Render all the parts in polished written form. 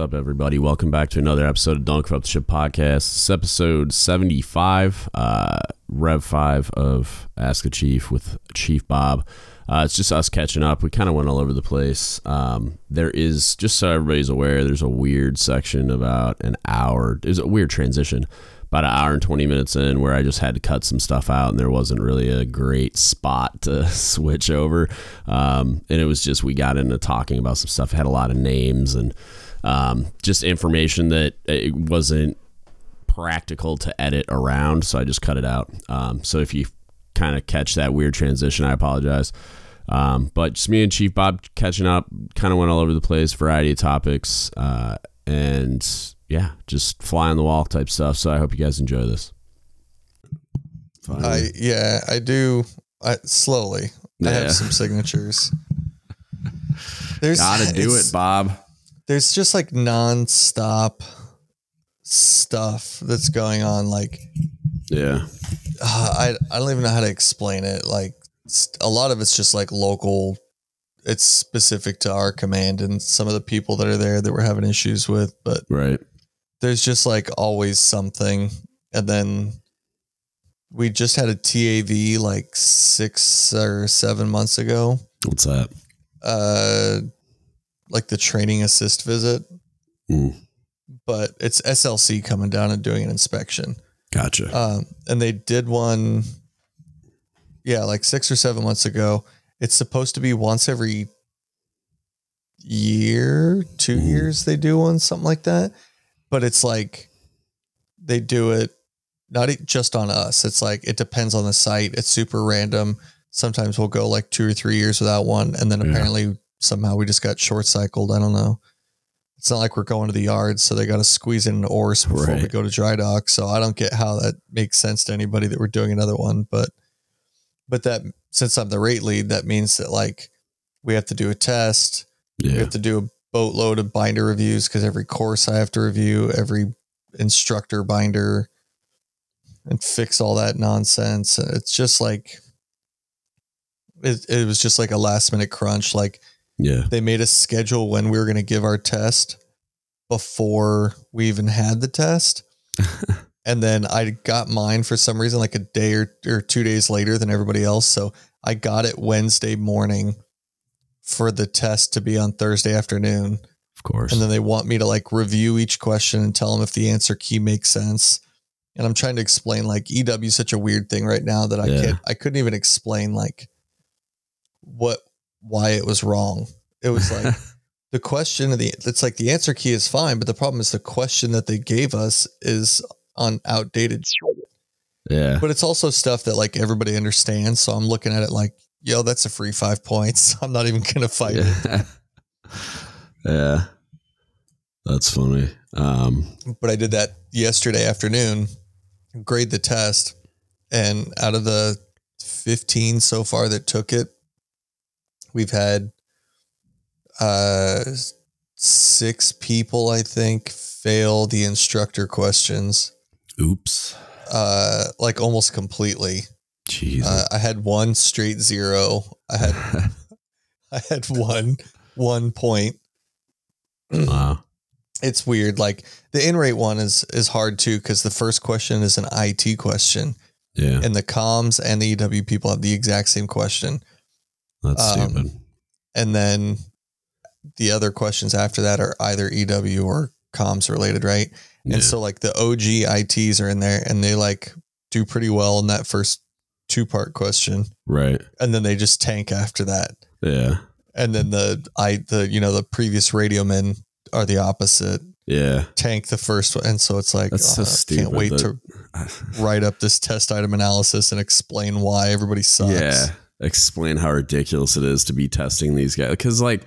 up, everybody? Welcome back to another episode of Don't Corrupt the Ship Podcast. This is episode 75, Rev 5 of Ask the Chief with Chief Bob. It's just us catching up. We kind of went all over the place. There is, just so everybody's aware, there's a weird section about an hour. There's a weird transition about an hour and 20 minutes in where I just had to cut some stuff out and there wasn't really a great spot to switch over. And it was just, we got into talking about some stuff, had a lot of names and just information that it wasn't practical to edit around. So I just cut it out. So if you kind of catch that weird transition, I apologize. But just me and Chief Bob catching up, kind of went all over the place, variety of topics. And yeah, just fly on the wall type stuff. So I hope you guys enjoy this. I do. Slowly. Yeah. I have some signatures. Gotta do it, Bob. There's just like nonstop stuff that's going on. Like, yeah, I don't even know how to explain it. Like a lot of it's just like local. It's specific to our command and some of the people that are there that we're having issues with, but right. There's just like always something. And then we just had a TAV like 6 or 7 months ago. What's that? Like the training assist visit, but it's SLC coming down and doing an inspection. Gotcha. And they did one. Yeah. Like 6 or 7 months ago. It's supposed to be once every year, 2 years. They do one, something like that. But it's like they do it not just on us. It's like it depends on the site. It's super random. Sometimes we'll go like 2 or 3 years without one. And then apparently somehow we just got short cycled. I don't know. It's not like we're going to the yard. So they got to squeeze in an oars before we go to dry dock. So I don't get how that makes sense to anybody that we're doing another one. But that since I'm the rate lead, that means that like we have to do a test. Yeah. We have to do a boatload of binder reviews because every course I have to review, every instructor binder, and fix all that nonsense. And it's just like it was just like a last minute crunch. Like, yeah, they made us schedule when we were going to give our test before we even had the test. And then I got mine for some reason, like a day or 2 days later than everybody else. So I got it Wednesday morning for the test to be on Thursday afternoon. Of course. And then they want me to like review each question and tell them if the answer key makes sense. And I'm trying to explain like EW is such a weird thing right now that I couldn't even explain like why it was wrong. It was like the question of it's like the answer key is fine, but the problem is the question that they gave us is on outdated shit. Yeah. But it's also stuff that like everybody understands. So I'm looking at it like, yo, that's a free 5 points. I'm not even going to fight it. Yeah. That's funny. But I did that yesterday afternoon, grade the test. And out of the 15 so far that took it, we've had 6 people, I think, fail the instructor questions. Oops. Like almost completely. Jeez. I had one straight zero. I had one point. Wow. It's weird. Like the in-rate one is hard too. 'Cause the first question is an IT question. Yeah. And the comms and the EW people have the exact same question. That's stupid. And then the other questions after that are either EW or comms related. Right. Yeah. And so like the OG ITs are in there and they like do pretty well in that first 2-part question. Right. And then they just tank after that. Yeah. And then the previous radio men are the opposite. Yeah. Tank the first one. And so it's like, can't wait to write up this test item analysis and explain why everybody sucks. Yeah. Explain how ridiculous it is to be testing these guys. 'Cause like,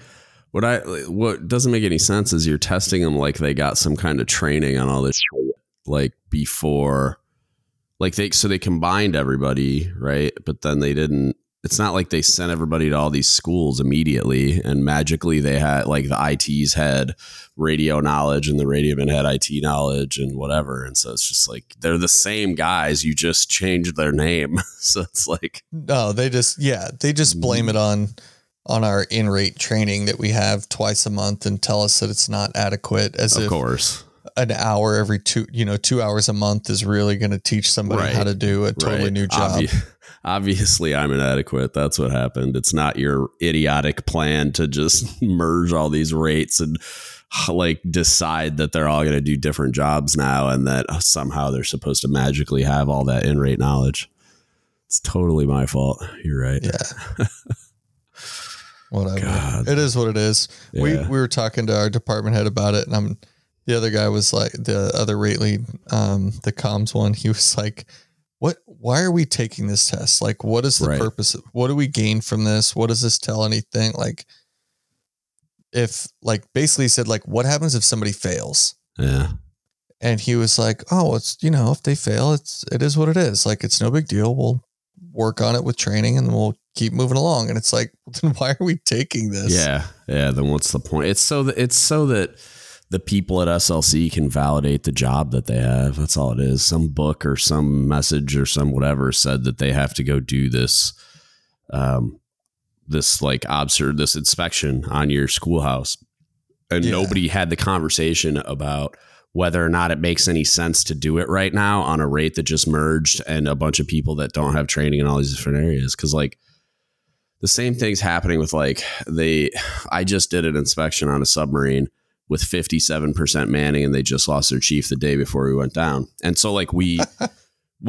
what doesn't make any sense is you're testing them like they got some kind of training on all this shit, like before, like they combined everybody, right? But then they didn't. It's not like they sent everybody to all these schools immediately and magically they had like the ITs had radio knowledge and the radio men had IT knowledge and whatever. And so it's just like, they're the same guys. You just changed their name. So it's like, no, they just blame it on on our in-rate training that we have twice a month and tell us that it's not adequate, as of course an hour every 2 hours a month is really going to teach somebody how to do a totally new job. Obviously I'm inadequate. That's what happened. It's not your idiotic plan to just merge all these rates and like decide that they're all going to do different jobs now and that somehow they're supposed to magically have all that in-rate knowledge. It's totally my fault. You're right. Yeah. Whatever. God. It is what it is. Yeah. We were talking to our department head about it, and the other guy was like, the other rate lead, the comms one, he was like, why are we taking this test? Like, what is the purpose? What do we gain from this? What does this tell anything? Like, basically said, like, what happens if somebody fails? Yeah. And he was like, oh, it's, if they fail, it is what it is. Like, it's no big deal. We'll work on it with training and we'll keep moving along. And it's like, then why are we taking this? Yeah. Yeah. Then what's the point? It's so that the people at SLC can validate the job that they have. That's all it is. Some book or some message or some whatever said that they have to go do this, this inspection on your schoolhouse. And nobody had the conversation about whether or not it makes any sense to do it right now on a rate that just merged and a bunch of people that don't have training in all these different areas. Cause like, the same thing's happening with I just did an inspection on a submarine with 57% manning, and they just lost their chief the day before we went down. And so and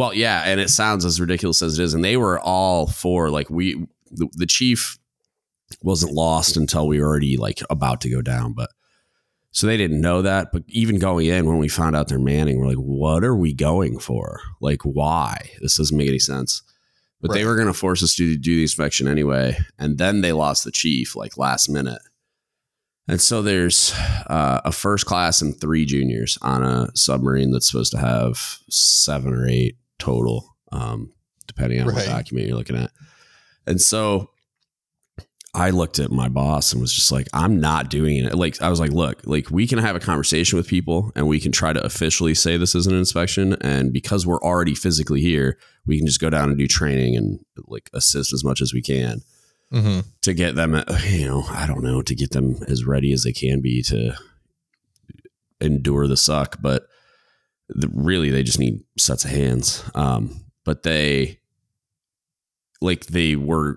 it sounds as ridiculous as it is. And they were all for the chief wasn't lost until we were already about to go down. But so they didn't know that, but even going in, when we found out they're manning, we're like, what are we going for? Like, why? This doesn't make any sense. But they were going to force us to do the inspection anyway. And then they lost the chief last minute. And so there's a first class and 3 juniors on a submarine that's supposed to have 7 or 8 total, depending on what document you're looking at. And so I looked at my boss and was just like, I'm not doing it. I was like, look, we can have a conversation with people and we can try to officially say this is an inspection. And because we're already physically here, we can just go down and do training and assist as much as we can. Mm-hmm. To get them, to get them as ready as they can be to endure the suck. But really, they just need sets of hands. But they were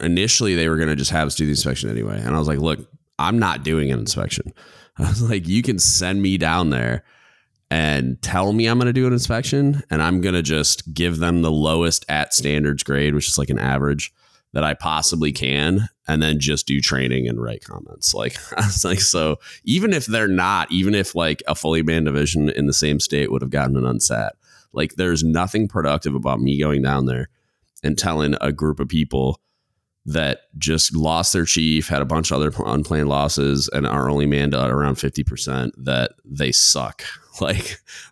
going to just have us do the inspection anyway. And I was like, look, I'm not doing an inspection. I was like, you can send me down there and tell me I'm going to do an inspection, and I'm going to just give them the lowest at standards grade, which is an average that I possibly can, and then just do training and write comments. So even if a fully manned division in the same state would have gotten an unsat, there's nothing productive about me going down there and telling a group of people that just lost their chief, had a bunch of other unplanned losses, and are only manned at around 50% that they suck.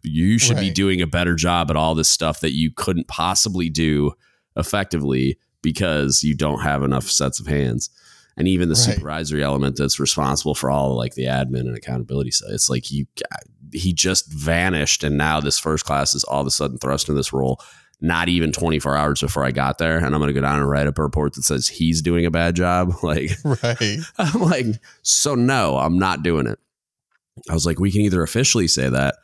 You should be doing a better job at all this stuff that you couldn't possibly do effectively because you don't have enough sets of hands. And even the supervisory element that's responsible for all the admin and accountability. So it's he just vanished. And now this first class is all of a sudden thrust into this role, not even 24 hours before I got there. And I'm going to go down and write up a report that says he's doing a bad job. I'm so no, I'm not doing it. I was we can either officially say that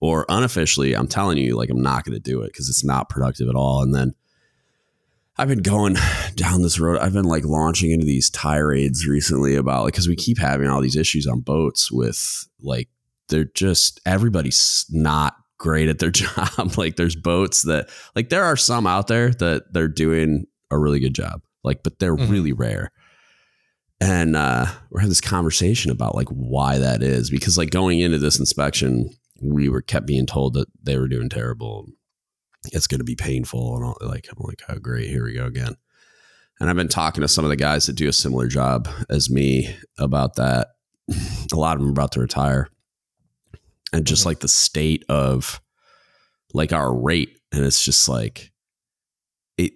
or unofficially, I'm telling you, I'm not going to do it because it's not productive at all. And then I've been going down this road. I've been launching into these tirades recently about because we keep having all these issues on boats with they're just everybody's not great at their job. There's boats that there are some out there that they're doing a really good job, but they're really rare. And we're having this conversation about why that is, because going into this inspection, we were kept being told that they were doing terrible. It's going to be painful. And all, oh, great. Here we go again. And I've been talking to some of the guys that do a similar job as me about that. A lot of them are about to retire, and just the state of our rate. And it's just a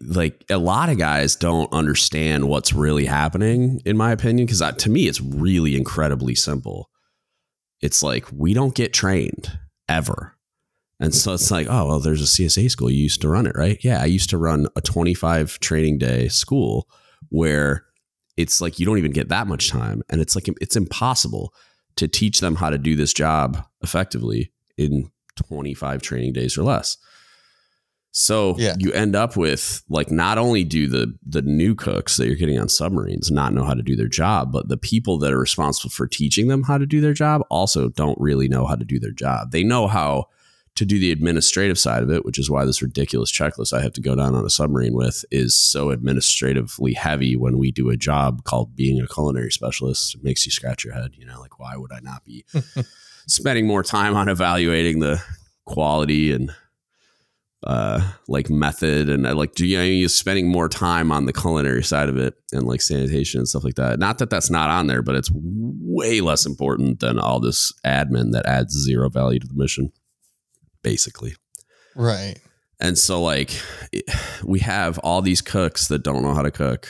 lot of guys don't understand what's really happening, in my opinion, because to me, it's really incredibly simple. It's we don't get trained ever. And so it's oh, well, there's a CSA school. You used to run it, right? Yeah. I used to run a 25 training day school where it's like you don't even get that much time. And it's like, it's impossible to teach them how to do this job effectively in 25 training days or less. So you end up with like, not only do the new cooks that you're getting on submarines not know how to do their job, but the people that are responsible for teaching them how to do their job also don't really know how to do their job. They know how to do the administrative side of it, which is why this ridiculous checklist I have to go down on a submarine with is so administratively heavy when we do a job called being a culinary specialist. It makes you scratch your head, you know, like, why would I not be spending more time on evaluating the quality and like method and like, you know, you're spending more time on the culinary side of it and like sanitation and stuff like that. Not that that's not on there, but it's way less important than all this admin that adds zero value to the mission, basically. Right. And so like we have all these cooks that don't know how to cook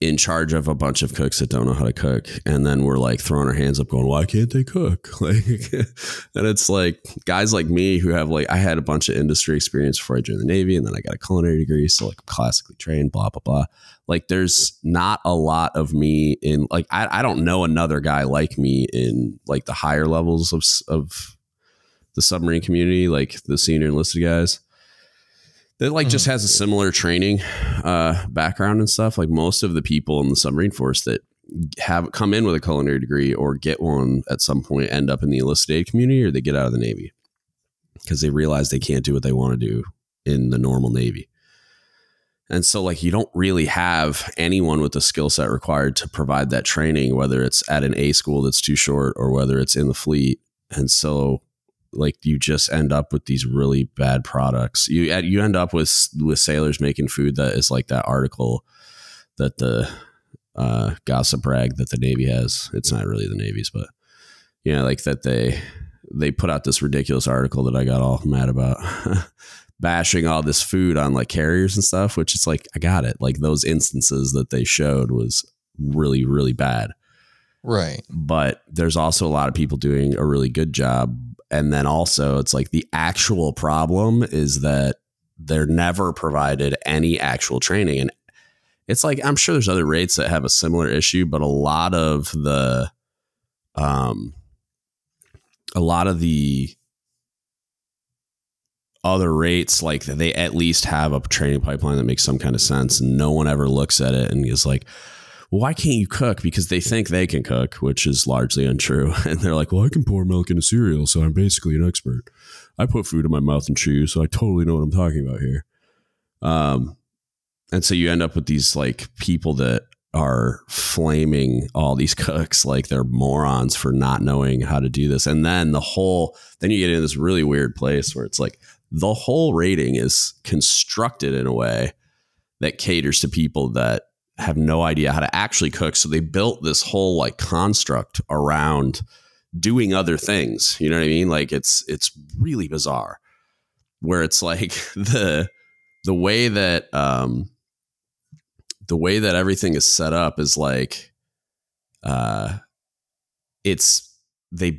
in charge of a bunch of cooks that don't know how to cook. And then we're like throwing our hands up going, why can't they cook? Like, and it's like guys like me who have like, I had a bunch of industry experience before I joined the Navy, and then I got a culinary degree. So like I'm classically trained, blah, blah, blah. Like there's not a lot of me in like, I don't know another guy like me in like the higher levels of the submarine community, like the senior enlisted guys. That like just has a similar training background and stuff. Like most of the people in the submarine force that have come in with a culinary degree or get one at some point end up in the enlisted aid community, or they get out of the Navy because they realize they can't do what they want to do in the normal Navy. And so like you don't really have anyone with the skill set required to provide that training, whether it's at an A school that's too short or whether it's in the fleet. And so like you just end up with these really bad products. You end up with sailors making food that is like that article that the gossip rag that the Navy has. It's not really the Navy's, but you know, like that they put out this ridiculous article that I got all mad about bashing all this food on like carriers and stuff, which is like, I got it. Like those instances that they showed was really, really bad. Right. But there's also a lot of people doing a really good job. And then also it's like the actual problem is that they're never provided any actual training. And it's like, I'm sure there's other rates that have a similar issue, but a lot of the other rates, like they at least have a training pipeline that makes some kind of sense. And no one ever looks at it and is like, why can't you cook? Because they think they can cook, which is largely untrue. And they're like, well, I can pour milk into cereal, so I'm basically an expert. I put food in my mouth and chew, so I totally know what I'm talking about here. And so you end up with these like people that are flaming all these cooks like they're morons for not knowing how to do this. And then then you get into this really weird place where it's like the whole rating is constructed in a way that caters to people that have no idea how to actually cook. So they built this whole like construct around doing other things. You know what I mean? Like it's really bizarre where it's like the way that everything is set up is like, they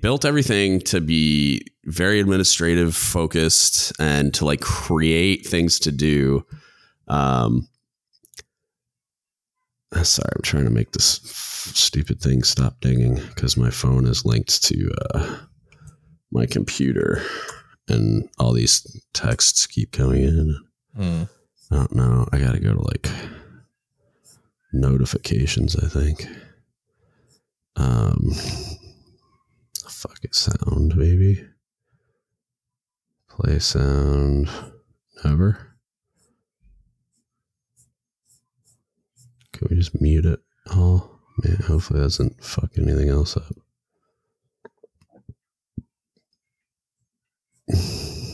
built everything to be very administrative focused and to like create things to do. Sorry, I'm trying to make this stupid thing stop dinging because my phone is linked to my computer and all these texts keep coming in. I don't know. I got to go to like notifications, I think. Fuck it, sound, maybe. Play sound. Never. Can we just mute it? Oh, man, hopefully that doesn't fuck anything else up. I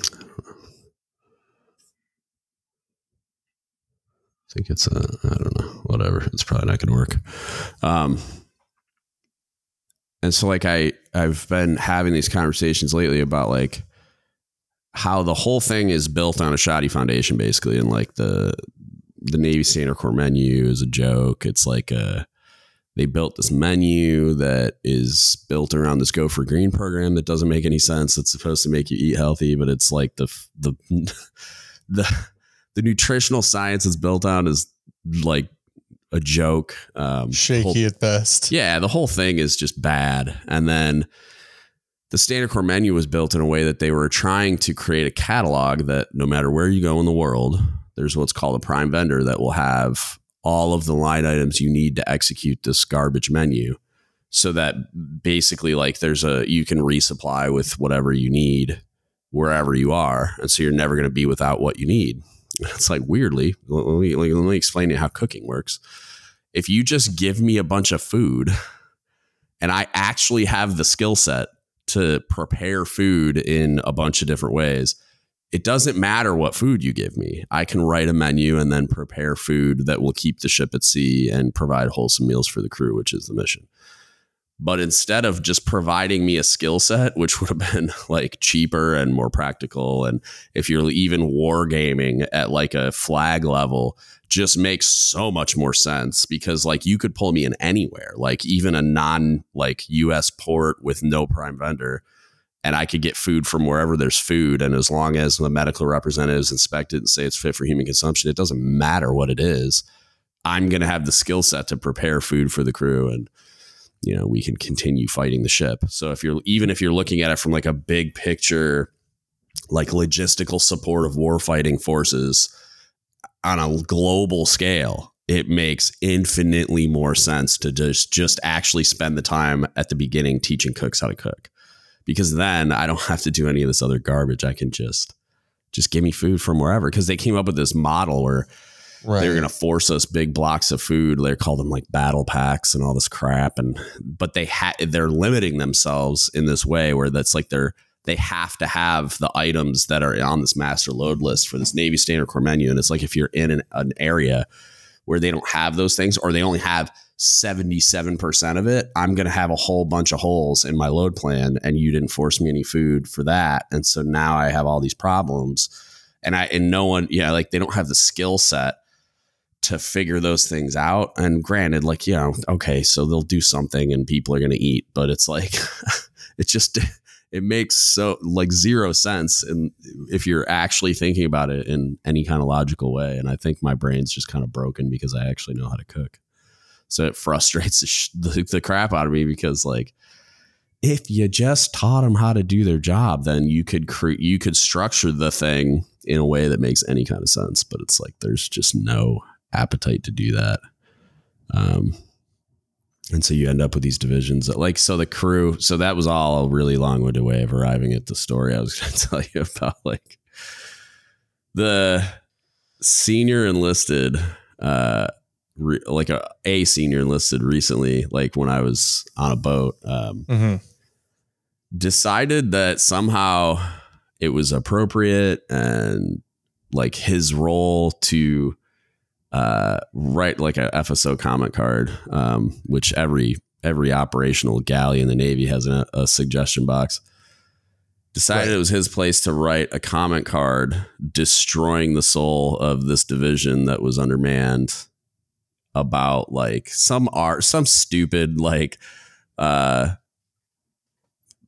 don't know. I think it's, I don't know, whatever. It's probably not going to work. And so, like, I've been having these conversations lately about, like, how the whole thing is built on a shoddy foundation, basically, and, like, the Navy Standard Corps menu is a joke. It's like they built this menu that is built around this Go for Green program that doesn't make any sense. It's supposed to make you eat healthy, but it's like the nutritional science it's built on is like a joke. Shaky at best. Yeah, the whole thing is just bad. And then the standard core menu was built in a way that they were trying to create a catalog that no matter where you go in the world, there's what's called a prime vendor that will have all of the line items you need to execute this garbage menu. So that basically like there's you can resupply with whatever you need wherever you are. And so you're never going to be without what you need. It's like, weirdly, let me explain to you how cooking works. If you just give me a bunch of food and I actually have the skill set to prepare food in a bunch of different ways, it doesn't matter what food you give me. I can write a menu and then prepare food that will keep the ship at sea and provide wholesome meals for the crew, which is the mission. But instead of just providing me a skill set, which would have been like cheaper and more practical, and if you're even wargaming at like a flag level, just makes so much more sense because like you could pull me in anywhere, like even a non like US port with no prime vendor, and I could get food from wherever there's food. And as long as the medical representatives inspect it and say it's fit for human consumption, it doesn't matter what it is. I'm going to have the skill set to prepare food for the crew and, you know, we can continue fighting the ship. So if you're looking at it from like a big picture, like logistical support of warfighting forces on a global scale, it makes infinitely more sense to just actually spend the time at the beginning teaching cooks how to cook, because then I don't have to do any of this other garbage. I can just give me food from wherever, because they came up with this model where Right. They were going to force us big blocks of food. They call them like battle packs and all this crap. But they're limiting themselves in this way where that's like they have to have the items that are on this master load list for this Navy standard core menu. And it's like if you're in an area where they don't have those things or they only have 77% of it, I'm going to have a whole bunch of holes in my load plan, and you didn't force me any food for that. And so now I have all these problems. And no one, yeah, like they don't have the skill set to figure those things out. And granted, like, you know, okay, so they'll do something and people are going to eat, but it's like, it makes so like zero sense. And if you're actually thinking about it in any kind of logical way, and I think my brain's just kind of broken because I actually know how to cook. So it frustrates the crap out of me because like, if you just taught them how to do their job, then you could structure the thing in a way that makes any kind of sense. But it's like, there's just no appetite to do that. And so you end up with these divisions that like, so the crew, so that was all a really long-winded way of arriving at the story I was going to tell you about. Like the senior enlisted, like a senior enlisted recently, like when I was on a boat, decided that somehow it was appropriate and like his role to write like a FSO comment card, which every operational galley in the Navy has a suggestion box. Decided Right. It was his place to write a comment card destroying the soul of this division that was undermanned about like some stupid like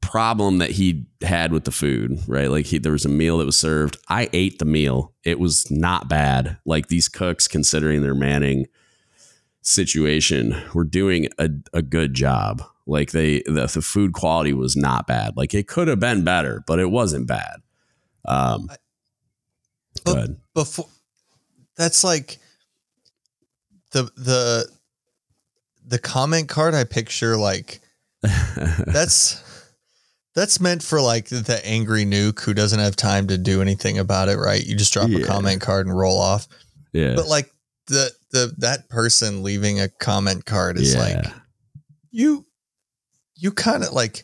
problem that he had with the food, right? Like there was a meal that was served. I ate the meal. It was not bad. Like these cooks, considering their manning situation, were doing a good job. Like the food quality was not bad. Like it could have been better, but it wasn't bad. But before that's like the comment card, I picture like that's meant for like the angry nuke who doesn't have time to do anything about it. Right. You just drop a comment card and roll off. Yeah. But like that person leaving a comment card is like you kind of like,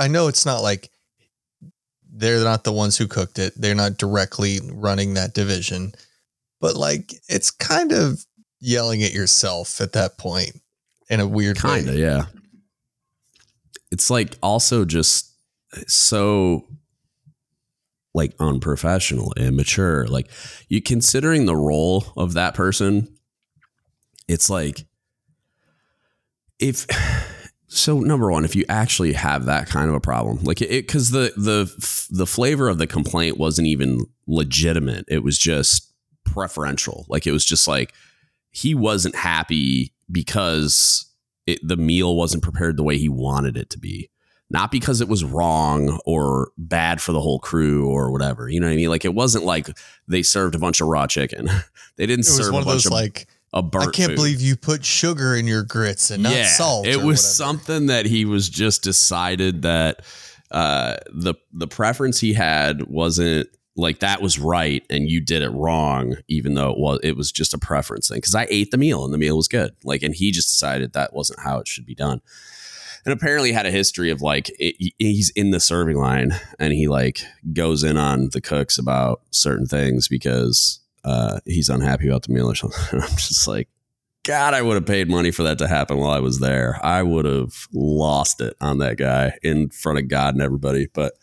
I know it's not like they're not the ones who cooked it. They're not directly running that division. But like, it's kind of yelling at yourself at that point in a weird way. Kinda, yeah. It's like also just so like unprofessional, immature. Like you considering the role of that person, it's like number one, if you actually have that kind of a problem, like it, because the flavor of the complaint wasn't even legitimate. It was just preferential. Like it was just like he wasn't happy because the meal wasn't prepared the way he wanted it to be. Not because it was wrong or bad for the whole crew or whatever. You know what I mean? Like, it wasn't like they served a bunch of raw chicken. They didn't serve one a bunch of those, like, a burnt I can't food. Believe you put sugar in your grits and not salt. It was whatever. Something that he was just decided that the preference he had wasn't like that was right. And you did it wrong, even though it was just a preference thing. Cause I ate the meal and the meal was good. Like, and he just decided that wasn't how it should be done. And apparently had a history of like, he's in the serving line and he like goes in on the cooks about certain things because he's unhappy about the meal or something. And I'm just like, God, I would have paid money for that to happen while I was there. I would have lost it on that guy in front of God and everybody. But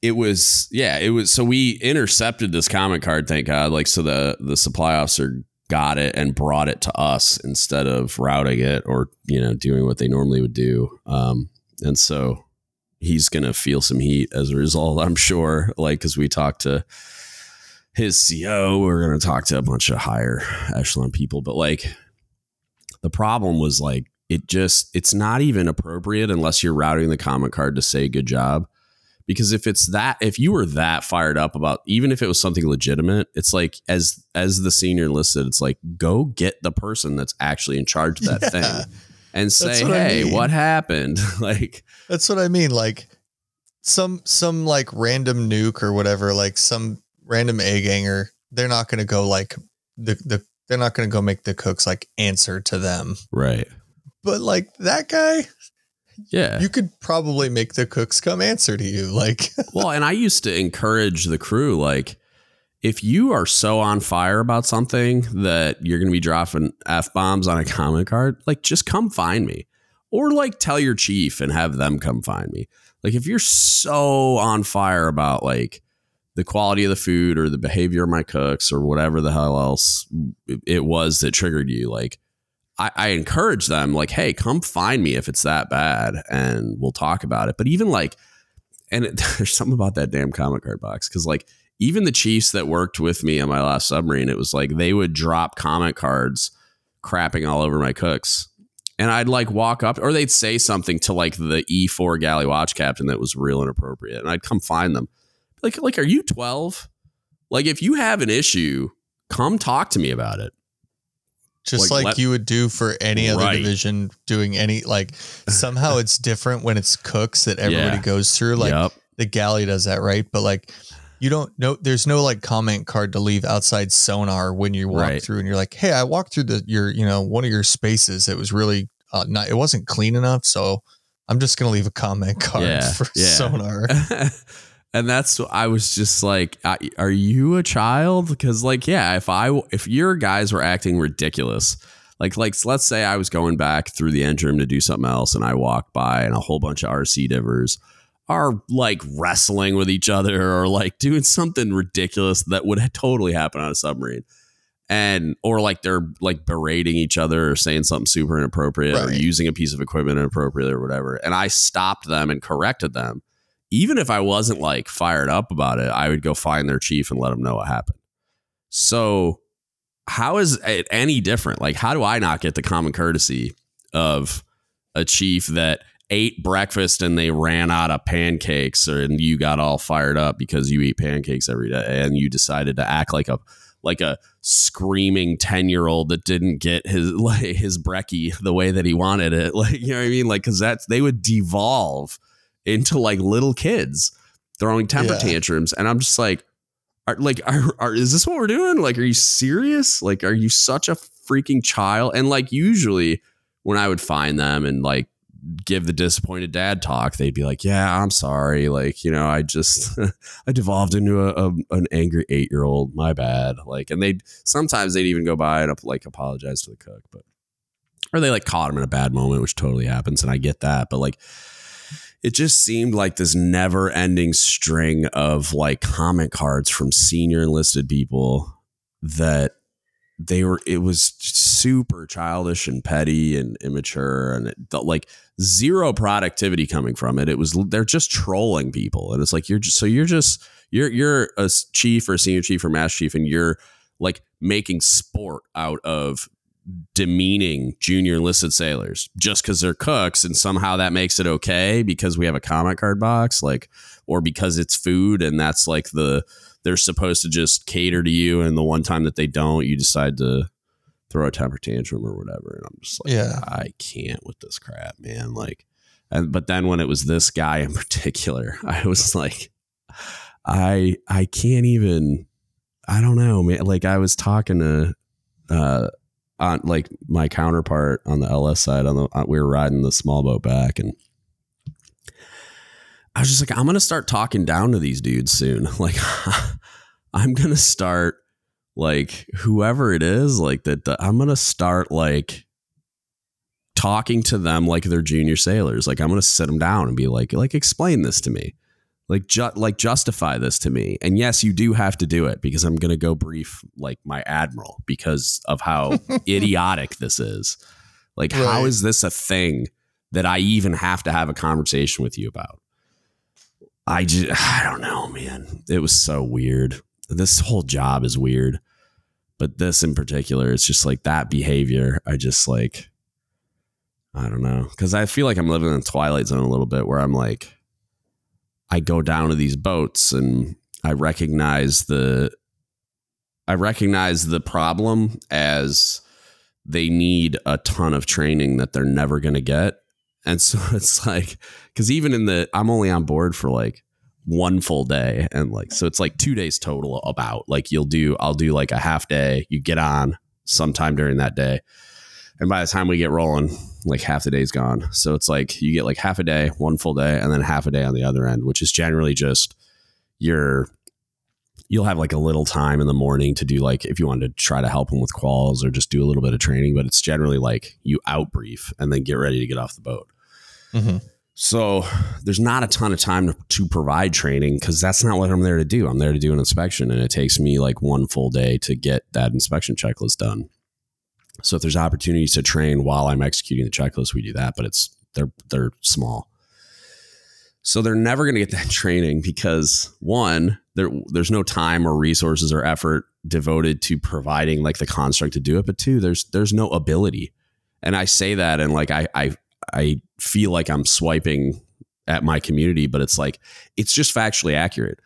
it was. So we intercepted this comment card, thank God. Like, so the supply officer got it and brought it to us instead of routing it or, you know, doing what they normally would do. And so he's going to feel some heat as a result, I'm sure. Like, because we talked to his CO, we're going to talk to a bunch of higher echelon people. But like, the problem was like, it's not even appropriate unless you're routing the comment card to say good job. Because if you were that fired up about, even if it was something legitimate, it's like, as the senior enlisted, it's like, go get the person that's actually in charge of that thing and say, hey, what happened? Like, that's what I mean. Like some like random nuke or whatever, like some random egg hanger, they're not going to go like they're not going to go make the cooks like answer to them. Right. But like that guy. Yeah, you could probably make the cooks come answer to you like. Well, and I used to encourage the crew, like, if you are so on fire about something that you're going to be dropping F-bombs on a comment card, like, just come find me or like tell your chief and have them come find me. Like, if you're so on fire about like the quality of the food or the behavior of my cooks or whatever the hell else it was that triggered you, like, I encourage them, like, hey, come find me if it's that bad and we'll talk about it. But even like, there's something about that damn comment card box. Cause like, even the chiefs that worked with me on my last submarine, it was like, they would drop comment cards crapping all over my cooks. And I'd like walk up, or they'd say something to like the E4 galley watch captain that was real inappropriate. And I'd come find them. Like, are you 12? Like, if you have an issue, come talk to me about it. Just like you would do for any other division doing any, like, somehow it's different when it's cooks that everybody goes through. Like the galley does that. Right. But like, you don't know, there's no like comment card to leave outside sonar when you walk through and you're like, hey, I walked through one of your spaces. It was really it wasn't clean enough. So I'm just going to leave a comment card for sonar. And that's what I was just like, are you a child? Because like, yeah, if your guys were acting ridiculous, like let's say I was going back through the engine room to do something else and I walked by and a whole bunch of RC divers are like wrestling with each other or like doing something ridiculous that would totally happen on a submarine. And or like they're like berating each other or saying something super inappropriate or using a piece of equipment inappropriate or whatever. And I stopped them and corrected them. Even if I wasn't like fired up about it, I would go find their chief and let them know what happened. So how is it any different? Like, how do I not get the common courtesy of a chief that ate breakfast and they ran out of pancakes and you got all fired up because you eat pancakes every day and you decided to act like a screaming 10-year-old that didn't get his brekkie the way that he wanted it. Like, you know what I mean? Like, cause they would devolve into like little kids throwing temper tantrums. And I'm just like, is this what we're doing? Like, are you serious? Like, are you such a freaking child? And like, usually when I would find them and like give the disappointed dad talk, they'd be like, yeah, I'm sorry. Like, you know, I just, I devolved into an angry 8-year-old, my bad. Like, and sometimes they'd even go by and like apologize to the cook, or they like caught him in a bad moment, which totally happens. And I get that. But like, it just seemed like this never ending string of like comment cards from senior enlisted people that it was super childish and petty and immature and like zero productivity coming from it. It was, they're just trolling people. And it's like, you're just, you're a chief or senior chief or master chief and you're like making sport out of demeaning junior enlisted sailors just because they're cooks, and somehow that makes it okay because we have a comic card box, like, or because it's food and that's like they're supposed to just cater to you, and the one time that they don't, you decide to throw a temper tantrum or whatever. And I'm just like, yeah, I can't with this crap, man. Like, and but then when it was this guy in particular, I was like, I can't even, I don't know, man. Like, I was talking to on like my counterpart on the LS side, we were riding the small boat back, and I was just like, I'm going to start talking down to these dudes soon. Like, I'm going to start, like, whoever it is, like that, I'm going to start like talking to them like they're junior sailors. Like, I'm going to sit them down and be like, explain this to me. Like, justify this to me. And yes, you do have to do it because I'm going to go brief like my admiral because of how idiotic this is. Like, right. How is this a thing that I even have to have a conversation with you about? I don't know, man. It was so weird. This whole job is weird, but this in particular, it's just like that behavior. I just like, I don't know. 'Cause I feel like I'm living in the Twilight Zone a little bit where I'm like, I go down to these boats and I recognize the problem as they need a ton of training that they're never going to get. And so it's like, because even I'm only on board for like one full day. And like, so it's like 2 days total about like, I'll do like a half day. You get on sometime during that day. And by the time we get rolling, like half the day's gone. So it's like you get like half a day, one full day, and then half a day on the other end, which is generally just you'll have like a little time in the morning to do like if you wanted to try to help them with quals or just do a little bit of training. But it's generally like you out brief and then get ready to get off the boat. Mm-hmm. So there's not a ton of time to provide training because that's not what I'm there to do. I'm there to do an inspection, and it takes me like one full day to get that inspection checklist done. So if there's opportunities to train while I'm executing the checklist, we do that, but they're small. So they're never going to get that training because one, there's no time or resources or effort devoted to providing like the construct to do it. But two, there's no ability. And I say that, and like, I feel like I'm swiping at my community, but it's like, it's just factually accurate.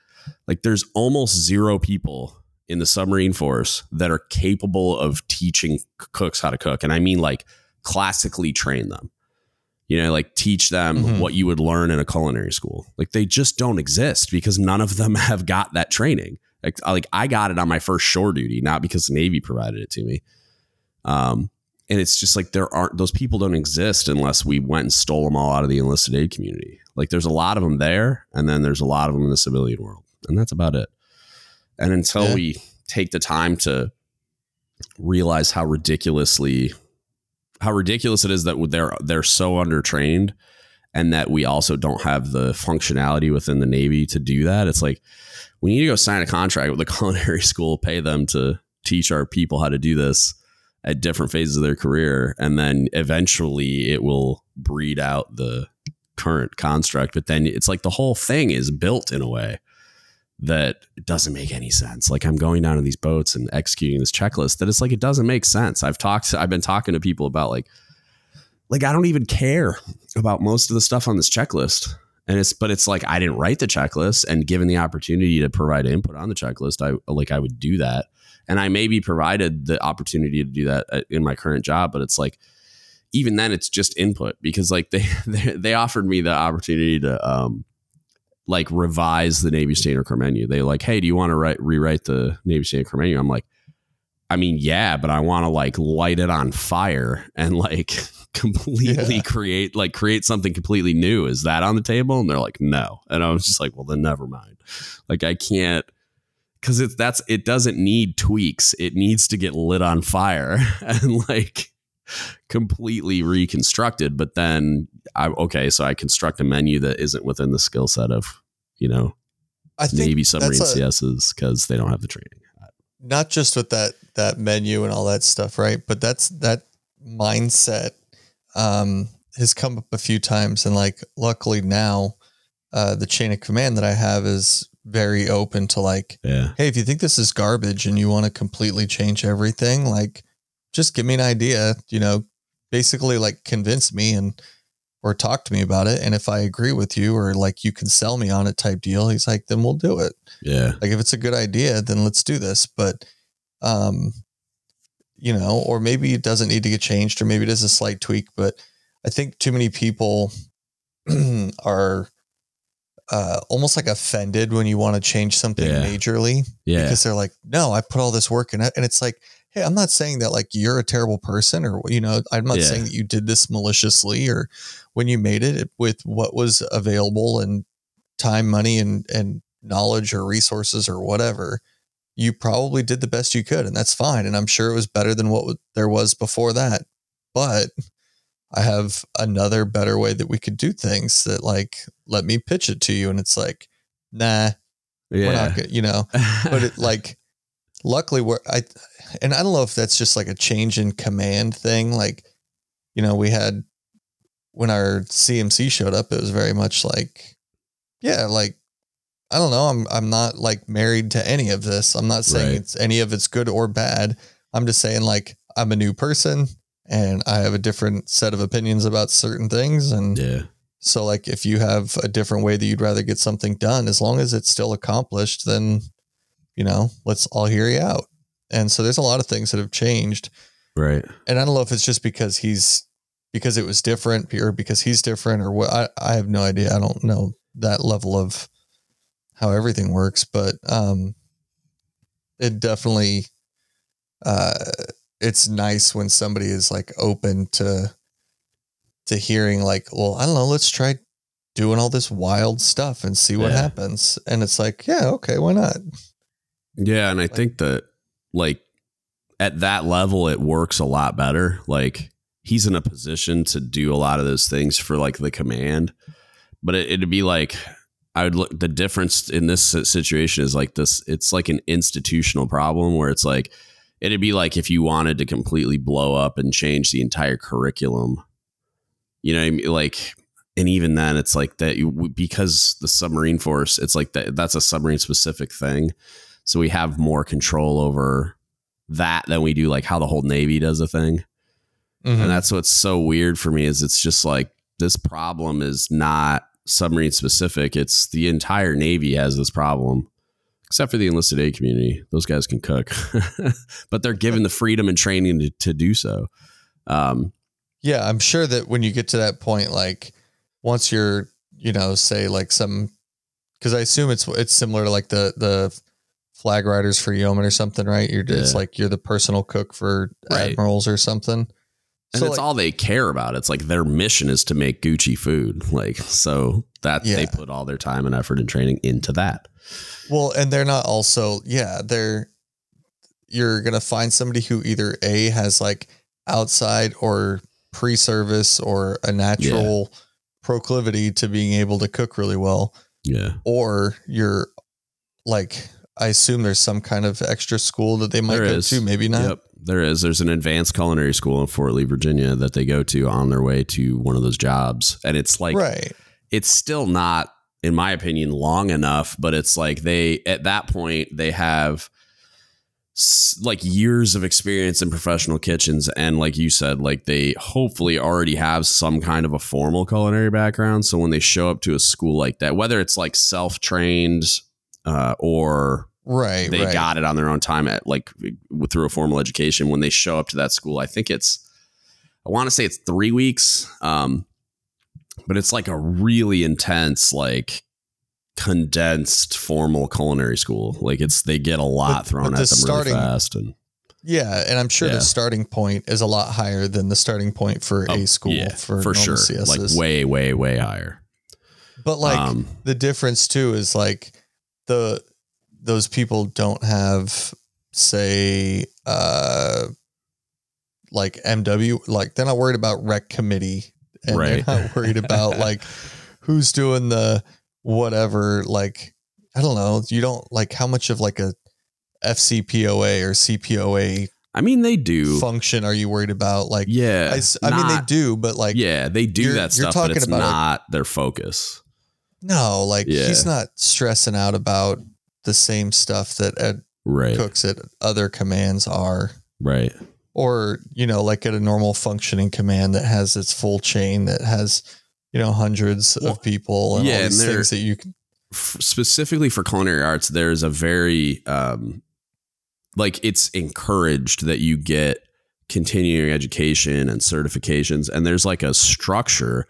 Like, there's almost zero people in the submarine force that are capable of teaching cooks how to cook. And I mean like classically train them, you know, like teach them mm-hmm. what you would learn in a culinary school. Like, they just don't exist because none of them have got that training. Like I got it on my first shore duty, not because the Navy provided it to me. And it's just like, those people don't exist unless we went and stole them all out of the enlisted aid community. Like, there's a lot of them there, and then there's a lot of them in the civilian world, and that's about it. And until we take the time to realize how ridiculous it is that they're so undertrained, and that we also don't have the functionality within the Navy to do that. It's like, we need to go sign a contract with a culinary school, pay them to teach our people how to do this at different phases of their career. And then eventually it will breed out the current construct. But then it's like the whole thing is built in a way that it doesn't make any sense. Like, I'm going down to these boats and executing this checklist that it's like, it doesn't make sense. I've been talking to people about like, I don't even care about most of the stuff on this checklist. And it's like, I didn't write the checklist, and given the opportunity to provide input on the checklist, I would do that. And I maybe provided the opportunity to do that in my current job, but it's like, even then it's just input, because like they offered me the opportunity to, like, revise the Navy Standard Core Menu. They like, hey, do you want to rewrite the Navy Standard Core Menu? I'm like, I mean, yeah, but I want to like light it on fire and like completely create something completely new. Is that on the table? And they're like, no. And I was just like, well, then never mind. Like, I can't, because it doesn't need tweaks. It needs to get lit on fire and like completely reconstructed. But then I construct a menu that isn't within the skill set of, you know, I think Navy submarine CSs because they don't have the training. Not just with that menu and all that stuff, right? But that mindset has come up a few times, and like, luckily now the chain of command that I have is very open to like, hey, if you think this is garbage and you want to completely change everything, like just give me an idea, you know, basically like convince me and, or talk to me about it. And if I agree with you or like you can sell me on it type deal, he's like, then we'll do it. Yeah. Like if it's a good idea, then let's do this. But, you know, or maybe it doesn't need to get changed or maybe it is a slight tweak, but I think too many people are almost like offended when you want to change something majorly because they're like, no, I put all this work in it. And it's like, hey, I'm not saying that like you're a terrible person or, you know, I'm not saying that you did this maliciously or when you made it with what was available and time, money, and knowledge or resources or whatever, you probably did the best you could and that's fine. And I'm sure it was better than what there was before that, but I have another better way that we could do things that like, let me pitch it to you. And it's like, nah, we're not good, you know, but it like, luckily we're, and I don't know if that's just like a change in command thing. Like, you know, we had, when our CMC showed up, it was very much like, like, I don't know. I'm not like married to any of this. I'm not saying it's any of it's good or bad. I'm just saying like, I'm a new person and I have a different set of opinions about certain things. And so like, if you have a different way that you'd rather get something done, as long as it's still accomplished, then, you know, let's all hear you out. And so there's a lot of things that have changed. Right. And I don't know if it's just because because it was different or because he's different or what. I have no idea. I don't know that level of how everything works, but, it definitely, it's nice when somebody is like open to hearing like, well, I don't know, let's try doing all this wild stuff and see what happens. And it's like, yeah, okay, why not? Yeah. And I think that, like at that level, it works a lot better. Like he's in a position to do a lot of those things for like the command, but it'd be like, I would look, the difference in this situation is like this. It's like an institutional problem where it's like, it'd be like if you wanted to completely blow up and change the entire curriculum, you know what I mean? Like, and even then it's like that because the submarine force, it's like that's a submarine specific thing. So we have more control over that than we do like how the whole Navy does a thing. Mm-hmm. And that's what's so weird for me is it's just like this problem is not submarine specific. It's the entire Navy has this problem, except for the enlisted aid community. Those guys can cook, but they're given the freedom and training to do so. Yeah, I'm sure that when you get to that point, like once you're, you know, say like because I assume it's similar to like the flag riders for yeomen or something, right? It's like you're the personal cook for admirals or something. And so it's like, all they care about. It's like their mission is to make Gucci food. Like, so that they put all their time and effort and training into that. Well, and they're not also, you're going to find somebody who either A has like outside or pre-service or a natural proclivity to being able to cook really well. Yeah. Or you're like, I assume there's some kind of extra school that they might go to. Maybe not. Yep, there is. There's an advanced culinary school in Fort Lee, Virginia that they go to on their way to one of those jobs. And it's like, it's still not, in my opinion, long enough, but it's like at that point, they have like years of experience in professional kitchens. And like you said, like they hopefully already have some kind of a formal culinary background. So when they show up to a school like that, whether it's like self-trained, or got it on their own time at like through a formal education. When they show up to that school, I think I want to say it's 3 weeks. But it's like a really intense, like condensed formal culinary school. Like they get a lot thrown at them really fast. And and I'm sure the starting point is a lot higher than the starting point for a school for sure. CSs. Like way, way, way higher. But like the difference too is like, those people don't have, say, like MW, like they're not worried about rec committee and they're not worried about like who's doing the whatever. Like, I don't know. You don't like how much of like a FCPOA or CPOA. I mean, they do function. Are you worried about like, I mean, they do, but like, they do that stuff, but it's not their focus. No, like he's not stressing out about the same stuff that Ed Cooks at other commands are. Right. Or, you know, like at a normal functioning command that has its full chain that has, you know, hundreds of people and all these and things that you can. Specifically for culinary arts, there's a very, like it's encouraged that you get continuing education and certifications. And there's like a structure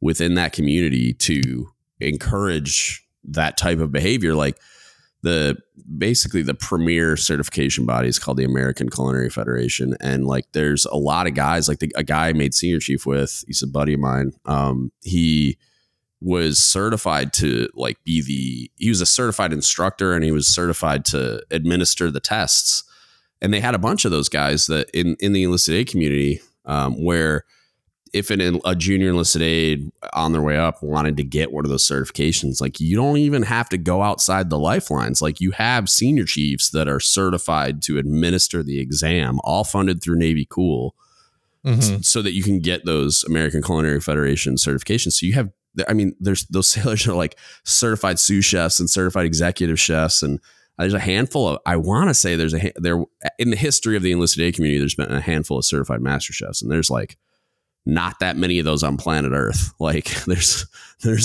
within that community to encourage that type of behavior. Like basically the premier certification body is called the American Culinary Federation. And like, there's a lot of guys, like a guy I made senior chief with, he's a buddy of mine. He was certified to like he was a certified instructor and he was certified to administer the tests. And they had a bunch of those guys that in the enlisted aid community, where if a junior enlisted aide on their way up wanted to get one of those certifications, like you don't even have to go outside the lifelines. Like you have senior chiefs that are certified to administer the exam, all funded through Navy Cool, so that you can get those American Culinary Federation certifications. So you have, I mean, there's those sailors are like certified sous chefs and certified executive chefs. And there's a handful of, I want to say there in the history of the enlisted aid community, there's been a handful of certified master chefs. And there's like, not that many of those on planet Earth. Like there's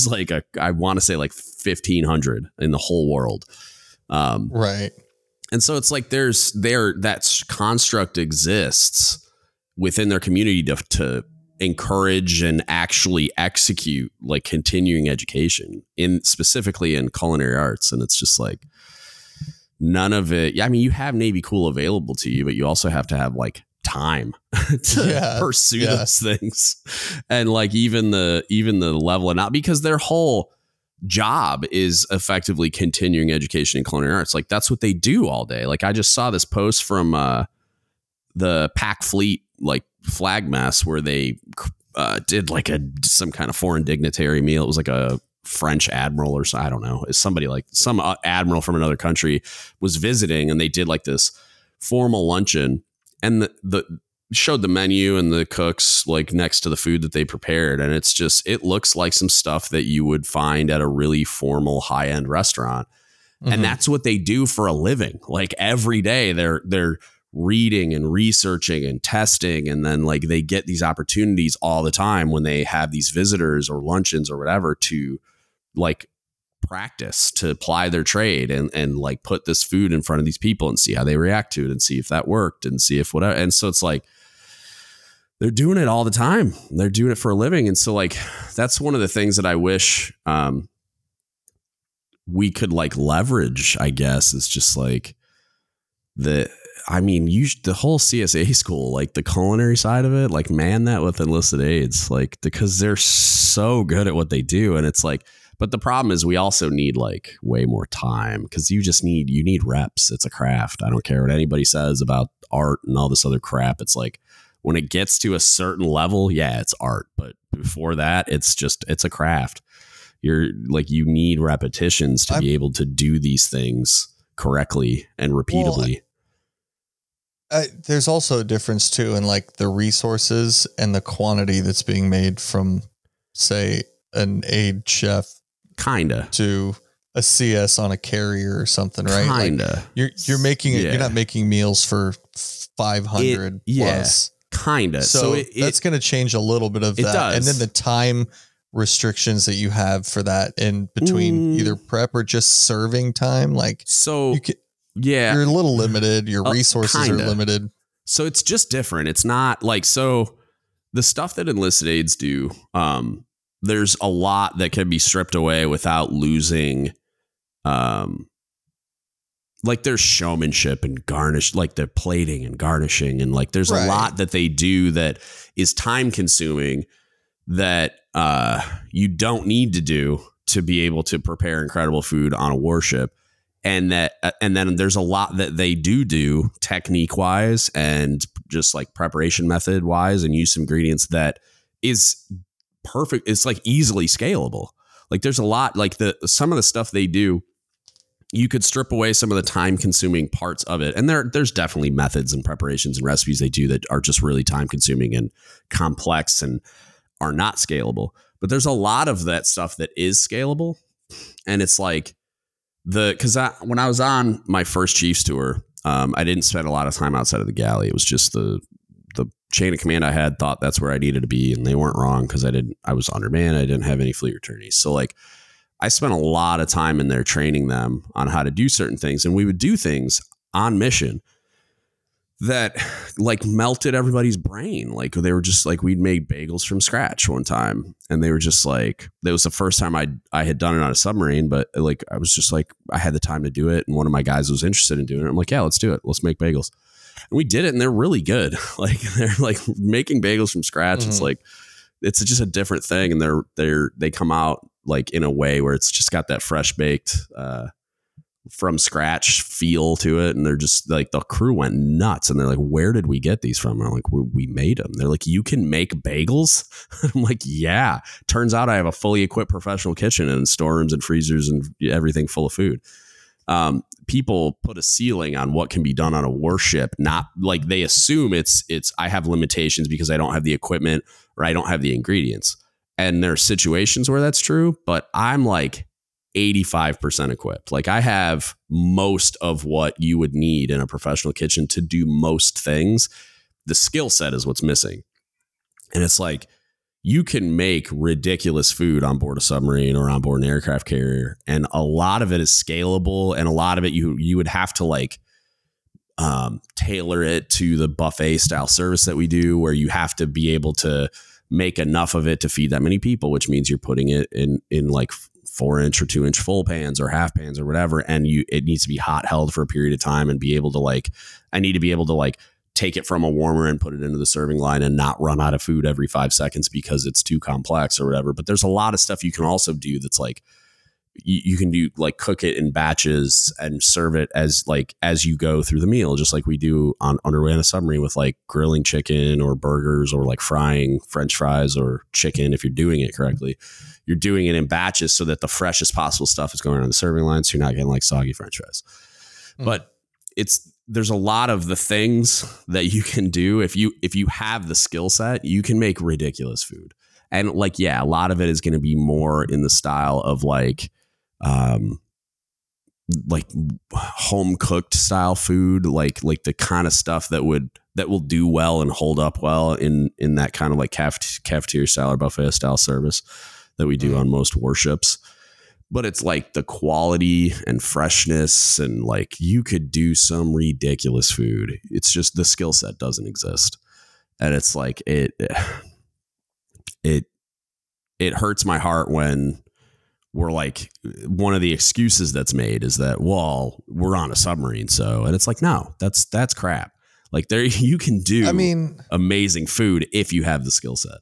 like I want to say like 1,500 in the whole world. Right. And so it's like, that construct exists within their community to encourage and actually execute like continuing education specifically in culinary arts. And it's just like none of it. Yeah. I mean, you have Navy Cool available to you, but you also have to have like time to pursue those things. And like even the level of not, because their whole job is effectively continuing education in culinary arts. Like that's what they do all day. Like I just saw this post from the Pac Fleet like flag mess where they did like some kind of foreign dignitary meal. It was like a French admiral or I don't know. It's somebody like some admiral from another country was visiting and they did like this formal luncheon. And the showed the menu and the cooks like next to the food that they prepared. And it's just, it looks like some stuff that you would find at a really formal high end restaurant. Mm-hmm. And that's what they do for a living. Like every day they're reading and researching and testing. And then like they get these opportunities all the time when they have these visitors or luncheons or whatever to like practice, to apply their trade and like put this food in front of these people and see how they react to it and see if that worked and see if whatever. And so it's like, they're doing it all the time. They're doing it for a living. And so like, that's one of the things that I wish we could like leverage, I guess, is just like the whole CSA school, like the culinary side of it, like man that with enlisted aides, like, because they're so good at what they do. And it's like, but the problem is we also need like way more time because you need reps. It's a craft. I don't care what anybody says about art and all this other crap. It's like when it gets to a certain level, yeah, it's art. But before that, it's a craft. You're like, you need repetitions to be able to do these things correctly and repeatably. Well, there's also a difference too in like the resources and the quantity that's being made from, say, an aid chef kinda to a CS on a carrier or something, right? Kinda. Like you're making it. Yeah. You're not making meals for 500 plus. Kinda. So that's going to change a little bit of that. Does. And then the time restrictions that you have for that in between either prep or just serving time, like so. You're a little limited. Your resources are limited. So it's just different. It's not like so. The stuff that enlisted aides do, there's a lot that can be stripped away without losing, like there's showmanship and garnish, like the plating and garnishing. And like, there's a lot that they do that is time consuming that, you don't need to do to be able to prepare incredible food on a warship. And that, and then there's a lot that they do technique wise and just like preparation method wise and use ingredients that is perfect. It's like easily scalable. Like there's a lot, like some of the stuff they do, you could strip away some of the time consuming parts of it. And there's definitely methods and preparations and recipes they do that are just really time consuming and complex and are not scalable. But there's a lot of that stuff that is scalable. And it's like when I was on my first Chiefs tour, I didn't spend a lot of time outside of the galley. It was just the chain of command I had thought that's where I needed to be. And they weren't wrong because I was undermanned. I didn't have any fleet attorneys. So like I spent a lot of time in there training them on how to do certain things. And we would do things on mission that like melted everybody's brain. Like they were just like, we'd made bagels from scratch one time. And they were just like, that was the first time I had done it on a submarine, but like, I was just like, I had the time to do it. And one of my guys was interested in doing it. I'm like, yeah, let's do it. Let's make bagels. And we did it, and they're really good. Like they're like making bagels from scratch. Mm-hmm. It's like, it's just a different thing. And they come out like in a way where it's just got that fresh baked, from scratch feel to it. And they're just like, the crew went nuts and they're like, where did we get these from? And I'm like, we made them. They're like, you can make bagels? I'm like, yeah. Turns out I have a fully equipped professional kitchen and storerooms and freezers and everything full of food. People put a ceiling on what can be done on a warship. Not like they assume it's I have limitations because I don't have the equipment or I don't have the ingredients. And there are situations where that's true, but I'm like 85% equipped. Like I have most of what you would need in a professional kitchen to do most things. The skill set is what's missing. And it's like, you can make ridiculous food on board a submarine or on board an aircraft carrier. And a lot of it is scalable. And a lot of it, you would have to like tailor it to the buffet style service that we do, where you have to be able to make enough of it to feed that many people, which means you're putting it in like 4-inch or 2-inch full pans or half pans or whatever. And it needs to be hot held for a period of time and be able to like, I need to be able to like take it from a warmer and put it into the serving line and not run out of food every 5 seconds because it's too complex or whatever. But there's a lot of stuff you can also do. That's like, you can do like cook it in batches and serve it as you go through the meal, just like we do on underway on a submarine with like grilling chicken or burgers or like frying French fries or chicken. If you're doing it correctly, you're doing it in batches so that the freshest possible stuff is going on the serving line. So you're not getting like soggy French fries, but there's a lot of the things that you can do. If you have the skill set, you can make ridiculous food. And like, yeah, a lot of it is going to be more in the style of like home cooked style food, like the kind of stuff that will do well and hold up well in that kind of like cafeteria style or buffet style service that we do on most warships. But it's like the quality and freshness and like you could do some ridiculous food. It's just the skill set doesn't exist. And it's like it hurts my heart when we're like, one of the excuses that's made is that, well, we're on a submarine. So, and it's like, no, that's crap. Like there, you can do amazing food if you have the skill set.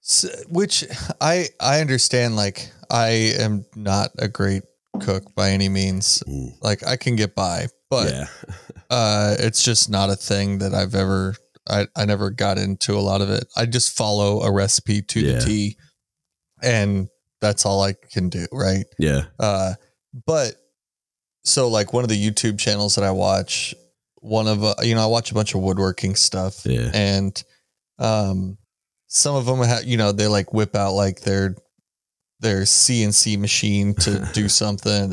So, which I understand. Like I am not a great cook by any means. Like I can get by, but yeah. It's just not a thing that I've ever, I never got into a lot of it. I just follow a recipe to the T, and that's all I can do. Right. Yeah. But so like one of the YouTube channels that I watch, I watch a bunch of woodworking stuff and, some of them have, they like whip out like their CNC machine to do something.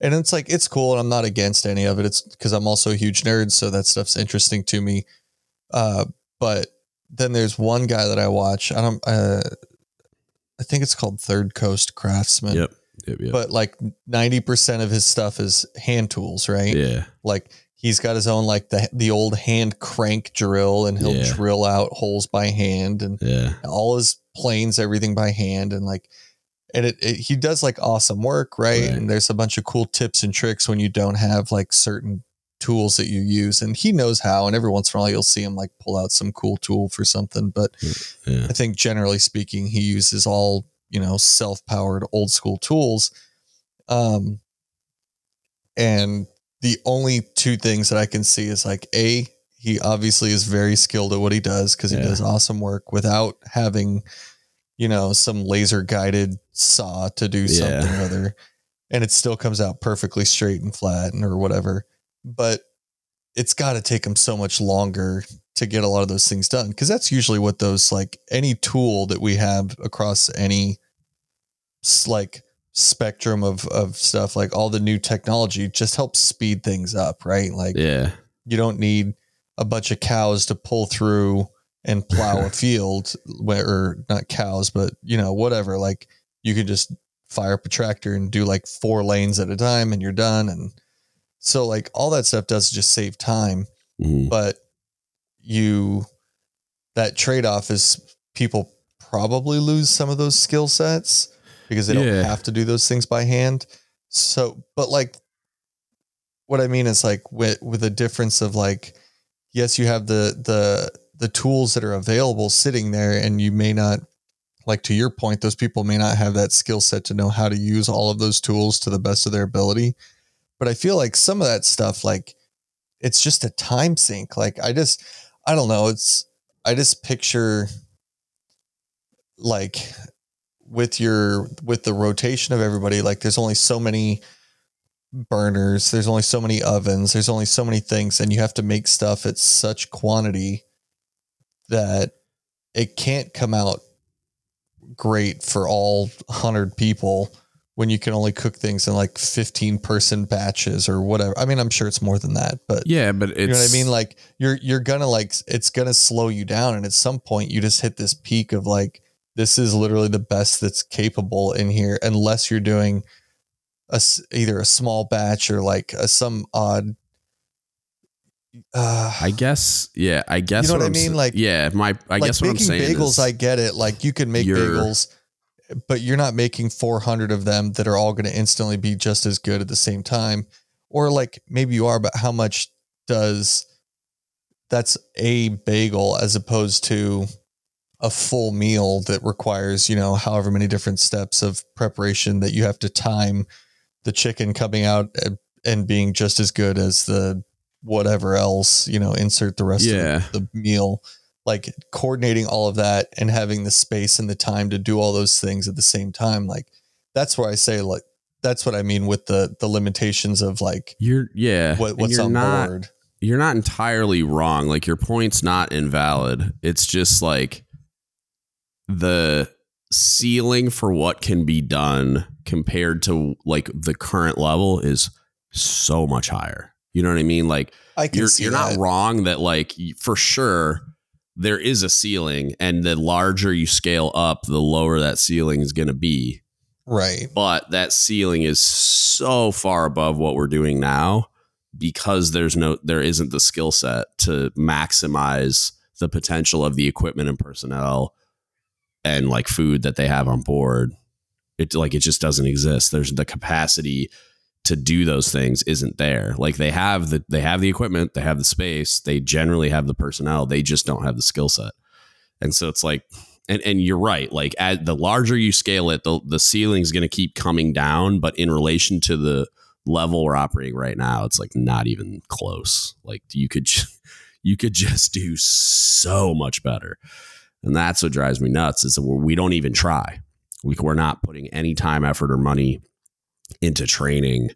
And it's like, it's cool. And I'm not against any of it. It's because I'm also a huge nerd. So that stuff's interesting to me. But then there's one guy that I watch, I think it's called Third Coast Craftsman, yep. But like 90% of his stuff is hand tools, right? Yeah. Like he's got his own, like the old hand crank drill, and he'll drill out holes by hand, and all his planes, everything by hand. And like, and he does like awesome work. Right? And there's a bunch of cool tips and tricks when you don't have like certain tools that you use, and he knows how, and every once in a while you'll see him like pull out some cool tool for something. But I think generally speaking, he uses all, self-powered old school tools. And the only two things that I can see is like, A, he obviously is very skilled at what he does, because he does awesome work without having, some laser guided saw to do something or other. And it still comes out perfectly straight and flat or whatever. But it's got to take him so much longer to get a lot of those things done, because that's usually what those, like, any tool that we have across any like spectrum of stuff, like all the new technology just helps speed things up, right? Like, yeah, you don't need a bunch of cows to pull through and plow a field, where, or not cows, but, you know, whatever. Like, you can just fire up a tractor and do like 4 lanes at a time and you're done. And so, like, all that stuff does just save time, mm-hmm. but that trade-off is people probably lose some of those skill sets because they don't have to do those things by hand. So, but like, what I mean is, like, with a difference of, like, yes, you have the tools that are available sitting there, and you may not, like, to your point, those people may not have that skill set to know how to use all of those tools to the best of their ability. But I feel like some of that stuff, like, it's just a time sink. Like, I don't know. I just picture, like, with the rotation of everybody, like, there's only so many burners, there's only so many ovens, there's only so many things, and you have to make stuff at such quantity that it can't come out great for all 100 people when you can only cook things in like 15-person batches or whatever. I mean, I'm sure it's more than that, but yeah, but it's, you know what I mean? Like, you're gonna, like, it's gonna slow you down. And at some point you just hit this peak of, like, this is literally the best that's capable in here, unless you're doing either a small batch or like some odd, I guess. Yeah. I guess, you know what I mean? Like, yeah, I like guess what I'm saying, bagels, is, I get it. Like, you can make bagels, but you're not making 400 of them that are all going to instantly be just as good at the same time. Or, like, maybe you are, but how much does that's a bagel as opposed to a full meal that requires, you know, however many different steps of preparation that you have to time the chicken coming out and being just as good as the whatever else, you know, insert the rest of the meal. Like, coordinating all of that and having the space and the time to do all those things at the same time. Like, that's where I say, like, that's what I mean with the limitations of, like, what's on board. You're not entirely wrong. Like, your point's not invalid. It's just, like, the ceiling for what can be done compared to, like, the current level is so much higher. You know what I mean? Like, I can you're not wrong that, like, for sure, there is a ceiling, and the larger you scale up, the lower that ceiling is going to be. Right. But that ceiling is so far above what we're doing now because there isn't the skill set to maximize the potential of the equipment and personnel and, like, food that they have on board. It just doesn't exist. There's the capacity to do those things isn't there. Like, they have the equipment, they have the space, they generally have the personnel, they just don't have the skill set. And so it's like, and you're right. Like, as the larger you scale it, the ceiling is going to keep coming down, but in relation to the level we're operating right now, it's, like, not even close. Like, you could just do so much better. And that's what drives me nuts, is that we don't even try. We're not putting any time, effort, or money into training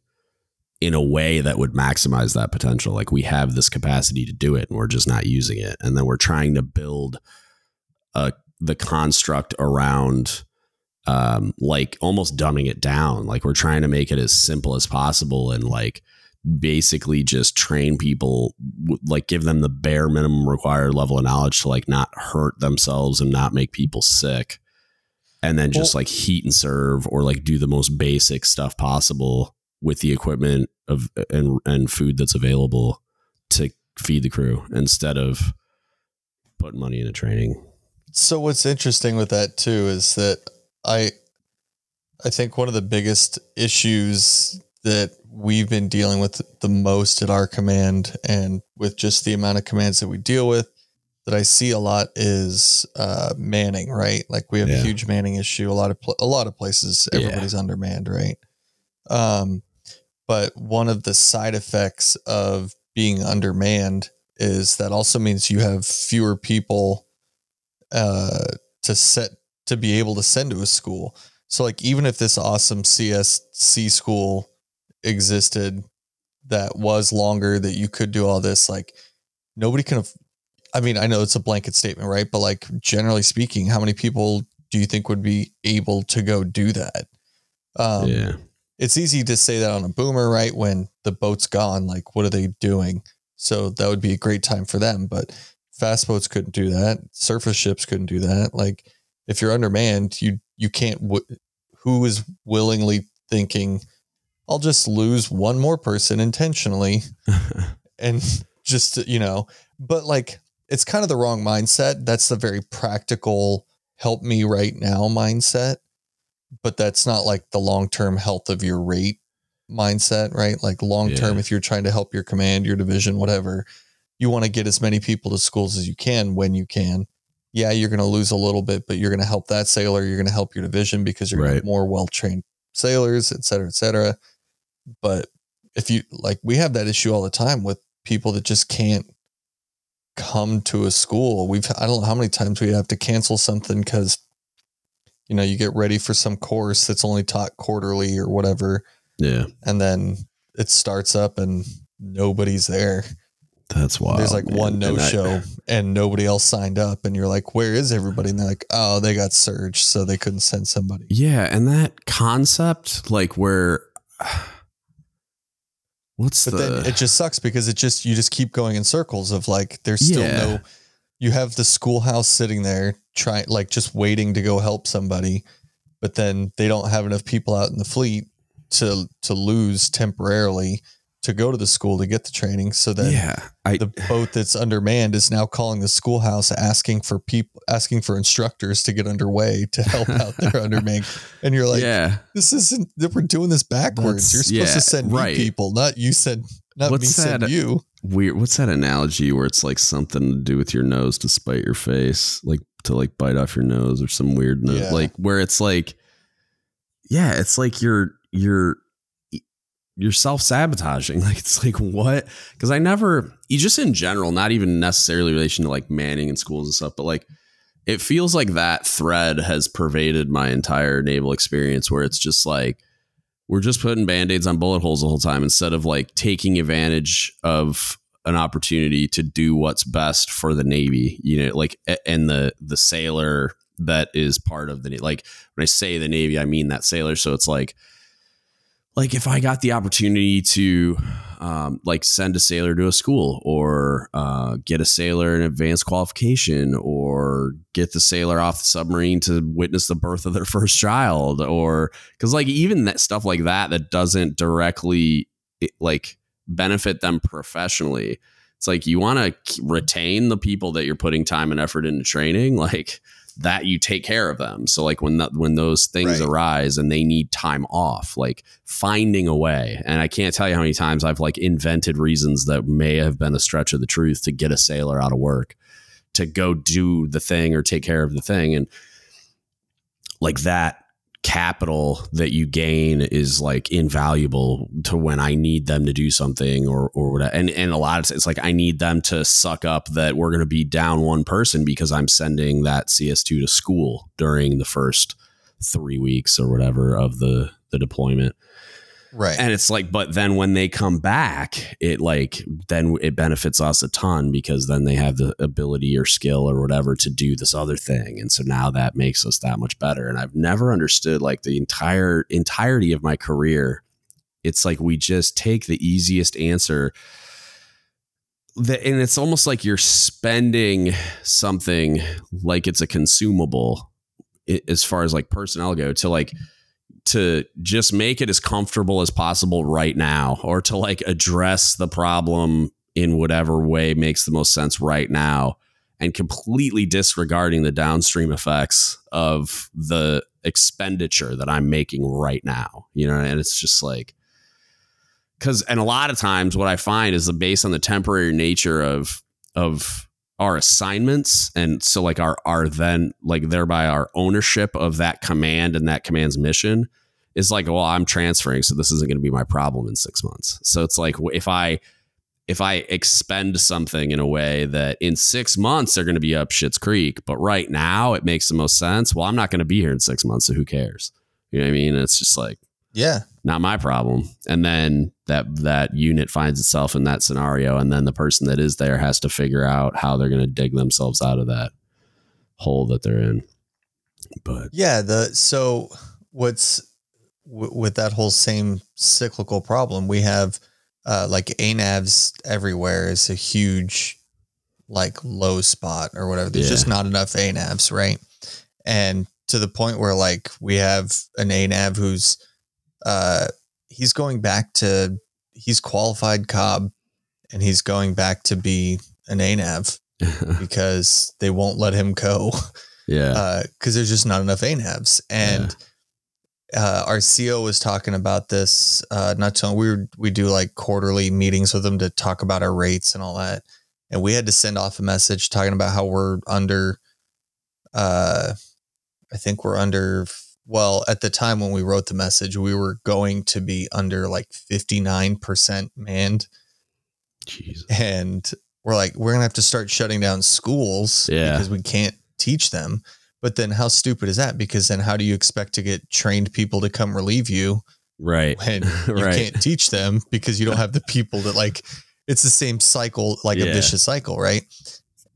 in a way that would maximize that potential. Like, we have this capacity to do it, and we're just not using it. And then we're trying to build the construct around like almost dumbing it down. Like, we're trying to make it as simple as possible and, like, basically just train people, like, give them the bare minimum required level of knowledge to, like, not hurt themselves and not make people sick. And then just, like, heat and serve, or, like, do the most basic stuff possible with the equipment of and food that's available to feed the crew, instead of putting money into training. So what's interesting with that too is that I think one of the biggest issues that we've been dealing with the most at our command, and with just the amount of commands that we deal with, that I see a lot, is manning, right? Like, we have a huge manning issue. A lot of places, everybody's undermanned, right? But one of the side effects of being undermanned is that also means you have fewer people to be able to send to a school. So, like, even if this awesome CSC school existed that was longer, that you could do all this, like, nobody can I mean, I know it's a blanket statement, right? But like, generally speaking, how many people do you think would be able to go do that? Yeah. It's easy to say that on a boomer, right? When the boat's gone, like, what are they doing? So that would be a great time for them. But fast boats couldn't do that. Surface ships couldn't do that. Like, if you're undermanned, you can't. Who is willingly thinking, I'll just lose one more person intentionally and just, you know, but like, it's kind of the wrong mindset. That's the very practical help me right now mindset. But that's not like the long-term health of your rate mindset, right? Like long-term, If you're trying to help your command, your division, whatever, you want to get as many people to schools as you can when you can. Yeah, you're going to lose a little bit, but you're going to help that sailor. You're going to help your division because you're right. More well-trained sailors, et cetera, et cetera. But if you like, we have that issue all the time with people that just can't come to a school. I don't know how many times we have to cancel something because, you know, you get ready for some course that's only taught quarterly or whatever. Yeah. And then it starts up and nobody's there. That's wild. There's like one no-show and nobody else signed up. And you're like, where is everybody? And they're like, oh, they got surged, so they couldn't send somebody. Yeah. And that concept, like, where then it just sucks because you just keep going in circles of like, there's still no, you have the schoolhouse sitting there trying, like, just waiting to go help somebody, but then they don't have enough people out in the fleet to lose temporarily to go to the school to get the training. So that the boat that's undermanned is now calling the schoolhouse, asking for instructors to get underway to help out their undermanned. And you're like, this isn't, we're doing this backwards. You're supposed to send me people, not you send, not what's me send you. Weird. What's that analogy where it's like something to do with your nose to spite your face, like to like bite off your nose or some weird nose, like where it's like, it's like you're self-sabotaging. Like, it's like, what? Because you just in general, not even necessarily in relation to like manning and schools and stuff, but like, it feels like that thread has pervaded my entire naval experience where it's just like, we're just putting Band-Aids on bullet holes the whole time instead of like taking advantage of an opportunity to do what's best for the Navy, you know, like, and the sailor that is part of the, like, when I say the Navy, I mean that sailor. So it's like if I got the opportunity to like send a sailor to a school or get a sailor an advanced qualification or get the sailor off the submarine to witness the birth of their first child, or because like even that stuff like that doesn't directly like benefit them professionally. It's like you want to retain the people that you're putting time and effort into training, like that you take care of them. So like when those things arise and they need time off, like finding a way. And I can't tell you how many times I've like invented reasons that may have been a stretch of the truth to get a sailor out of work, to go do the thing or take care of the thing. And like that capital that you gain is like invaluable to when I need them to do something or whatever. And a lot of it's like, I need them to suck up that we're going to be down one person because I'm sending that CS2 to school during the first 3 weeks or whatever of the deployment. Right. And it's like, but then when they come back, it like, then it benefits us a ton because then they have the ability or skill or whatever to do this other thing. And so now that makes us that much better. And I've never understood like the entirety of my career. It's like, we just take the easiest answer and it's almost like you're spending something like it's a consumable as far as like personnel go to like, to just make it as comfortable as possible right now, or to like address the problem in whatever way makes the most sense right now, and completely disregarding the downstream effects of the expenditure that I'm making right now, you know? And it's just like, and a lot of times what I find is based on the temporary nature of our assignments. And so like our then like thereby our ownership of that command and that command's mission is like, well, I'm transferring, so this isn't going to be my problem in 6 months. So it's like, if I expend something in a way that in 6 months, they're going to be up Schitt's Creek, but right now it makes the most sense. Well, I'm not going to be here in 6 months. So who cares? You know what I mean? It's just like, Yeah. Not my problem. And then that unit finds itself in that scenario. And then the person that is there has to figure out how they're going to dig themselves out of that hole that they're in. But yeah, so what's with that whole same cyclical problem, we have like ANAVs everywhere is a huge like low spot or whatever. There's just not enough ANAVs. Right. And to the point where like we have an ANAV who's he's going back to, he's qualified Cobb and he's going back to be an ANAV because they won't let him go. Yeah. Cause there's just not enough ANAVs. And, our CO was talking about this, not too long. We do like quarterly meetings with them to talk about our rates and all that. And we had to send off a message talking about how we're under, I think we're under, well, at the time when we wrote the message, we were going to be under like 59% manned. Jeez. And we're like, we're going to have to start shutting down schools because we can't teach them. But then how stupid is that? Because then how do you expect to get trained people to come relieve you? Right. When you can't teach them because you don't have the people that like, it's the same cycle, like a vicious cycle. Right.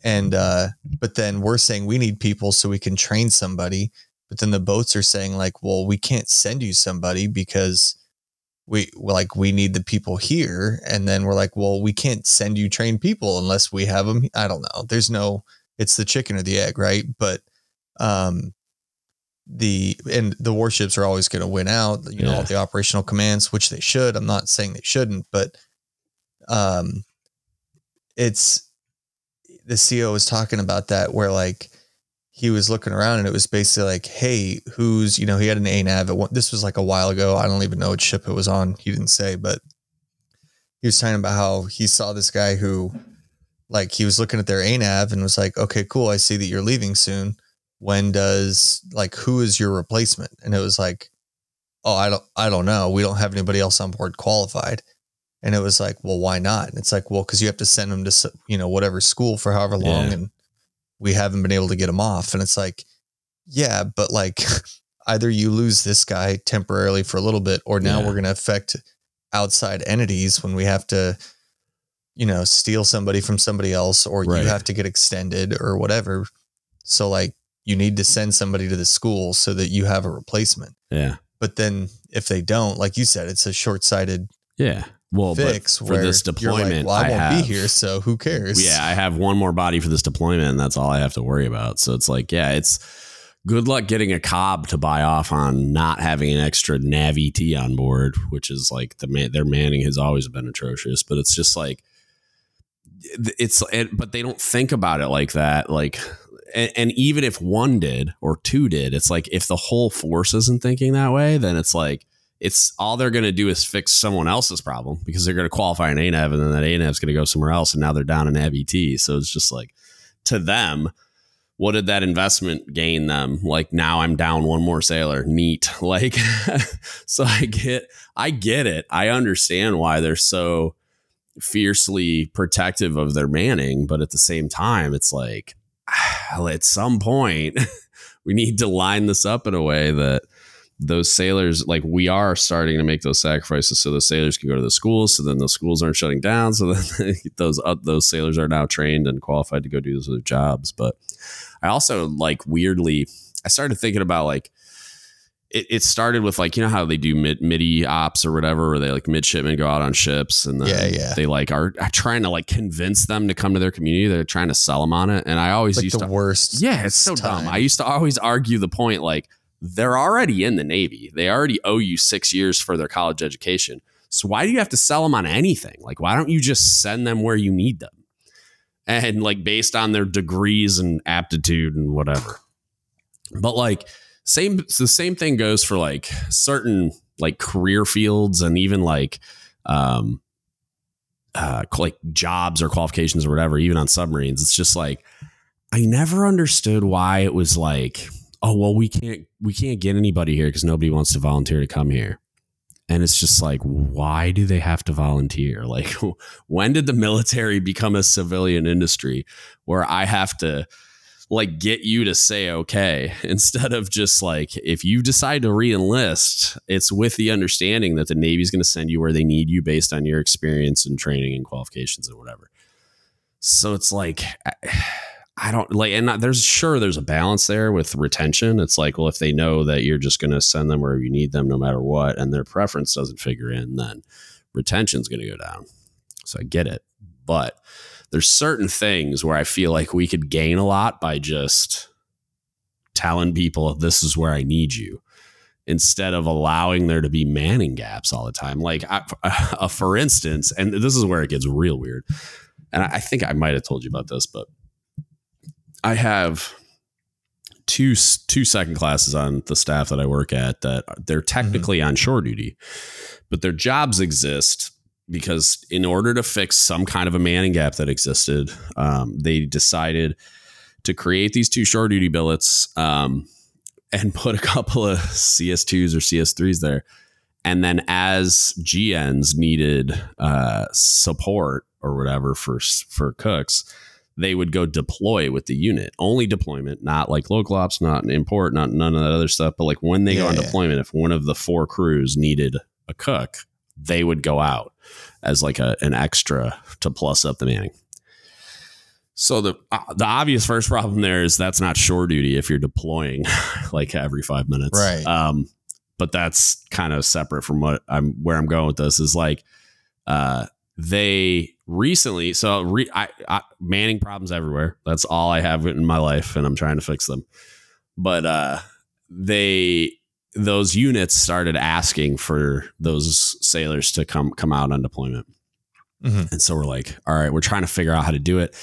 And, but then we're saying we need people so we can train somebody, but then the boats are saying like, well, we can't send you somebody because we need the people here. And then we're like, well, we can't send you trained people unless we have them. I don't know. There's no, it's the chicken or the egg. Right. But, the warships are always going to win out, you know, all the operational commands, which they should. I'm not saying they shouldn't, but, it's the CO was talking about that where like he was looking around and it was basically like, hey, who's, you know, he had an ANAV. This was like a while ago. I don't even know what ship it was on. He didn't say, but he was talking about how he saw this guy who like, he was looking at their ANAV and was like, okay, cool. I see that you're leaving soon. When does like, who is your replacement? And it was like, oh, I don't know. We don't have anybody else on board qualified. And it was like, well, why not? And it's like, well, cause you have to send them to, you know, whatever school for however long. Yeah. And we haven't been able to get them off. And it's like, yeah, but like either you lose this guy temporarily for a little bit, or now we're going to affect outside entities when we have to, you know, steal somebody from somebody else, or you have to get extended or whatever. So like, you need to send somebody to the school so that you have a replacement. Yeah. But then if they don't, like you said, it's a short-sighted fix for this deployment. Like, well, I won't be here, so who cares? Yeah, I have one more body for this deployment, and that's all I have to worry about. So it's like, yeah, it's good luck getting a Cobb to buy off on not having an extra nav ET on board, which is like their manning has always been atrocious. But it's just like but they don't think about it like that, like. And even if one did or two did, it's like if the whole force isn't thinking that way, then it's like it's all they're going to do is fix someone else's problem because they're going to qualify an ANAV and then that ANAV is going to go somewhere else. And now they're down an AVT. So it's just like to them, what did that investment gain them? Like now I'm down one more sailor. Neat. Like, so I get it. I understand why they're so fiercely protective of their manning. But at the same time, it's like, at some point we need to line this up in a way that those sailors, like we are starting to make those sacrifices so the sailors can go to the schools. So then the schools aren't shutting down. So then those sailors are now trained and qualified to go do those jobs. But I also like weirdly, I started thinking about like, it started with like, you know how they do midi ops or whatever, where they like midshipmen go out on ships and then they like are trying to like convince them to come to their community. They're trying to sell them on it. And I always used the worst. Yeah. It's so dumb. I used to always argue the point, like they're already in the Navy. They already owe you 6 years for their college education. So why do you have to sell them on anything? Like, why don't you just send them where you need them? And like based on their degrees and aptitude and whatever, but like, the same thing goes for like certain like career fields and even like jobs or qualifications or whatever, even on submarines. It's just like, I never understood why it was like, oh, well, we can't get anybody here because nobody wants to volunteer to come here. And it's just like, why do they have to volunteer? Like, when did the military become a civilian industry where I have to like get you to say okay, instead of just like, if you decide to reenlist, it's with the understanding that the Navy's going to send you where they need you based on your experience and training and qualifications and whatever. So it's like, I don't like, and not, there's a balance there with retention. It's like, well, if they know that you're just going to send them wherever you need them, no matter what, and their preference doesn't figure in, then retention's going to go down. So I get it. But there's certain things where I feel like we could gain a lot by just telling people, this is where I need you, instead of allowing there to be manning gaps all the time. Like, for instance, and this is where it gets real weird. And I think I might've told you about this, but I have two second classes on the staff that I work at that they're technically on shore duty, but their jobs exist because in order to fix some kind of a manning gap that existed, they decided to create these two shore duty billets and put a couple of CS2s or CS3s there. And then as GNs needed support or whatever for cooks, they would go deploy with the unit. Only deployment, not like local ops, not an import, not none of that other stuff. But like when they go on deployment, if one of the four crews needed a cook, they would go out as like an extra to plus up the manning. So the obvious first problem there is that's not shore duty if you're deploying like every 5 minutes. Right. But that's kind of separate from where I'm going with this is like, they recently, manning problems everywhere. That's all I have in my life and I'm trying to fix them. But, those units started asking for those sailors to come out on deployment. Mm-hmm. And so we're like, all right, we're trying to figure out how to do it.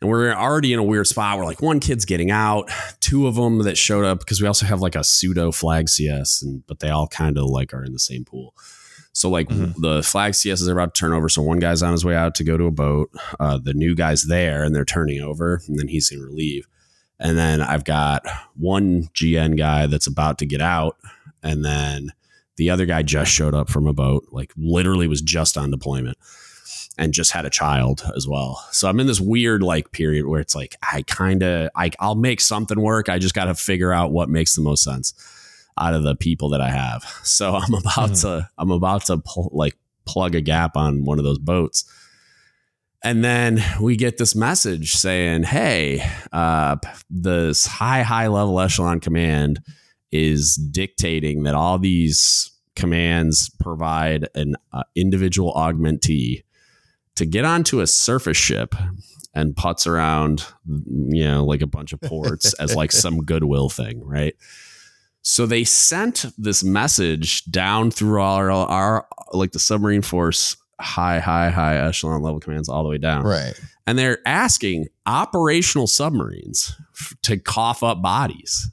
And we're already in a weird spot. We're like, one kid's getting out, two of them that showed up because we also have like a pseudo flag CS, but they all kind of like are in the same pool. So like the flag CSs are about to turn over. So one guy's on his way out to go to a boat. The new guy's there and they're turning over and then he's going to relieve. And then I've got one GN guy that's about to get out. And then the other guy just showed up from a boat, like literally was just on deployment and just had a child as well. So I'm in this weird like period where it's like, I'll make something work. I just got to figure out what makes the most sense out of the people that I have. So I'm about to, plug a gap on one of those boats. And then we get this message saying, hey, this high level echelon command is dictating that all these commands provide an individual augmentee to get onto a surface ship and putz around, like a bunch of ports as like some goodwill thing. Right. So they sent this message down through our like the submarine force, high echelon level commands all the way down. Right. And they're asking operational submarines to cough up bodies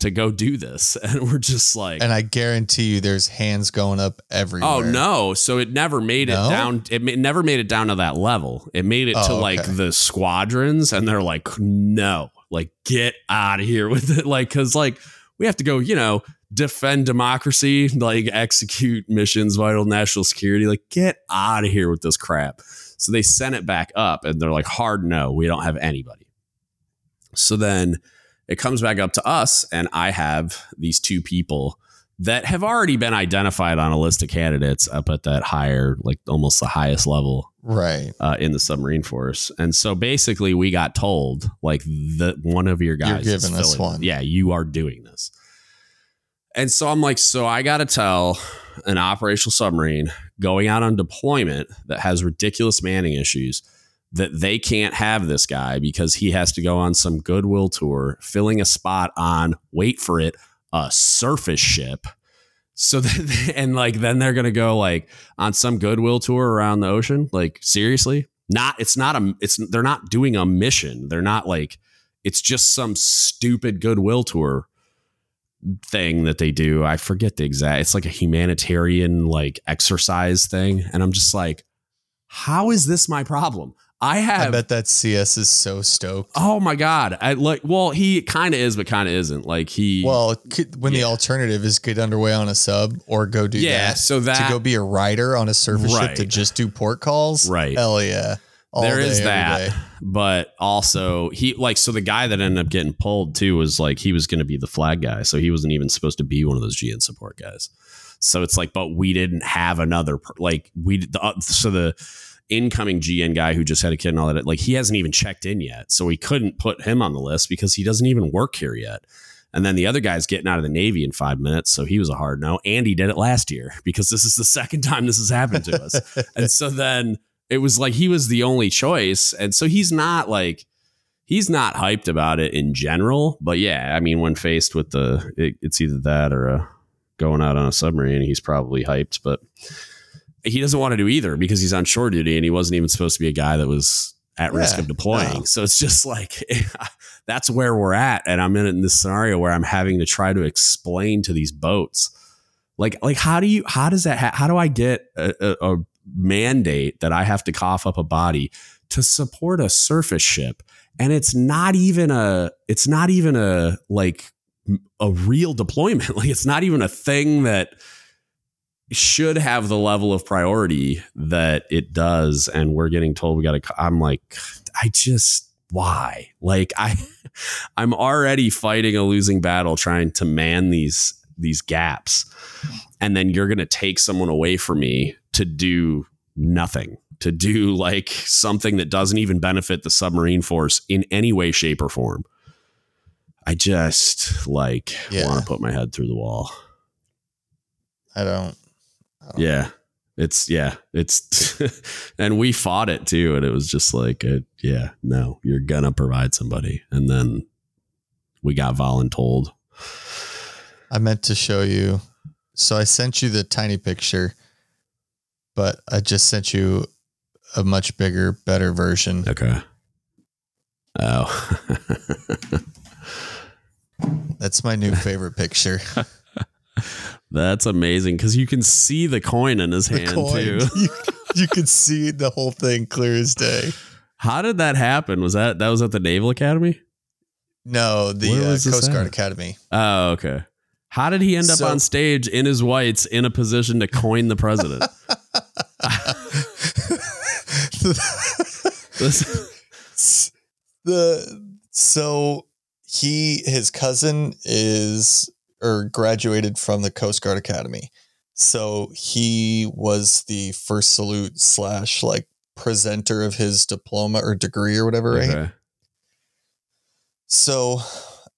to go do this. And we're just like, and I guarantee you there's hands going up everywhere. Oh no. So it never made it down. It never made it down to that level. It made it to like the squadrons. And they're like, no, like get out of here with it. Like, cause like we have to go, defend democracy, like execute missions, vital national security, like get out of here with this crap. So they sent it back up and they're like, hard no, we don't have anybody. So then it comes back up to us and I have these two people that have already been identified on a list of candidates up at that higher, like almost the highest level in the submarine force. And so basically we got told like one of your guys is giving us one. Yeah, you are doing this. And so I'm like, so I got to tell an operational submarine going out on deployment that has ridiculous manning issues that they can't have this guy because he has to go on some goodwill tour, filling a spot on, wait for it, a surface ship. So then they're going to go like on some goodwill tour around the ocean. Like seriously, they're not doing a mission. They're not like, it's just some stupid goodwill tour thing that they do. I forget the exact, it's like a humanitarian like exercise thing. And I'm just like, how is this my problem? I bet that CS is so stoked. Oh my God. He kind of is, but kind of isn't. Like the alternative is get underway on a sub or go do that. So to go be a rider on a surface ship to just do port calls. Right. Hell yeah. There is that. But also he so the guy that ended up getting pulled too was he was going to be the flag guy. So he wasn't even supposed to be one of those GN support guys. So it's but we didn't have another, so the incoming GN guy who just had a kid and all that, he hasn't even checked in yet. So we couldn't put him on the list because he doesn't even work here yet. And then the other guy's getting out of the Navy in 5 minutes. So he was a hard no. And he did it last year because this is the second time this has happened to us. And so then it was he was the only choice. And so he's not he's not hyped about it in general. But yeah, I mean, when faced with it's either that or going out on a submarine, he's probably hyped, but he doesn't want to do either because he's on shore duty and he wasn't even supposed to be a guy that was at risk of deploying. No. So it's just that's where we're at. And I'm in this scenario where I'm having to try to explain to these boats, how do I get a mandate that I have to cough up a body to support a surface ship? And it's not even a real deployment. It's not even a thing that should have the level of priority that it does. And we're getting told we got to, why? I'm already fighting a losing battle trying to man these gaps. And then you're going to take someone away from me to do nothing, to do something that doesn't even benefit the submarine force in any way, shape or form. I just want to put my head through the wall. I don't. It's and we fought it too. And it was just no, you're going to provide somebody. And then we got voluntold. I meant to show you. So I sent you the tiny picture, but I just sent you a much bigger, better version. Okay. Oh, that's my new favorite picture. That's amazing because you can see the coin in his hand too. You can see the whole thing clear as day. How did that happen? Was that was at the Naval Academy? No, the Coast Guard Academy. Oh, okay. How did he end up on stage in his whites in a position to coin the president? His cousin is graduated from the Coast Guard Academy. So he was the first salute / presenter of his diploma or degree or whatever. Okay. Right. So,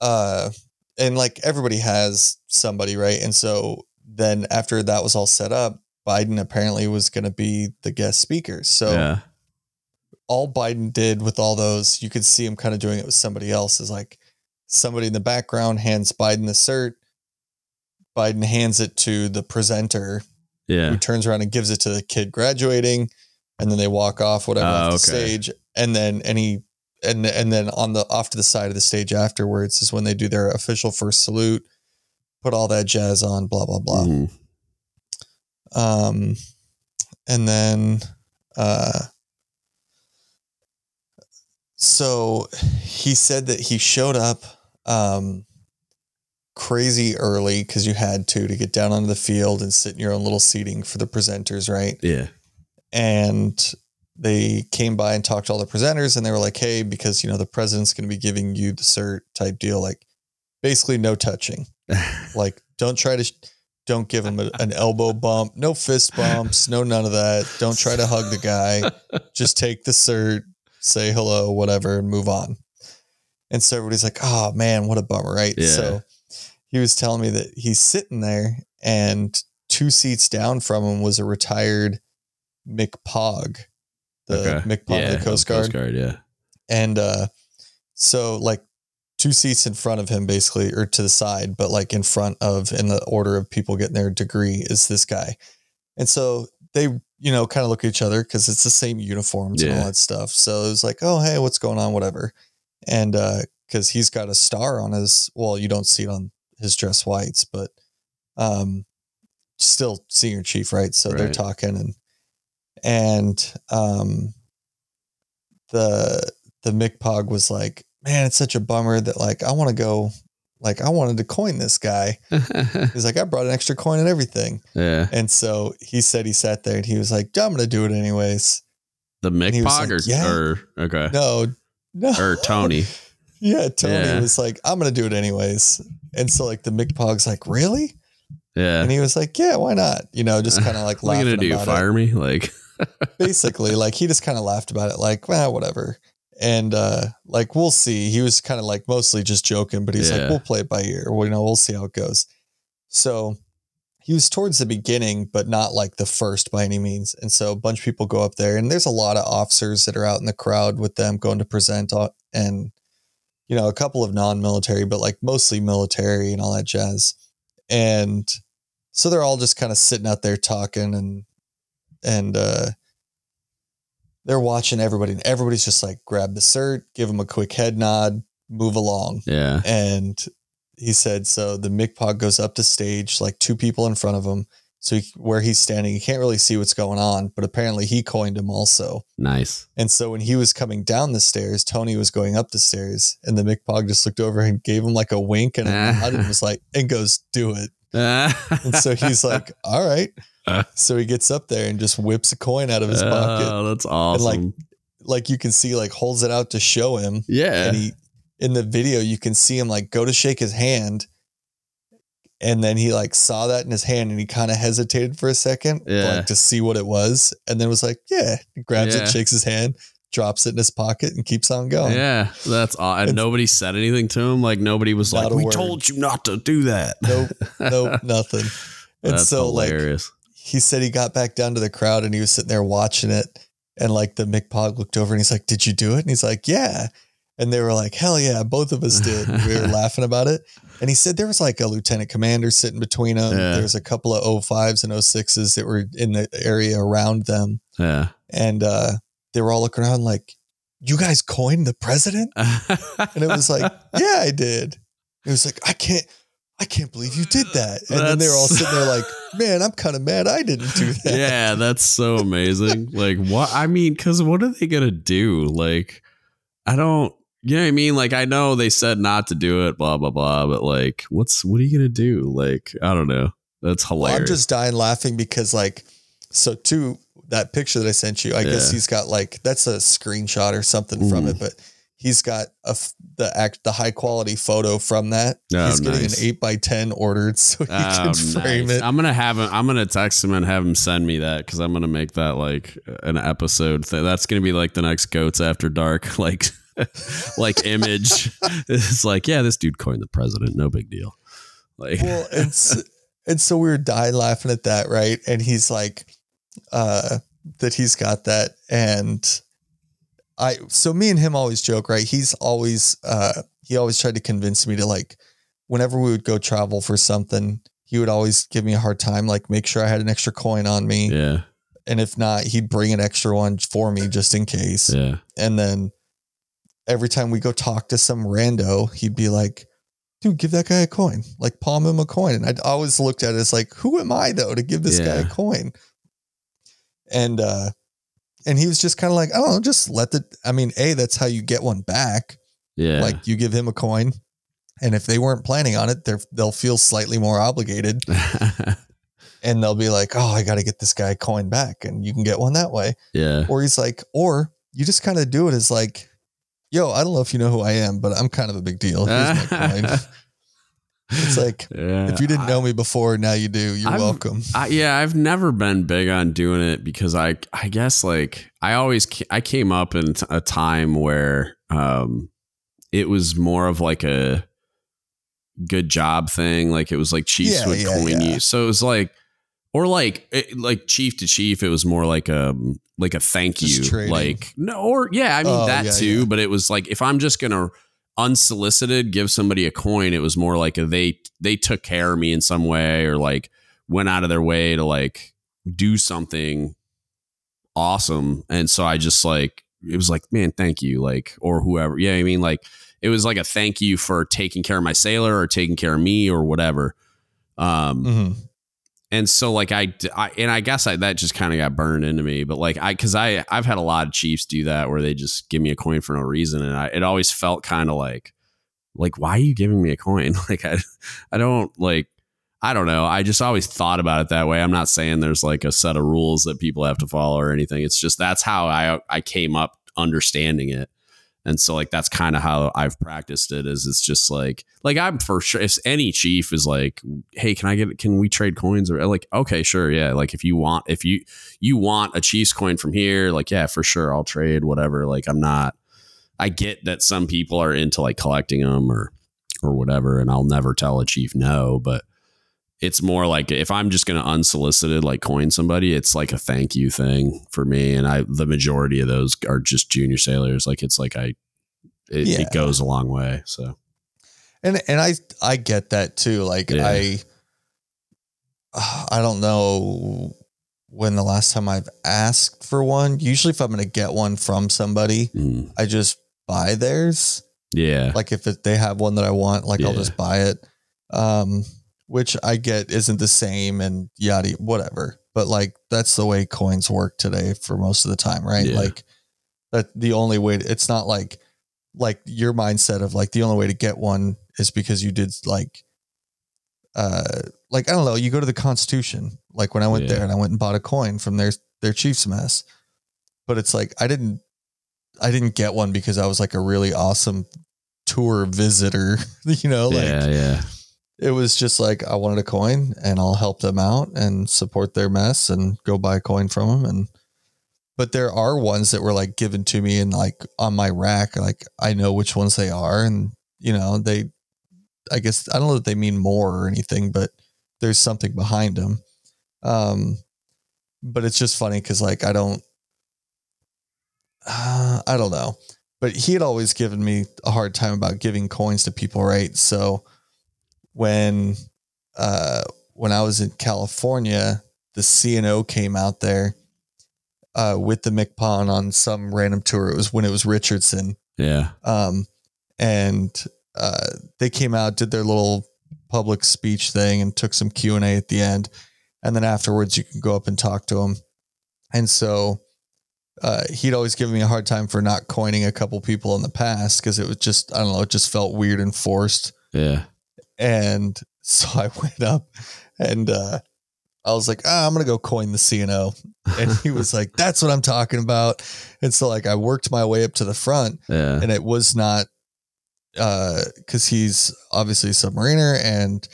and everybody has somebody, right? And so then after that was all set up, Biden apparently was going to be the guest speaker. So all Biden did with all those, you could see him kind of doing it with somebody else is somebody in the background hands Biden the cert. Biden hands it to the presenter. Yeah. Who turns around and gives it to the kid graduating, and then they walk off off the stage. And then and then on the off to the side of the stage afterwards is when they do their official first salute, put all that jazz on, blah blah blah. Mm-hmm. And then so he said that he showed up crazy early because you had to get down onto the field and sit in your own little seating for the presenters, right? Yeah. And they came by and talked to all the presenters and they were like, hey, because, the president's going to be giving you the cert type deal, basically no touching. Don't give him an elbow bump, no fist bumps, no none of that. Don't try to hug the guy. Just take the cert, say hello, whatever, and move on. And so everybody's like, oh man, what a bummer, right? Yeah. So he was telling me that he's sitting there and two seats down from him was a retired McPog, the Coast Guard. Coast Guard, yeah. And so two seats in front of him basically, or to the side, but in front of, in the order of people getting their degree is this guy. And so they, kind of look at each other because it's the same uniforms and all that stuff. So it was oh, hey, what's going on? Whatever. And because he's got a star on his, well, you don't see it on his dress whites, but still senior chief, right? So they're talking and the McPog was like, man, it's such a bummer that I want to go, I wanted to coin this guy. He's I brought an extra coin and everything. Yeah. And so he said he sat there and he was I'm going to do it anyways. The McPog, like, yeah, or okay, no, or Tony. Yeah, Tony was like, I'm gonna do it anyways. And so like the McPog's like, really? Yeah. And he was like, yeah, why not? You know, just kind of like laughing about it. What are you gonna do? Fire me? Like basically, like he just kind of laughed about it, like, well, whatever. And like, we'll see. He was kind of like mostly just joking, but he's like, we'll play it by ear. Well, you know, we'll see how it goes. So he was towards the beginning, but not like the first by any means. And so a bunch of people go up there, and there's a lot of officers that are out in the crowd with them going to present, and, you know, a couple of non-military, but like mostly military and all that jazz. And so they're all just kind of sitting out there talking, and they're watching everybody, and everybody's just like, grab the cert, give them a quick head nod, move along. Yeah. And he said, so the McPog goes up to stage, like two people in front of him. So where he's standing, you can't really see what's going on, but apparently he coined him also. Nice. And so when he was coming down the stairs, Tony was going up the stairs, and the McPog just looked over and gave him like a wink and a nod and was like, and goes, do it. And so he's like, all right. So he gets up there and just whips a coin out of his pocket. Oh, that's awesome. And like you can see, like holds it out to show him. Yeah. And he, in the video, you can see him like go to shake his hand. And then he like saw that in his hand, and he kind of hesitated for a second like to see what it was. And then was like, yeah, he grabs it, shakes his hand, drops it in his pocket, and keeps on going. Yeah. That's odd. And nobody said anything to him. Like nobody was like, we told you not to do that. Nope. Nothing. And that's so hilarious. Like, he said he got back down to the crowd, and he was sitting there watching it. And like the McPog looked over, and he's like, did you do it? And he's like, yeah. And they were like, hell yeah, both of us did. And we were laughing about it. And he said there was like a lieutenant commander sitting between them. Yeah. There was a couple of 05s and 06s that were in the area around them. Yeah. And they were all looking around like, you guys coined the president? And it was like, yeah, I did. It was like, I can't believe you did that. And then they were all sitting there like, man, I'm kind of mad I didn't do that. Yeah, that's so amazing. Like, what? I mean, because what are they going to do? Like, I don't, you know what I mean? Like, I know they said not to do it, blah, blah, blah. But like, what are you going to do? Like, I don't know. That's hilarious. Well, I'm just dying laughing because like, so to that picture that I sent you, I guess he's got like, that's a screenshot or something from it, but he's got the high quality photo from that. Oh, he's getting an 8x10 ordered so he can frame it. I'm going to text him and have him send me that, because I'm going to make that like an episode thing. That's going to be like the next Goats After Dark, like, like image. It's like, yeah, this dude coined the president. No big deal. Like, well, and so we were dying laughing at that. Right. And he's like, that he's got that. And so me and him always joke, right? He's always, he always tried to convince me to like, whenever we would go travel for something, he would always give me a hard time, like make sure I had an extra coin on me. Yeah. And if not, he'd bring an extra one for me just in case. Yeah. And then every time we go talk to some rando, he'd be like, dude, give that guy a coin, like palm him a coin. And I'd always looked at it as like, who am I though to give this guy a coin? And he was just kind of like, oh, just that's how you get one back. Yeah. Like you give him a coin, and if they weren't planning on it, they'll feel slightly more obligated and they'll be like, oh, I got to get this guy a coin back, and you can get one that way. Yeah. Or he's like, or you just kind of do it as like, yo, I don't know if you know who I am, but I'm kind of a big deal. Here's my coin. It's like, if you didn't know me before, now you do. You're welcome. I've never been big on doing it because I guess like I came up in a time where it was more of like a good job thing. Like it was like chiefs would coin you. So it was like, or like chief to chief, it was more like a thank you, like no, or yeah, I mean too. Yeah. But it was like, if I'm just gonna unsolicited give somebody a coin, it was more like they took care of me in some way, or like went out of their way to like do something awesome. And so I just like, it was like, man, thank you, like, or whoever. Yeah, I mean, like it was like a thank you for taking care of my sailor or taking care of me or whatever. And so like I guess that just kind of got burned into me, but like I've had a lot of chiefs do that where they just give me a coin for no reason. And it always felt kind of like, why are you giving me a coin? Like I don't like, I don't know. I just always thought about it that way. I'm not saying there's like a set of rules that people have to follow or anything. It's just that's how I came up understanding it. And so like that's kind of how I've practiced it, is it's just like I'm for sure if any chief is like, hey, can we trade coins, or like, okay, sure. Yeah. Like if you want a Chiefs coin from here, like, yeah, for sure. I'll trade whatever. Like I get that some people are into like collecting them or whatever. And I'll never tell a chief no, but it's more like if I'm just going to unsolicited, like coin somebody, it's like a thank you thing for me. And the majority of those are just junior sailors. Like it's like it goes a long way. So, and I get that too. Like yeah. I don't know when the last time I've asked for one. Usually if I'm going to get one from somebody, I just buy theirs. Yeah. Like if they have one that I want, like I'll just buy it. Which I get isn't the same and yada, whatever. But like, that's the way coins work today for most of the time, right? Yeah. Like that the only way it's not like your mindset of like, the only way to get one is because you did like, I don't know, you go to the Constitution. Like when I went there and I went and bought a coin from their Chiefs mess, but it's like, I didn't get one because I was like a really awesome tour visitor, you know, like, yeah. It was just like, I wanted a coin and I'll help them out and support their mess and go buy a coin from them. But there are ones that were like given to me and like on my rack, like I know which ones they are. And you know, I guess, I don't know that they mean more or anything, but there's something behind them. But it's just funny. Cause like, I don't know, but he had always given me a hard time about giving coins to people. Right. So, when I was in California, the CNO came out there with the McPon on some random tour. It was when it was Richardson. Yeah. And they came out, did their little public speech thing and took some Q&A at the end. And then afterwards you can go up and talk to them. And so he'd always given me a hard time for not coining a couple people in the past, because it was just, I don't know, it just felt weird and forced. Yeah. And so I went up and I was like, I'm going to go coin the CNO. And he was like, that's what I'm talking about. And so like I worked my way up to the front and it was not because he's obviously a submariner. And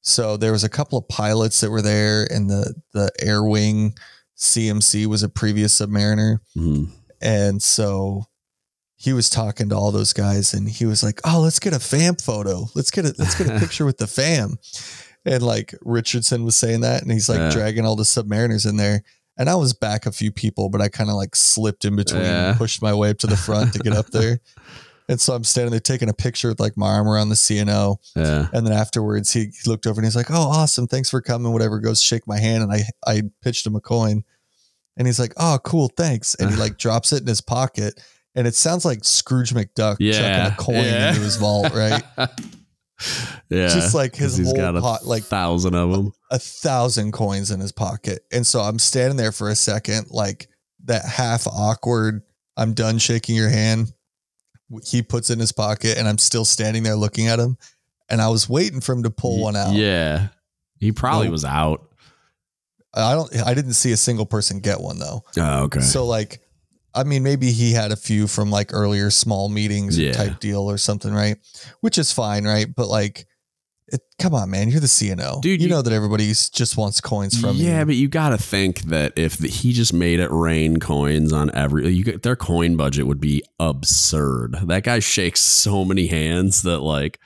so there was a couple of pilots that were there, and the Air Wing CMC was a previous submariner. Mm-hmm. And so he was talking to all those guys and he was like, oh, let's get a fam photo. Let's get a picture with the fam. And like Richardson was saying that, and he's like dragging all the submariners in there. And I was back a few people, but I kind of like slipped in between and pushed my way up to the front to get up there. And so I'm standing there taking a picture with like my arm around the CNO. Yeah. And then afterwards he looked over and he's like, oh, awesome. Thanks for coming. Whatever, goes shake my hand. And I pitched him a coin and he's like, oh, cool. Thanks. And he like drops it in his pocket. And it sounds like Scrooge McDuck chucking a coin into his vault, right? Yeah, just like his whole pot, like 1,000 of them, 1,000 coins in his pocket. And so I'm standing there for a second, like that half awkward, I'm done shaking your hand. He puts it in his pocket, and I'm still standing there looking at him. And I was waiting for him to pull one out. Yeah, he probably was out. I didn't see a single person get one though. Oh, okay. So like, I mean, maybe he had a few from like earlier small meetings type deal or something, right? Which is fine, right? But like, come on, man, you're the CNO. Dude, you know that everybody just wants coins from you. Yeah, but you got to think that if he just made it rain coins on their coin budget would be absurd. That guy shakes so many hands that like,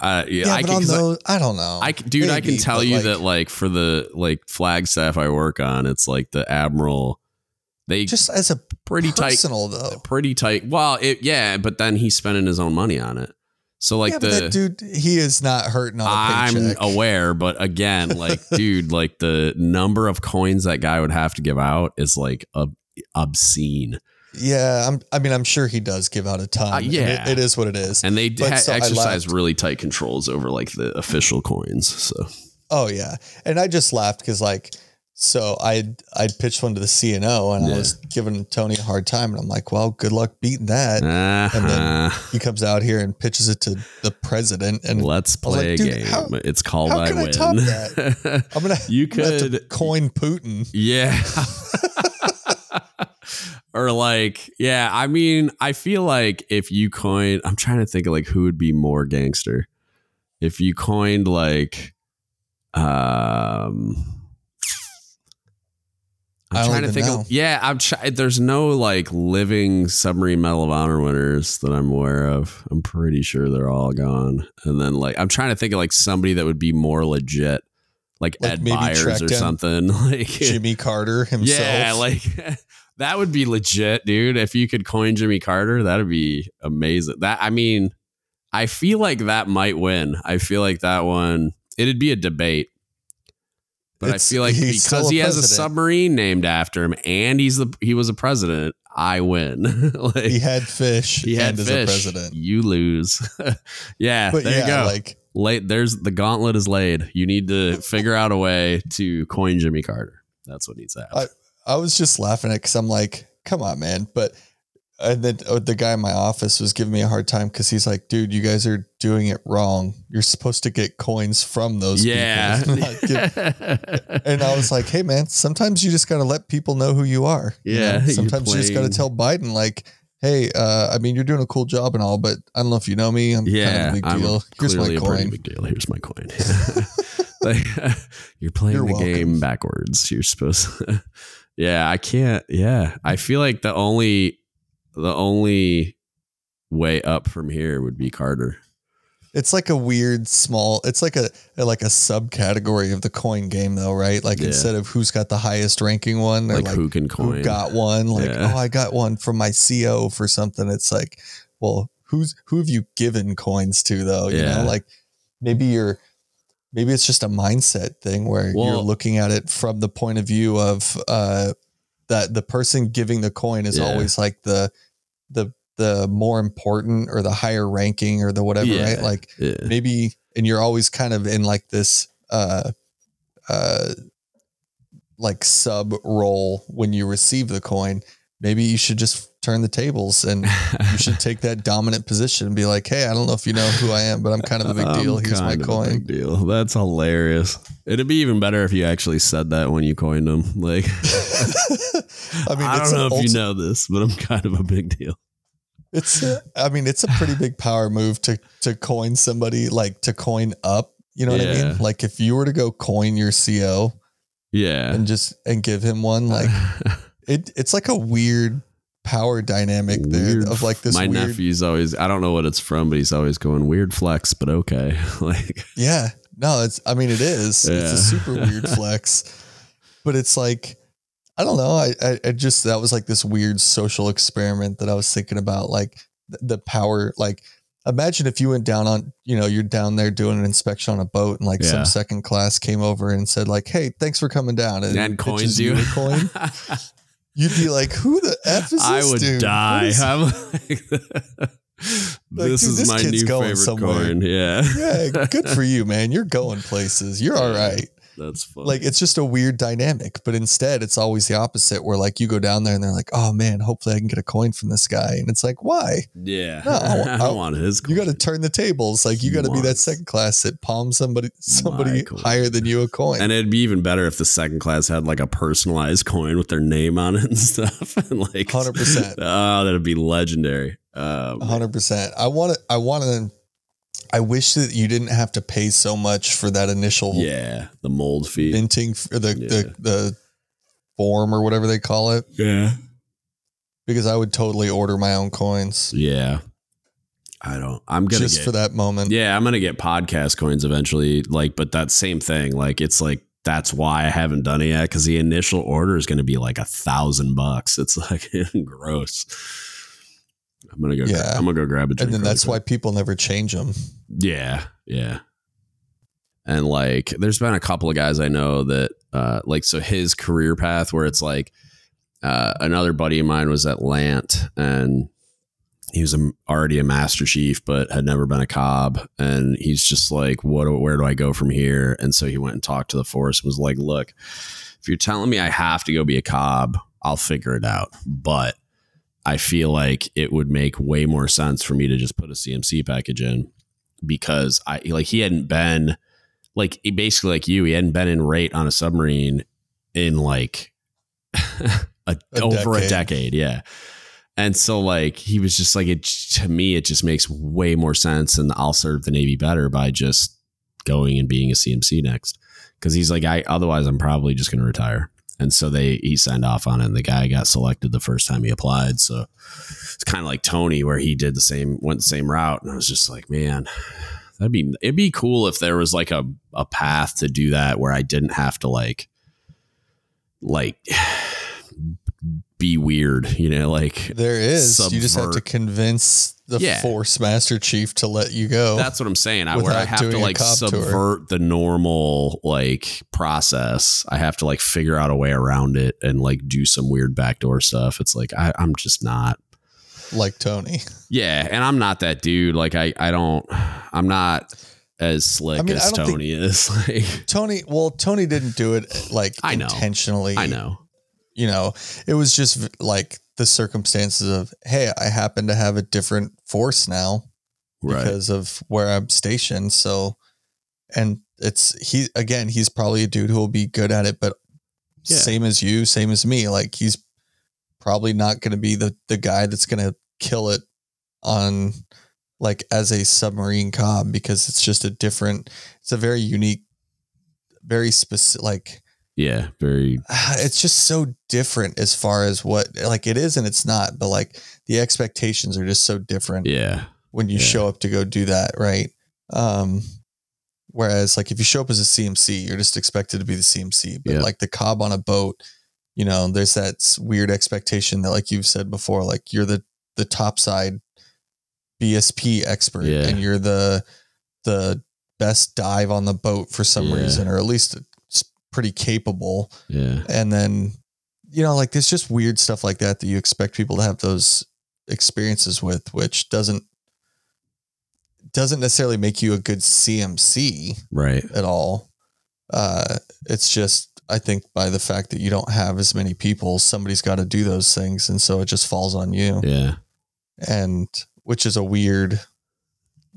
I don't know. I can tell you like, that like for the like Flagstaff I work on, it's like the Admiral. They just as a pretty personal, tight, though. Pretty tight. Well, but then he's spending his own money on it. So like that dude, he is not hurting on a paycheck. I'm aware, but again, like dude, like the number of coins that guy would have to give out is like obscene. Yeah, I'm sure he does give out a ton. It is what it is. And they exercise really tight controls over like the official coins. So. Oh yeah, and I just laughed because like So I pitched one to the CNO and I was giving Tony a hard time and I'm like, well, good luck beating that. And then he comes out here and pitches it to the president and let's play a game. It's called I Win. Top that? I'm gonna you could coin Putin. Yeah. Or like, yeah, I mean, I feel like if you coined, I'm trying to think of like who would be more gangster. If you coined like, I'm trying to think. There's no like living Submarine Medal of Honor winners that I'm aware of. I'm pretty sure they're all gone. And then like, I'm trying to think of like somebody that would be more legit, like Ed Byers or something, like Jimmy Carter himself. Yeah, like that would be legit, dude. If you could coin Jimmy Carter, that'd be amazing. That, I mean, I feel like that might win. I feel like that one, it'd be a debate. But I feel like because he has a submarine named after him and he was a president, I win. Like, he had fish. He had fish. As a president. You lose. Yeah, but there you go. Like, there's the gauntlet is laid. You need to figure out a way to coin Jimmy Carter. That's what needs to happen. I was just laughing at it because I'm like, come on, man. But the guy in my office was giving me a hard time because he's like, dude, you guys are doing it wrong. You're supposed to get coins from those people. And I was like, hey, man, sometimes you just got to let people know who you are. Yeah. You know? Sometimes you just got to tell Biden, like, hey, I mean, you're doing a cool job and all, but I don't know if you know me. I'm kind of a big deal. Here's my coin. Here's my coin. Like, you're playing the game backwards. You're supposed to. Yeah, I can't. Yeah. I feel like the only way up from here would be Carter. It's like a weird small, it's like a subcategory of the coin game though, right? Like instead of who's got the highest ranking one, they're like who can coin, who got one, like, oh, I got one from my CO for something. It's like, well, who have you given coins to though? You know, like maybe it's just a mindset thing where you're looking at it from the point of view of, that the person giving the coin is always like the more important or the higher ranking or the whatever, right? Like maybe, and you're always kind of in like this, like sub role when you receive the coin. Maybe you should just turn the tables and you should take that dominant position and be like, hey, I don't know if you know who I am, but I'm kind of a big deal. Here's my coin. Big deal. That's hilarious. It'd be even better if you actually said that when you coined them. Like, I mean, I don't know if you know this, but I'm kind of a big deal. It's a pretty big power move to coin somebody, like to coin up, you know what I mean? Like if you were to go coin your CO and give him one, like it's like a weird power dynamic there of like this. My nephew's always, I don't know what it's from, but he's always going weird flex, but okay. Like, yeah, no, it is, it's a super weird flex, but it's like, I don't know. I just, that was like this weird social experiment that I was thinking about, like the power, like imagine if you went down on, you know, you're down there doing an inspection on a boat and like some second class came over and said like, hey, thanks for coming down. And coins you a coin. You'd be like, who the F is this? I would die. I'm like, this is my new favorite coin. Yeah. Yeah. Good for you, man. You're going places. You're all right. That's funny. Like, it's just a weird dynamic, but instead it's always the opposite where like you go down there and they're like, oh man, hopefully I can get a coin from this guy. And it's like, why? Yeah. No, I want his coin. You got to turn the tables. Like you got to be that second class that palms somebody higher than you a coin. And it'd be even better if the second class had like a personalized coin with their name on it and stuff. And like 100%. Oh, that'd be legendary. 100%. I wish that you didn't have to pay so much for that initial the mold fee, minting for the form or whatever they call it. Yeah, because I would totally order my own coins. Yeah, I'm gonna get for that moment. Yeah, I'm gonna get podcast coins eventually. Like, but that same thing. Like, it's like that's why I haven't done it yet because the initial order is gonna be like $1,000. It's like gross. I'm gonna go grab a drink. And then that's why people never change them. Yeah. Yeah. And like, there's been a couple of guys I know that, like, so his career path where it's like, another buddy of mine was at Lant and he was already a Master Chief, but had never been a Cobb. And he's just like, where do I go from here? And so he went and talked to the Force and was like, look, if you're telling me I have to go be a Cobb, I'll figure it out. But I feel like it would make way more sense for me to just put a CMC package in, because I like, he hadn't been like, he basically like you, he hadn't been in rate on a submarine in like over a decade. Yeah. And so like, he was just like, to me, it just makes way more sense, and I'll serve the Navy better by just going and being a CMC next. Cause he's like, otherwise I'm probably just going to retire. And so he signed off on it, and the guy got selected the first time he applied. So it's kind of like Tony, where he did went the same route. And I was just like, man, it'd be cool if there was like a path to do that where I didn't have to like be weird, you know, like there is, you just have to convince the Force Master Chief to let you go. That's what I'm saying. I have to like subvert the normal like process. I have to like figure out a way around it and like do some weird backdoor stuff. It's like, I'm just not like Tony. Yeah. And I'm not that dude. Like I'm not as slick as Tony is. Like Tony didn't do it like intentionally. I know. You know, it was just like the circumstances of, hey, I happen to have a different Force now because of where I'm stationed. So, and he's probably a dude who will be good at it, but same as you, same as me. Like he's probably not going to be the guy that's going to kill it on like as a submarine Cobb, because it's just it's a very unique, very specific, like, yeah, very. It's just so different as far as what like it is and it's not, but like the expectations are just so different. Yeah, when you show up to go do that, right? Whereas like if you show up as a CMC, you're just expected to be the CMC. But like the Cobb on a boat, you know, there's that weird expectation that like you've said before, like you're the topside BSP expert and you're the best dive on the boat for some reason, or at least pretty capable. Yeah. And then, you know, like there's just weird stuff like that you expect people to have those experiences with, which doesn't necessarily make you a good CMC at all. It's just, I think by the fact that you don't have as many people, somebody's got to do those things. And so it just falls on you. Yeah. And which is a weird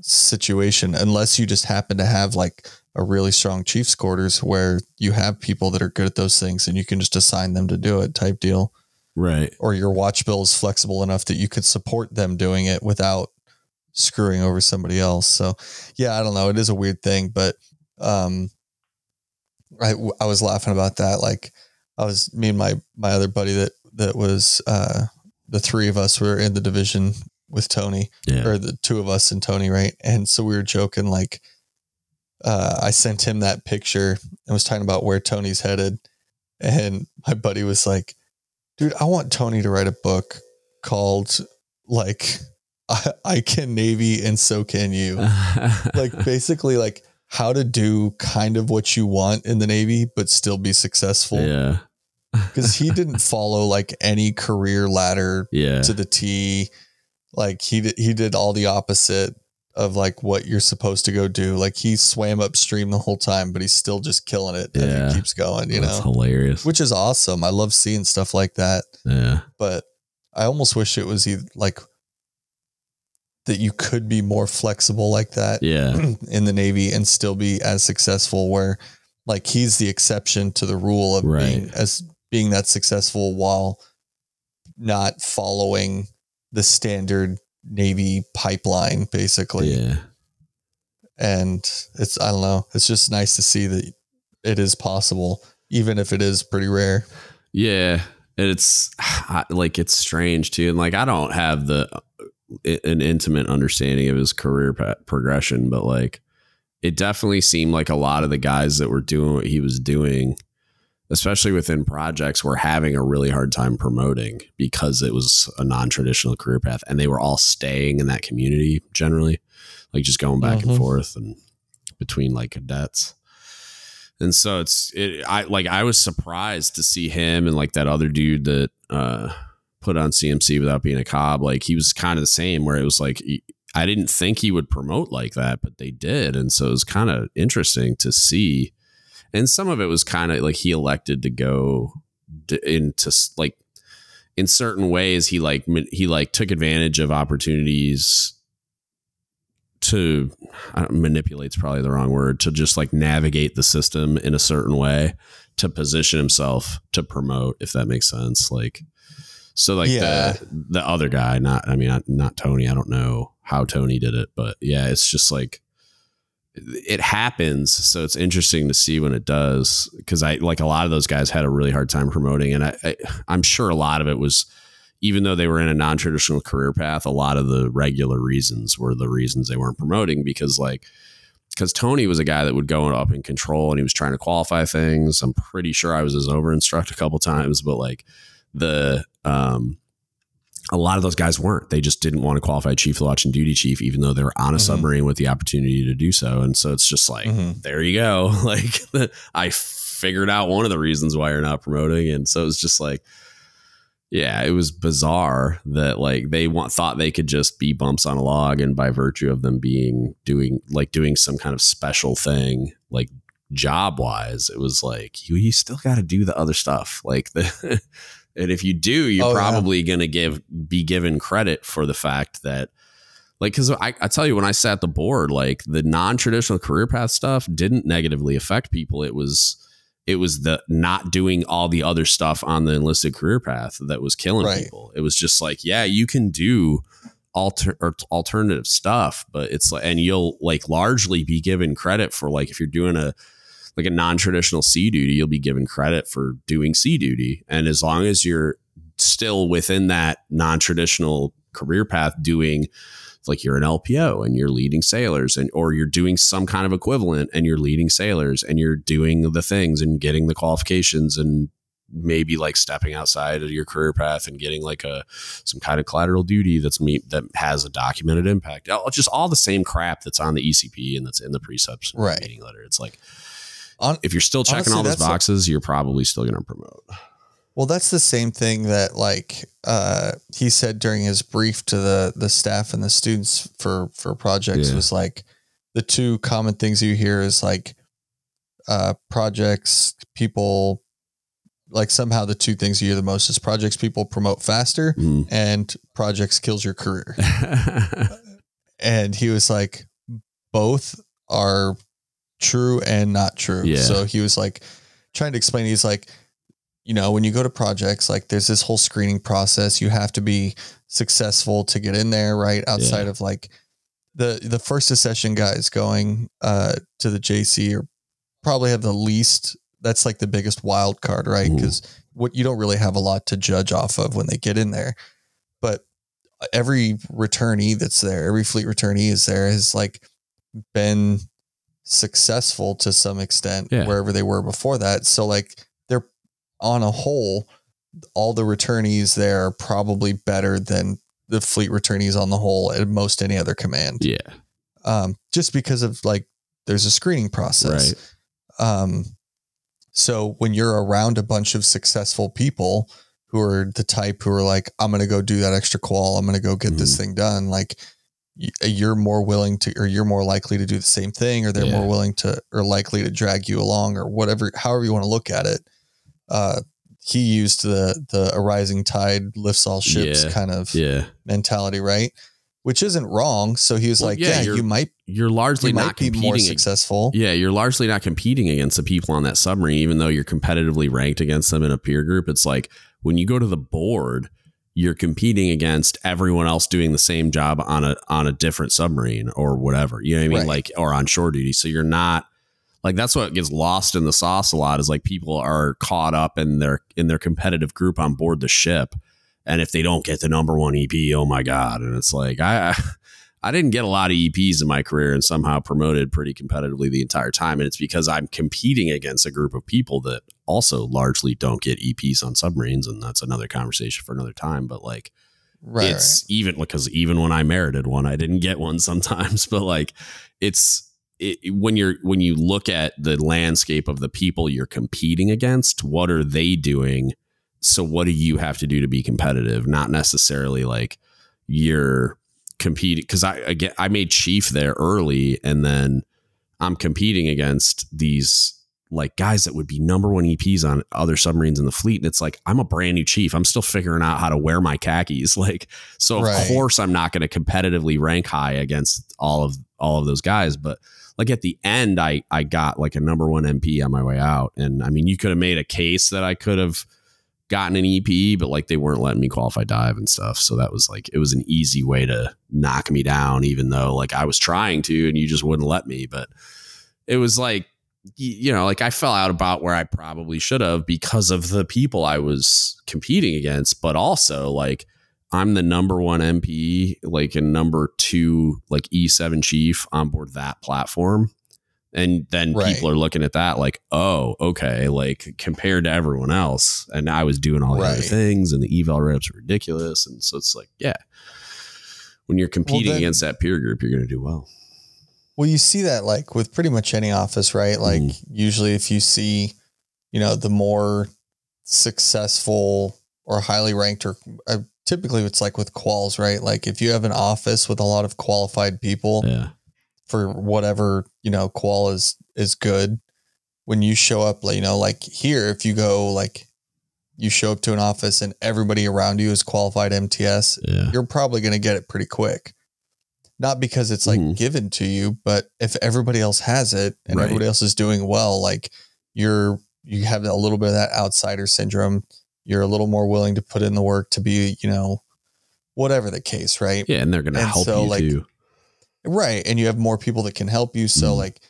situation, unless you just happen to have like a really strong chief's quarters where you have people that are good at those things and you can just assign them to do it type deal. Right. Or your watch bill is flexible enough that you could support them doing it without screwing over somebody else. So yeah, I don't know. It is a weird thing, but, I was laughing about that. Like me and my other buddy that was, the three of us were in the division with Tony or the two of us and Tony. Right. And so we were joking, like, I sent him that picture and was talking about where Tony's headed. And my buddy was like, dude, I want Tony to write a book called like, I Can Navy and So Can You. Like basically like how to do kind of what you want in the Navy, but still be successful. Yeah. Cause he didn't follow like any career ladder to the T. Like he did all the opposite of like what you're supposed to go do. Like he swam upstream the whole time, but he's still just killing it. And he keeps going, that's hilarious, which is awesome. I love seeing stuff like that. Yeah. But I almost wish it was like that you could be more flexible like that in the Navy and still be as successful, where like he's the exception to the rule of being that successful while not following the standard Navy pipeline basically. Yeah. And I don't know. It's just nice to see that it is possible, even if it is pretty rare. Yeah. And it's strange too. And like, I don't have an intimate understanding of his career progression, but like, it definitely seemed like a lot of the guys that were doing what he was doing, especially within projects, were having a really hard time promoting because it was a non-traditional career path, and they were all staying in that community generally, like just going back and forth and between like cadets. And so I was surprised to see him and like that other dude that, put on CMC without being a Cobb. Like, he was kind of the same, where it was like, I didn't think he would promote like that, but they did. And so it was kind of interesting to see. And some of it was kind of like he elected to go into, like, in certain ways, he took advantage of opportunities to manipulate's probably the wrong word, to just like navigate the system in a certain way to position himself to promote, if that makes sense. Like, so like the other guy, not Tony. I don't know how Tony did it, but yeah, it's just like, it happens. So it's interesting to see when it does, because I like a lot of those guys had a really hard time promoting. And I'm sure a lot of it was, even though they were in a non-traditional career path, a lot of the regular reasons were the reasons they weren't promoting, because Tony was a guy that would go up in control and he was trying to qualify things. I'm pretty sure I was his over instruct a couple times, but like a lot of those guys weren't. They just didn't want to qualify Chief Lotch and Duty Chief, even though they were on a submarine with the opportunity to do so. And so it's just like, there you go. Like, I figured out one of the reasons why you're not promoting. And so it's just like, yeah, it was bizarre that like they thought they could just be bumps on a log, and by virtue of them doing some kind of special thing, like job wise, it was like, you still got to do the other stuff. Like the, and if you do, you're probably going to be given credit for the fact that, like, because I tell you, when I sat the board, like the non-traditional career path stuff didn't negatively affect people. It was the not doing all the other stuff on the enlisted career path that was killing people. It was just like, yeah, you can do alternative stuff, but it's like, and you'll like largely be given credit for, like, if you're doing a non-traditional sea duty, you'll be given credit for doing sea duty. And as long as you're still within that non-traditional career path doing, like, you're an LPO and you're leading sailors, and or you're doing some kind of equivalent and you're leading sailors and you're doing the things and getting the qualifications and maybe like stepping outside of your career path and getting like some kind of collateral duty that has a documented impact, just all the same crap that's on the ECP and that's in the precepts meeting letter. It's like, if you're still checking all those boxes, you're probably still going to promote. Well, that's the same thing that like he said during his brief to the staff and the students for projects was like, the two common things you hear is like projects, people, like somehow the two things you hear the most is projects, people promote faster and projects kills your career. And he was like, both are true and not true. Yeah. So he was like trying to explain, he's like, you know, when you go to projects, like there's this whole screening process, you have to be successful to get in there, right? Outside of like the first accession guys going to the JC or probably have the least, that's like the biggest wild card, right? Because what you don't really have a lot to judge off of when they get in there. But every returnee that's there, every fleet returnee is there, has like been successful to some extent wherever they were before that. So like, on a whole, all the returnees there are probably better than the fleet returnees on the whole at most any other command. Yeah. Just because of like, there's a screening process. Right. So when you're around a bunch of successful people who are the type who are like, I'm going to go do that extra qual, I'm going to go get this thing done. Like, you're more willing to, or you're more likely to do the same thing, or they're more willing to, or likely to drag you along, or whatever, however you want to look at it. He used the a rising tide lifts all ships kind of mentality, right? Which isn't wrong. So he was you might be more successful. Yeah, you're largely not competing against the people on that submarine, even though you're competitively ranked against them in a peer group. It's like, when you go to the board, you're competing against everyone else doing the same job on a different submarine or whatever. You know what I mean? Right. Like, or on shore duty. So you're not. Like, that's what gets lost in the sauce a lot, is like, people are caught up in their competitive group on board the ship. And if they don't get the number one EP, oh my God. And it's like, I didn't get a lot of EPs in my career and somehow promoted pretty competitively the entire time. And it's because I'm competing against a group of people that also largely don't get EPs on submarines. And that's another conversation for another time. But like, even because even when I merited one, I didn't get one sometimes, but like, when you look at the landscape of the people you're competing against, what are they doing so what do you have to do to be competitive? Not necessarily like you're competing. Cause I made Chief there early, and then I'm competing against these like guys that would be number one EPs on other submarines in the fleet. And it's like, I'm a brand new Chief. I'm still figuring out how to wear my khakis. Like, so of course I'm not going to competitively rank high against all of those guys. But like at the end, I got like a number one MP on my way out. And I mean, you could have made a case that I could have gotten an EP, but like they weren't letting me qualify dive and stuff. So that was like, it was an easy way to knock me down, even though like I was trying to, and you just wouldn't let me. But it was like, you know, like I fell out about where I probably should have because of the people I was competing against, but also like I'm the number one MP, like a number two, like E7 Chief on board that platform. And then people are looking at that like, oh, okay. Like compared to everyone else. And I was doing all the other things, and the eval reps are ridiculous. And so it's like, yeah, when you're competing against that peer group, you're going to do well. Well, you see that like with pretty much any office, right? Like usually if you see, you know, the more successful or highly ranked, or typically it's like with quals, right? Like if you have an office with a lot of qualified people for whatever, you know, qual is good. When you show up, you know, like here, if you go like you show up to an office and everybody around you is qualified MTS, you're probably going to get it pretty quick. Not because it's like given to you, but if everybody else has it and everybody else is doing well, like you have a little bit of that outsider syndrome. You're a little more willing to put in the work to be, you know, whatever the case, right? Yeah. And they're going to help you like, too. Right. And you have more people that can help you. So like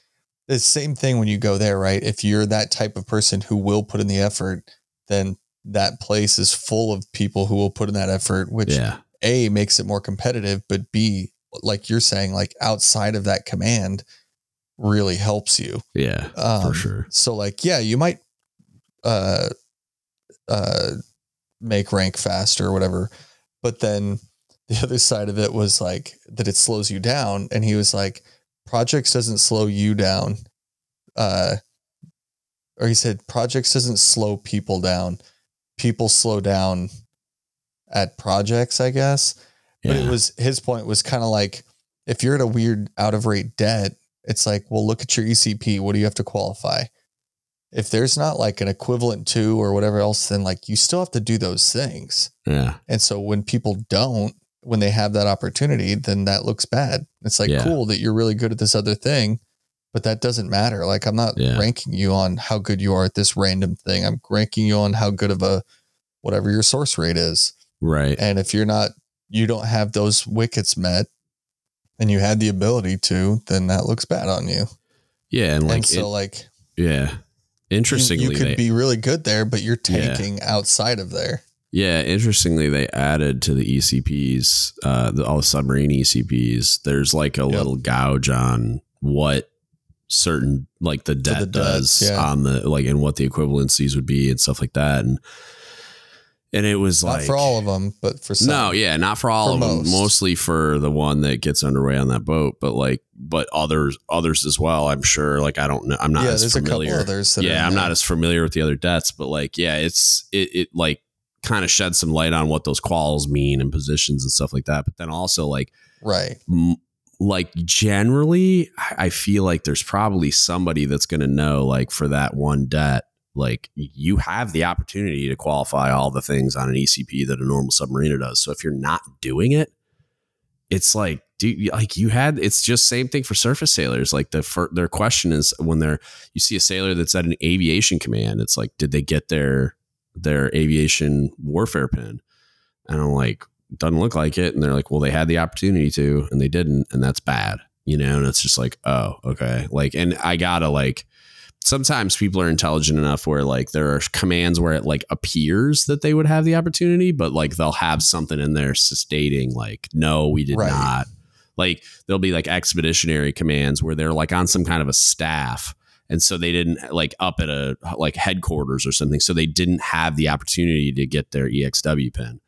the same thing when you go there, right? If you're that type of person who will put in the effort, then that place is full of people who will put in that effort, which A, makes it more competitive, but B, like you're saying, like outside of that command really helps you. Yeah, for sure. So like, yeah, you might make rank faster or whatever. But then the other side of it was like that it slows you down. And he was like, projects doesn't slow you down. Or he said, projects doesn't slow people down. People slow down at projects, I guess. But it was, his point was kind of like, if you're at a weird out of rate debt, it's like, well, look at your ECP. What do you have to qualify? If there's not like an equivalent to or whatever else, then like you still have to do those things. Yeah. And so when people don't, when they have that opportunity, then that looks bad. It's like, cool that you're really good at this other thing, but that doesn't matter. Like I'm not ranking you on how good you are at this random thing. I'm ranking you on how good of a, whatever your source rate is. Right. And if you're not, you don't have those wickets met and you had the ability to, then that looks bad on you. Yeah. And like, and so like, interestingly, you could be really good there, but you're tanking outside of there. Yeah. Interestingly, they added to the ECPs, all the submarine ECPs, there's like a little gouge on what certain, like the debt does on the, like, and what the equivalencies would be and stuff like that. And it was not like for all of them, but for some. No, yeah, not for all of them. Mostly for the one that gets underway on that boat, but like, but others as well. I'm sure. Like, I don't know. I'm not as familiar. A couple others that I'm not as familiar with the other debts, but like, yeah, it like kind of sheds some light on what those quals mean and positions and stuff like that. But then also like, like generally, I feel like there's probably somebody that's going to know, like for that one debt, like you have the opportunity to qualify all the things on an ECP that a normal submariner does. So if you're not doing it, it's like, dude, like you had, it's just same thing for surface sailors. Like their question is when you see a sailor that's at an aviation command, it's like, did they get their aviation warfare pin? And I'm like, doesn't look like it. And they're like, well, they had the opportunity to, and they didn't. And that's bad, you know? And it's just like, oh, okay. Like, and I gotta like, sometimes people are intelligent enough where like there are commands where it like appears that they would have the opportunity, but like they'll have something in there stating like, no, we did not. Like there'll be like expeditionary commands where they're like on some kind of a staff. And so they didn't like up at a like headquarters or something. So they didn't have the opportunity to get their EXW pin.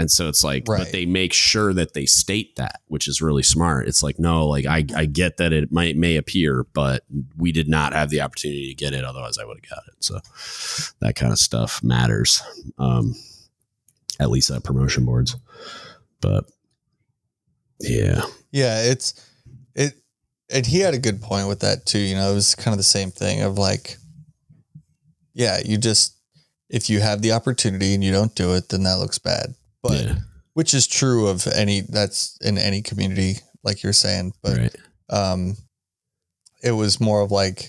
And so it's like, right. But they make sure that they state that, which is really smart. It's like, no, like I get that it may appear, but we did not have the opportunity to get it. Otherwise I would have got it. So that kind of stuff matters. At least at promotion boards, but yeah, it's, and he had a good point with that too. You know, it was kind of the same thing of like, yeah, you just, if you have the opportunity and you don't do it, then that looks bad. But yeah. Which is true of that's in any community, like you're saying, but, right. It was more of like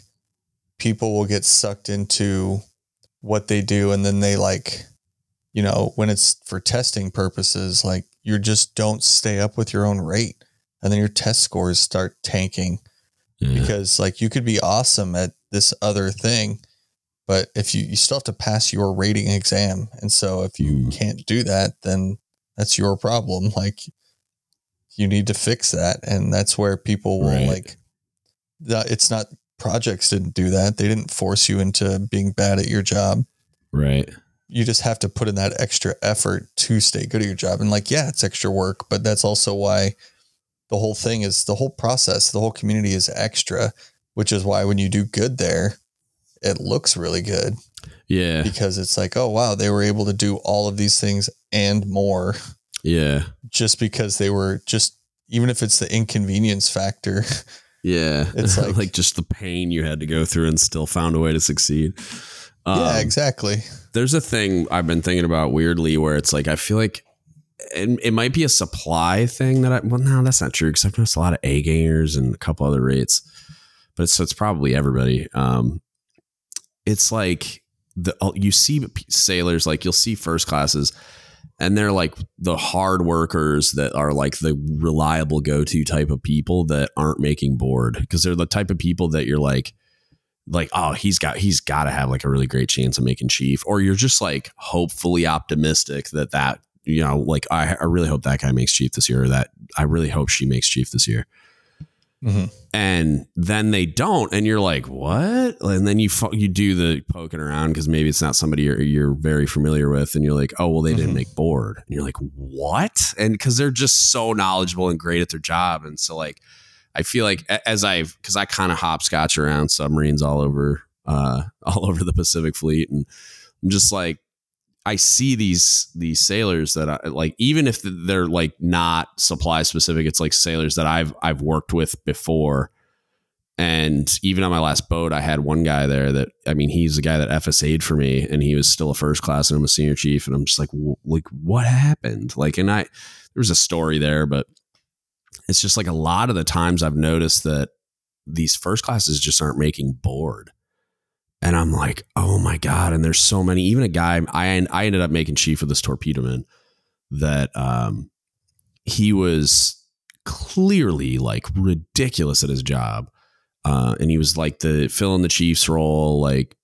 people will get sucked into what they do. And then they like, you know, when it's for testing purposes, like you just don't stay up with your own rate and then your test scores start tanking because like you could be awesome at this other thing. But if you still have to pass your rating exam. And so if you can't do that, then that's your problem. Like you need to fix that. And that's where people will it's not projects didn't do that. They didn't force you into being bad at your job. Right. You just have to put in that extra effort to stay good at your job. And like, yeah, it's extra work, but that's also why the whole thing is the whole process, the whole community is extra, which is why when you do good there, it looks really good. Yeah. Because it's like, oh, wow, they were able to do all of these things and more. Yeah. Just because they were even if it's the inconvenience factor. Yeah. It's like, just the pain you had to go through and still found a way to succeed. Yeah, exactly. There's a thing I've been thinking about weirdly where it's like, I feel like it might be a supply thing well, no, that's not true. Because I've noticed a lot of A gangers and a couple other rates, but it's probably everybody. It's like you see sailors, like you'll see first classes and they're like the hard workers that are like the reliable go-to type of people that aren't making board because they're the type of people that you're like, oh, he's got to have like a really great chance of making chief. Or you're just like hopefully optimistic that, you know, like I really hope that guy makes chief this year or that I really hope she makes chief this year. Mm-hmm. And then they don't. And you're like, what? And then you do the poking around because maybe it's not somebody you're very familiar with. And you're like, oh, well, they didn't make board. And you're like, what? And because they're just so knowledgeable and great at their job. And so like, I feel like because I kind of hopscotch around submarines all over the Pacific Fleet. And I'm just like, I see these sailors that I like, even if they're like not supply specific, it's like sailors that I've worked with before. And even on my last boat, I had one guy there that, I mean, he's the guy that FSA'd for me and he was still a first class and I'm a senior chief. And I'm just like what happened? Like, and there was a story there, but it's just like a lot of the times I've noticed that these first classes just aren't making board. And I'm like, oh my God. And there's so many, even a guy, I ended up making chief with this torpedo man that he was clearly like ridiculous at his job. And he was like filling the chief's role, like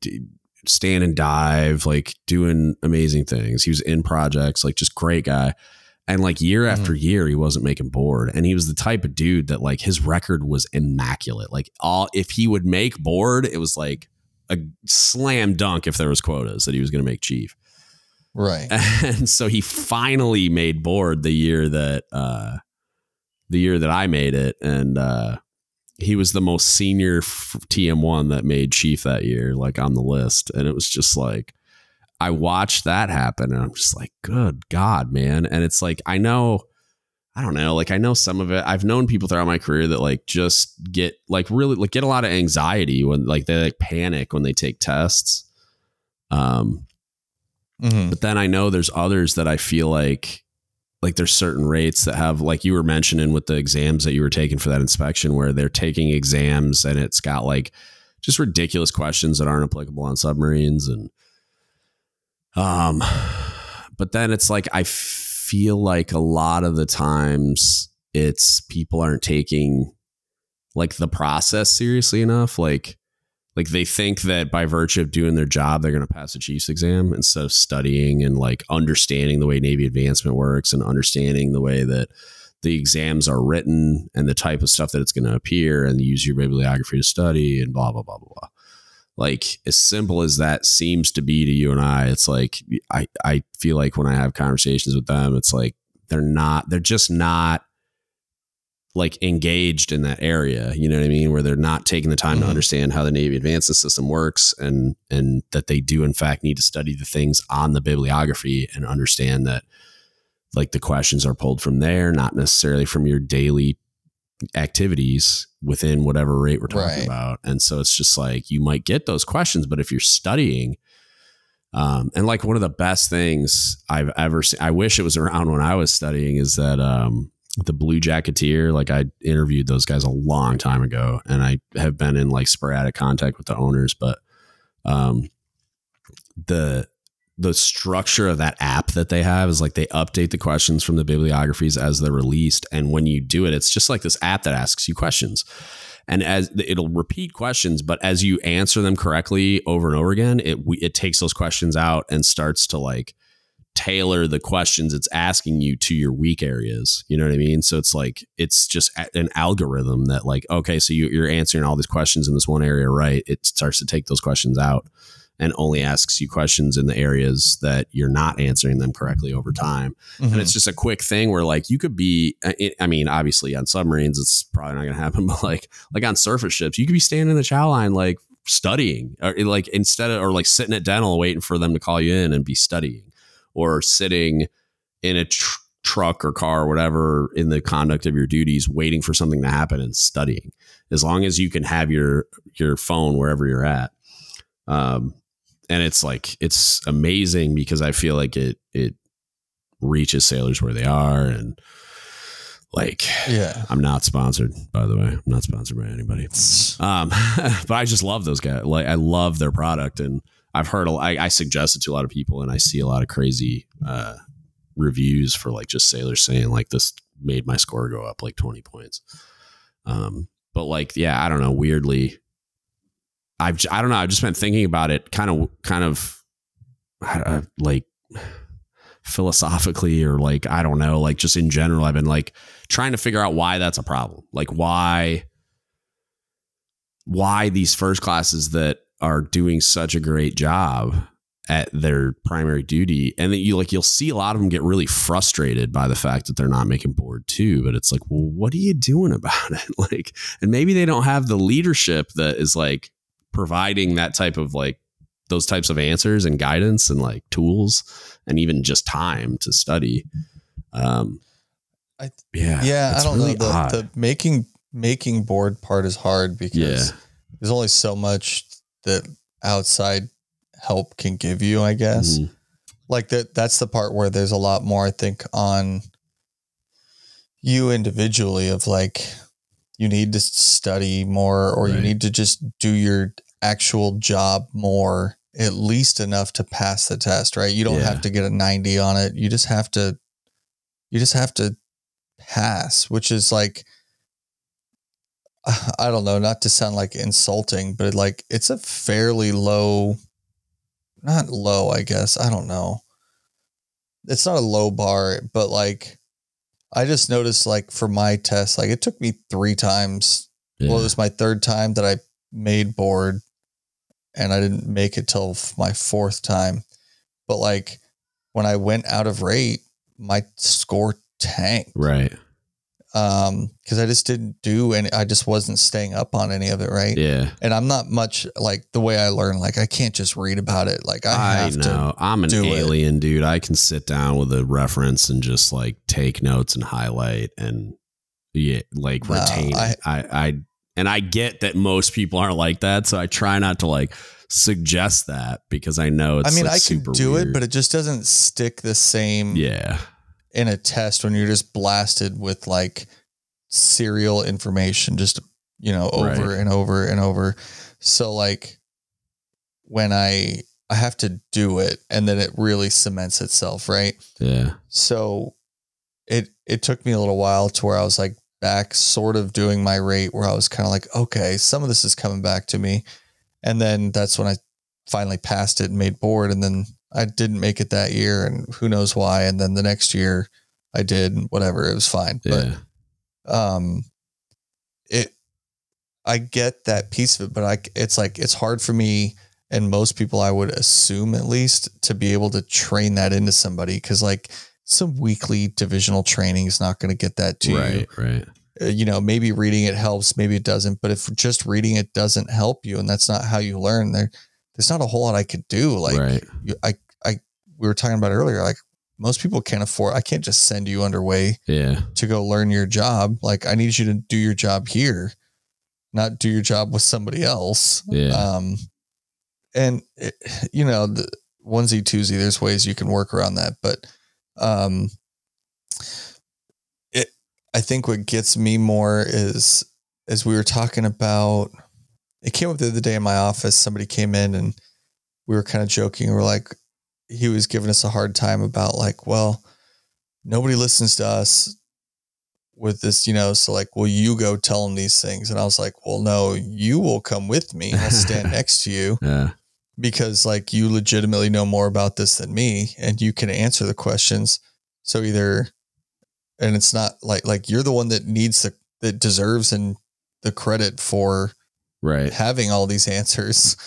stand and dive, like doing amazing things. He was in projects, like just great guy. And like year after year, he wasn't making board. And he was the type of dude that like his record was immaculate. Like if he would make board, it was like a slam dunk if there was quotas that he was going to make chief. Right. And so he finally made board the year that I made it. And, he was the most senior TM1 that made chief that year, like on the list. And it was just like, I watched that happen and I'm just like, good God, man. And it's like, I know some of it. I've known people throughout my career that like just get like really like get a lot of anxiety when like they like panic when they take tests. But then I know there's others that I feel like there's certain rates that have like you were mentioning with the exams that you were taking for that inspection where they're taking exams and it's got like just ridiculous questions that aren't applicable on submarines. And but then it's like I feel like a lot of the times it's people aren't taking like the process seriously enough. Like they think that by virtue of doing their job, they're going to pass a chief's exam instead of studying and like understanding the way Navy advancement works and understanding the way that the exams are written and the type of stuff that it's going to appear and use your bibliography to study and blah, blah, blah, blah, blah. like as simple as that seems to be to you and I, it's like, I feel like when I have conversations with them, it's like, they're just not like engaged in that area, you know what I mean? Where they're not taking the time to understand how the Navy Advancement System works, and that they do in fact need to study the things on the bibliography and understand that like the questions are pulled from there, not necessarily from your daily activities within whatever rate we're talking about. And so it's just like, you might get those questions, but if you're studying, and like one of the best things I've ever seen, I wish it was around when I was studying, is that, the Blue Jacketeer, like I interviewed those guys a long time ago and I have been in like sporadic contact with the owners, but, the structure of that app that they have is like, they update the questions from the bibliographies as they're released. And when you do it, it's just like this app that asks you questions, and as it'll repeat questions, but as you answer them correctly over and over again, it takes those questions out and starts to like tailor the questions it's asking you to your weak areas. You know what I mean? So it's like, it's just an algorithm that like, okay, so you're answering all these questions in this one area, right? It starts to take those questions out and only asks you questions in the areas that you're not answering them correctly over time. Mm-hmm. And it's just a quick thing where like you could be, I mean, obviously on submarines, it's probably not going to happen, but like on surface ships, you could be standing in the chow line, like studying, or like instead of, or like sitting at dental waiting for them to call you in and be studying, or sitting in a truck or car or whatever in the conduct of your duties, waiting for something to happen and studying, as long as you can have your phone wherever you're at. And it's like, it's amazing because I feel like it reaches sailors where they are. And like, yeah, I'm not sponsored, by the way, I'm not sponsored by anybody. But I just love those guys. Like I love their product, and I've heard, I suggest it to a lot of people, and I see a lot of crazy, reviews for like just sailors saying like, this made my score go up like 20 points. But like, yeah, I don't know. Weirdly, I don't know. I've just been thinking about it kind of like philosophically, or like, I don't know, like just in general, I've been like trying to figure out why that's a problem. Like why these first classes that are doing such a great job at their primary duty, and then you'll see a lot of them get really frustrated by the fact that they're not making board two, but it's like, well, what are you doing about it? Like, and maybe they don't have the leadership that is like providing that type of like those types of answers and guidance and like tools and even just time to study. I don't really know. The making board part is hard because there's only so much that outside help can give you, I guess. Mm-hmm. Like that's the part where there's a lot more, I think, on you individually of like, you need to study more, or you need to just do your actual job more, at least enough to pass the test, right? You don't have to get a 90 on it. You just have to, pass, which is like, I don't know, not to sound like insulting, but like it's a fairly not low, I guess. I don't know. It's not a low bar, but like I just noticed like for my test, like it took me 3 times. Yeah. Well, it was my 3rd time that I made board, and I didn't make it till my 4th time. But like when I went out of rate, my score tanked. Right. Cause I just didn't do any, I just wasn't staying up on any of it. Right. Yeah. And I'm not much like the way I learn, like I can't just read about it. Like I'm an alien, dude. I can sit down with a reference and just like take notes and highlight and like retain. And I get that most people aren't like that. So I try not to like suggest that because I know it's, I mean, like I can do weird. It, but it just doesn't stick the same. Yeah. In a test when you're just blasted with like serial information, just, you know, over and over and over. So like when I have to do it, and then it really cements itself. Right. Yeah. So it took me a little while to where I was like back sort of doing my rate where I was kind of like, okay, some of this is coming back to me. And then that's when I finally passed it and made board. And then I didn't make it that year, and who knows why. And then the next year I did, and whatever, it was fine. Yeah. But, I get that piece of it, but it's like, it's hard for me and most people, I would assume at least, to be able to train that into somebody. 'Cause like some weekly divisional training is not going to get that to you. Right. You know, maybe reading it helps, maybe it doesn't, but if just reading it doesn't help you and that's not how you learn, there's not a whole lot I could do. Like we were talking about earlier, like most people can't afford, I can't just send you underway to go learn your job. Like I need you to do your job here, not do your job with somebody else. Yeah. And it, you know, the onesie twosie, there's ways you can work around that, but, I think what gets me more is, as we were talking about, it came up the other day in my office, somebody came in and we were kind of joking. We're like, he was giving us a hard time about like, well, nobody listens to us with this, you know, so like, will you go tell them these things? And I was like, well, no, you will come with me. I'll stand next to you because like you legitimately know more about this than me and you can answer the questions. So either, and it's not like you're the one that that deserves and the credit for having all these answers.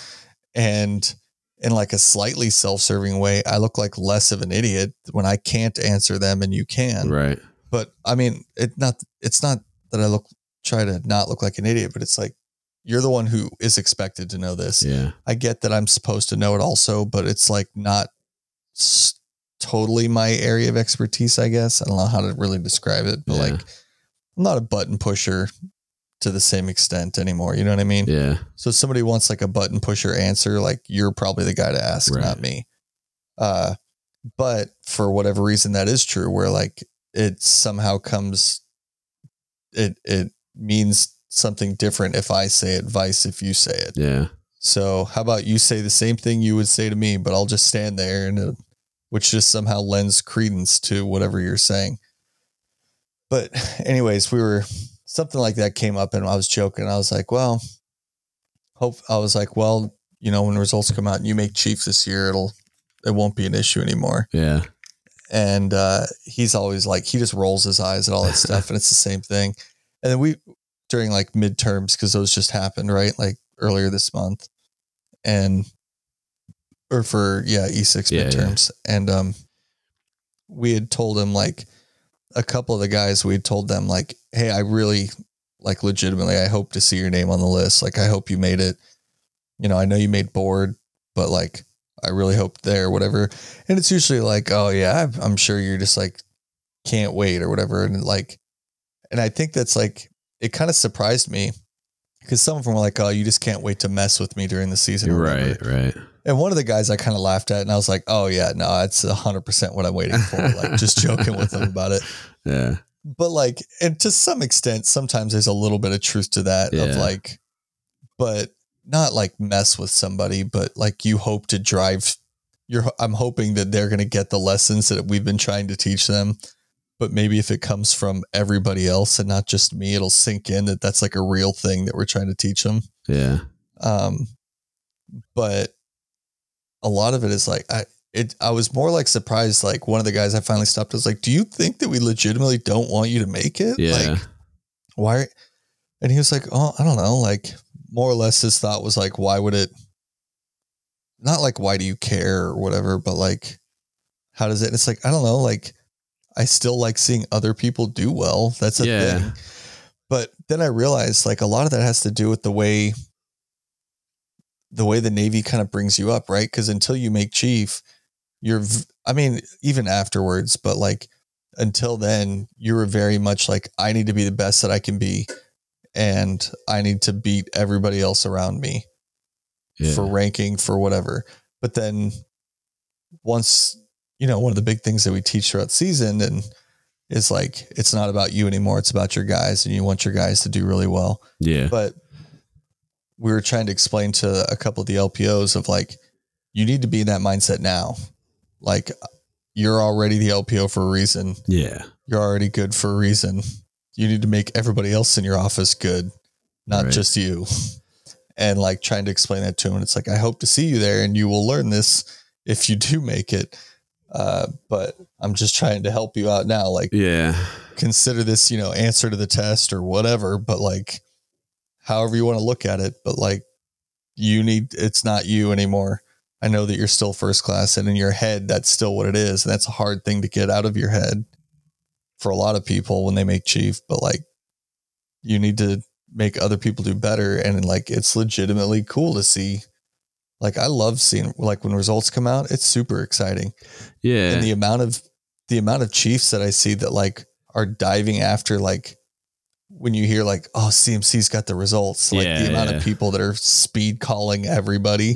And in like a slightly self-serving way, I look like less of an idiot when I can't answer them and you can. Right. But I mean, it's not that I try to not look like an idiot, but it's like, you're the one who is expected to know this. Yeah. I get that I'm supposed to know it also, but it's like not totally my area of expertise, I guess. I don't know how to really describe it, but like I'm not a button pusher to the same extent anymore. You know what I mean? Yeah. So if somebody wants like a button pusher answer, like you're probably the guy to ask, not me. But for whatever reason that is true, where like it somehow comes, it means something different if I say it, vice if you say it. Yeah. So how about you say the same thing you would say to me, but I'll just stand there and which just somehow lends credence to whatever you're saying. But anyways, something like that came up and I was joking. I was like, well, you know, when results come out and you make chief this year, it won't be an issue anymore. Yeah. And, he's always like, he just rolls his eyes at all that stuff. And it's the same thing. And then during like midterms, 'cause those just happened, right? Like earlier this month for E6 midterms. Yeah. And, we had told him, like a couple of the guys, we had told them like, hey, I really like legitimately, I hope to see your name on the list. Like, I hope you made it, you know, I know you made board, but like, I really hope there, whatever. And it's usually like, oh yeah, I'm sure you're just like, can't wait or whatever. And like, and I think that's like, it kind of surprised me because some of them were like, oh, you just can't wait to mess with me during the season. Right. And one of the guys I kind of laughed at and I was like, oh yeah, no, that's 100% what I'm waiting for. Like just joking with them about it. Yeah. But like, and to some extent, sometimes there's a little bit of truth to that of like, but not like mess with somebody, but like you hope to drive I'm hoping that they're going to get the lessons that we've been trying to teach them. But maybe if it comes from everybody else and not just me, it'll sink in that's like a real thing that we're trying to teach them. Yeah. But a lot of it is like, I was more like surprised. Like one of the guys I finally stopped was like, do you think that we legitimately don't want you to make it? Yeah. Like why? And he was like, oh, I don't know. Like more or less his thought was like, why would it not like, why do you care or whatever, but like, how does it, it's like, I don't know. Like I still like seeing other people do well. That's a thing. But then I realized like a lot of that has to do with the way the Navy kind of brings you up, right? Because until you make chief, even afterwards, but like until then, you were very much like, I need to be the best that I can be, and I need to beat everybody else around me for ranking, for whatever. But then once, you know, one of the big things that we teach throughout the season and is like, it's not about you anymore. It's about your guys, and you want your guys to do really well. Yeah. But we were trying to explain to a couple of the LPOs of like, you need to be in that mindset now. Like you're already the LPO for a reason. Yeah. You're already good for a reason. You need to make everybody else in your office good, not just you. And like trying to explain that to them. And it's like, I hope to see you there and you will learn this if you do make it. But I'm just trying to help you out now. Like, consider this, you know, answer to the test or whatever, but like, however you want to look at it, but like it's not you anymore. I know that you're still first class, and in your head, that's still what it is. And that's a hard thing to get out of your head for a lot of people when they make chief, but like you need to make other people do better. And like, it's legitimately cool to see. Like, I love seeing, like, when results come out, it's super exciting. Yeah. And the amount of chiefs that I see that like are diving after, like, when you hear like, oh, CMC's got the results, like the amount of people that are speed calling everybody,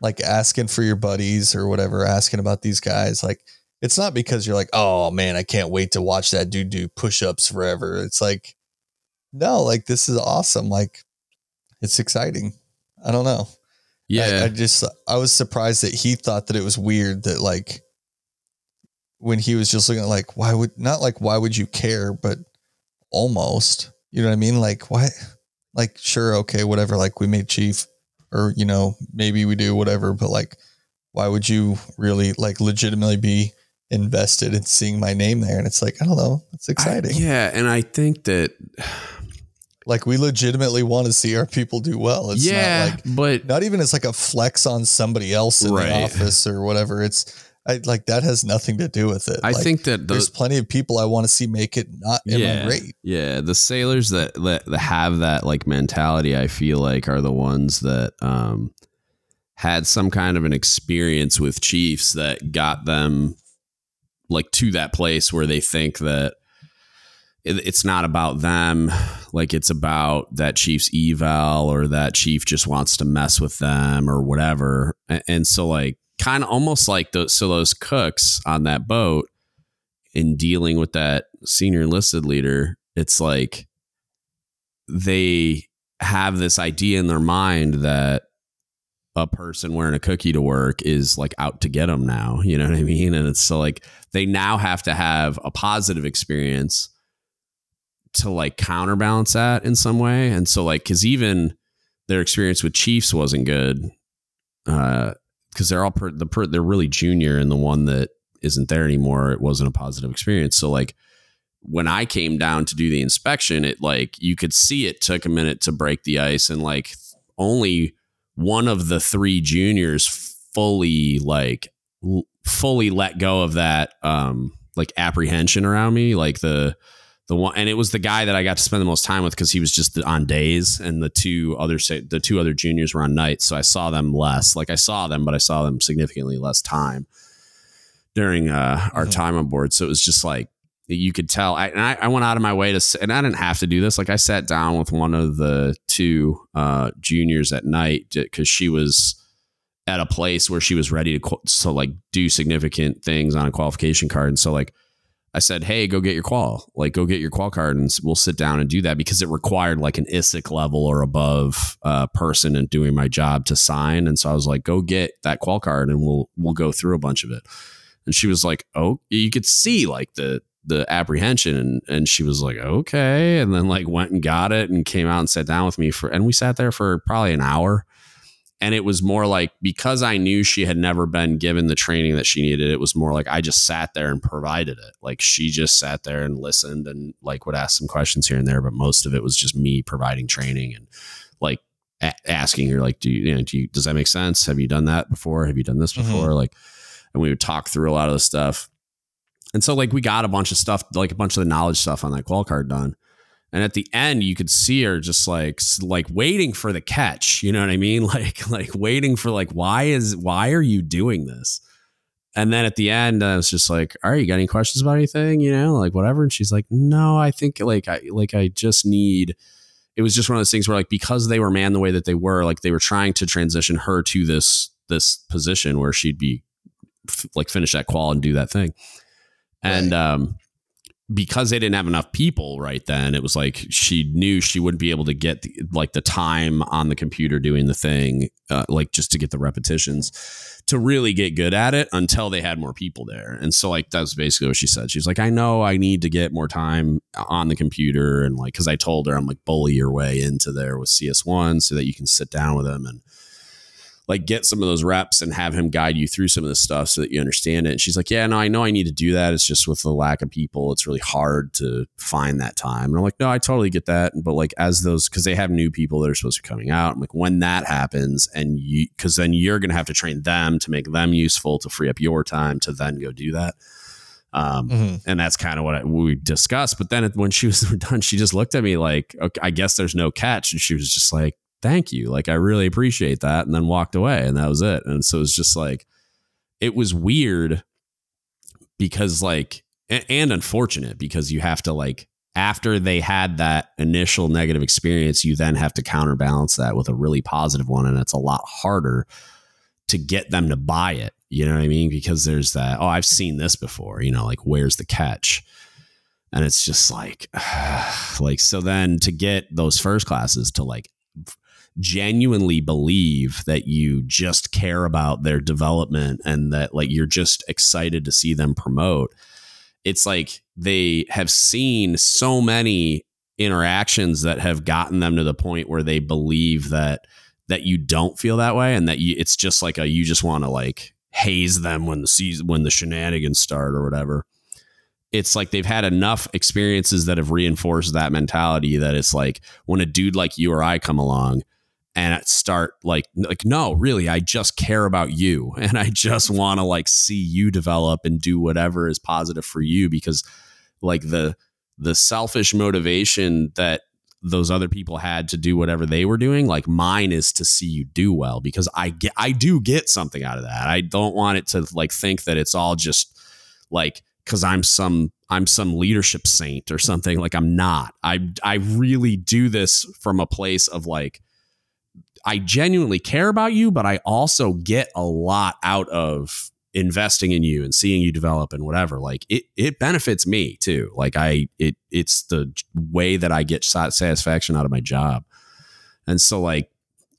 like asking for your buddies or whatever, asking about these guys. Like, it's not because you're like, oh man, I can't wait to watch that dude do push-ups forever. It's like, no, like this is awesome. Like, it's exciting. I don't know. Yeah. I was surprised that he thought that it was weird that like, when he was just looking at like, why would you care? But almost, you know what I mean? Like, why? Like, sure. Okay. Whatever. Like, we made chief, or, you know, maybe we do whatever, but like, why would you really like legitimately be invested in seeing my name there? And it's like, I don't know. It's exciting. And I think that like, we legitimately want to see our people do well. It's not like, but not even as like a flex on somebody else in the office or whatever. That has nothing to do with it. I think that there's plenty of people I want to see make it not in my rate. Yeah. The sailors that have that like mentality, I feel like are the ones that, had some kind of an experience with chiefs that got them like to that place where they think that it's not about them. Like, it's about that chief's eval, or that chief just wants to mess with them or whatever. And so like, kind of almost like those cooks on that boat in dealing with that senior enlisted leader, it's like they have this idea in their mind that a person wearing a cookie to work is like out to get them now, you know what I mean? And it's so like they now have to have a positive experience to like counterbalance that in some way. And so like, because even their experience with chiefs wasn't good, because they're all they're really junior, and the one that isn't there anymore, it wasn't a positive experience. So like when I came down to do the inspection, it like you could see it took a minute to break the ice, and like only one of the three juniors fully let go of that like apprehension around me, like the one, and it was the guy that I got to spend the most time with because he was just on days, and the two other juniors were on nights. So I saw them less. Like, I saw them, but I saw them significantly less time during our time on board. So it was just like, you could tell. I went out of my way to, and I didn't have to do this. Like, I sat down with one of the two juniors at night because she was at a place where she was ready to like do significant things on a qualification card. And so like, I said, hey, go get your qual card, and we'll sit down and do that, because it required like an ISIC level or above person and doing my job to sign. And so I was like, go get that qual card and we'll go through a bunch of it. And she was like, oh, you could see like the apprehension. And she was like, okay. And then like went and got it and came out and sat down with me and we sat there for probably an hour. And it was more like, because I knew she had never been given the training that she needed, it was more like I just sat there and provided it. Like, she just sat there and listened and like would ask some questions here and there, but most of it was just me providing training and like asking her, like, does that make sense? Have you done that before? Have you done this before? Mm-hmm. Like, and we would talk through a lot of the stuff. And so like we got a bunch of stuff, like a bunch of the knowledge stuff on that qual card done. And at the end, you could see her just like waiting for the catch. You know what I mean? Like waiting for like, why are you doing this? And then at the end, I was just like, all right, you got any questions about anything? You know, like whatever. And she's like, no, I think I just need, it was just one of those things where like, because they were manned the way that they were, like they were trying to transition her to this position where she'd be like finish that qual and do that thing. Right. And, because they didn't have enough people right then, it was like she knew she wouldn't be able to get the time on the computer doing the thing, like just to get the repetitions to really get good at it until they had more people there. And so like that's basically what she said. She's like, I know I need to get more time on the computer, and like, because I told her, I'm like, bully your way into there with CS1 so that you can sit down with them and like get some of those reps and have him guide you through some of this stuff so that you understand it. And she's like, yeah, no, I know I need to do that. It's just with the lack of people, it's really hard to find that time. And I'm like, no, I totally get that. But like as those, cause they have new people that are supposed to be coming out. I'm like, when that happens and you, cause then you're going to have to train them to make them useful, to free up your time to then go do that. And that's kind of what we discussed. But then when she was done, she just looked at me like, okay, I guess there's no catch. And she was just like, thank you. Like, I really appreciate that. And then walked away, and that was it. And so it was just like, it was weird because like, and unfortunate because you have to like, after they had that initial negative experience, you then have to counterbalance that with a really positive one. And it's a lot harder to get them to buy it. You know what I mean? Because there's that, oh, I've seen this before, you know, like, where's the catch? And it's just like, so then to get those first classes to like genuinely believe that you just care about their development and that like, you're just excited to see them promote. It's like they have seen so many interactions that have gotten them to the point where they believe that you don't feel that way. And that it's just like you just want to like haze them when the shenanigans start or whatever. It's like they've had enough experiences that have reinforced that mentality that it's like when a dude like you or I come along and start like, no, really, I just care about you. And I just want to like see you develop and do whatever is positive for you, because like the selfish motivation that those other people had to do whatever they were doing, like mine is to see you do well, because I do get something out of that. I don't want it to like think that it's all just like because I'm some leadership saint or something. Like I'm not. I really do this from a place of like, I genuinely care about you, but I also get a lot out of investing in you and seeing you develop and whatever. Like it benefits me too. Like it's the way that I get satisfaction out of my job. And so like,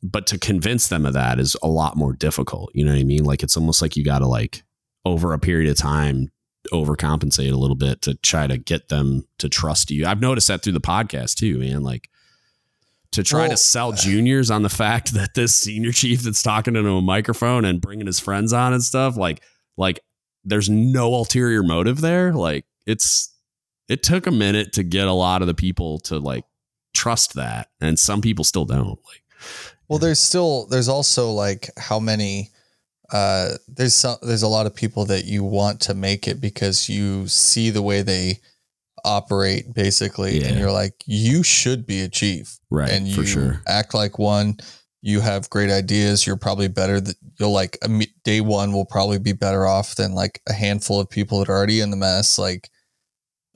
but to convince them of that is a lot more difficult. You know what I mean? Like, it's almost like you got to like over a period of time, overcompensate a little bit to try to get them to trust you. I've noticed that through the podcast too, man. Like, to try to sell juniors on the fact that this senior chief that's talking into a microphone and bringing his friends on and stuff, like there's no ulterior motive there. Like it took a minute to get a lot of the people to like trust that. And some people still don't. Like, well, there's also like how many, there's a lot of people that you want to make it because you see the way they operate basically. Yeah. And you're like, you should be a chief, right? And you act like one, you have great ideas, you're probably better that you'll like day one will probably be better off than like a handful of people that are already in the mess, like,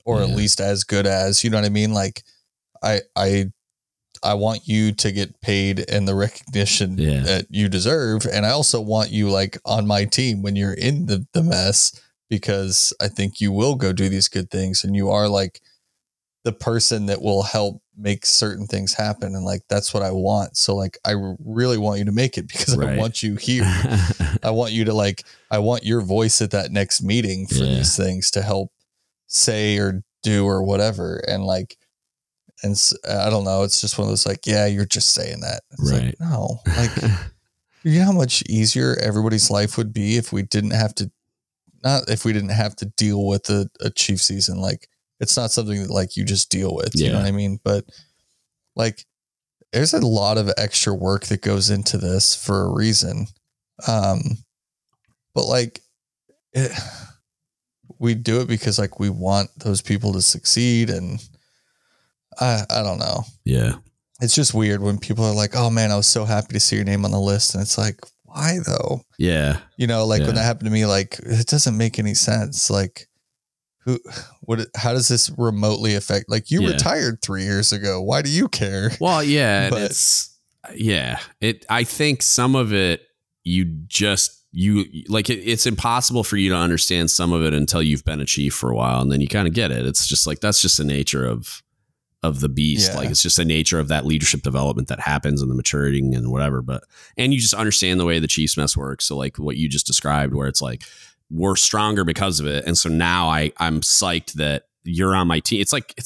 or at least as good as, you know what I mean? Like I want you to get paid and the recognition that you deserve. And I also want you like on my team when you're in the mess, because I think you will go do these good things and you are like the person that will help make certain things happen. And like, that's what I want. So like, I really want you to make it because I want you here. I want you to like, I want your voice at that next meeting for these things to help say or do or whatever. And like, and I don't know. It's just one of those like, yeah, you're just saying that. It's like, no, like, you know how much easier everybody's life would be if we didn't have to, deal with a chief season. Like, it's not something that like you just deal with, you know what I mean? But like, there's a lot of extra work that goes into this for a reason. But like we do it because like, we want those people to succeed. And I don't know. Yeah. It's just weird when people are like, oh man, I was so happy to see your name on the list. And it's like, why though? Yeah. You know, like when that happened to me, like it doesn't make any sense. Like how does this remotely affect? Like you retired 3 years ago. Why do you care? Well, yeah. But, and I think some of it, it's impossible for you to understand some of it until you've been a chief for a while. And then you kind of get it. It's just like, that's just the nature of the beast. Like it's just the nature of that leadership development that happens and the maturing and whatever. But, and you just understand the way the Chiefs mess works. So like what you just described, where it's like, we're stronger because of it. And so now I'm psyched that you're on my team. It's like an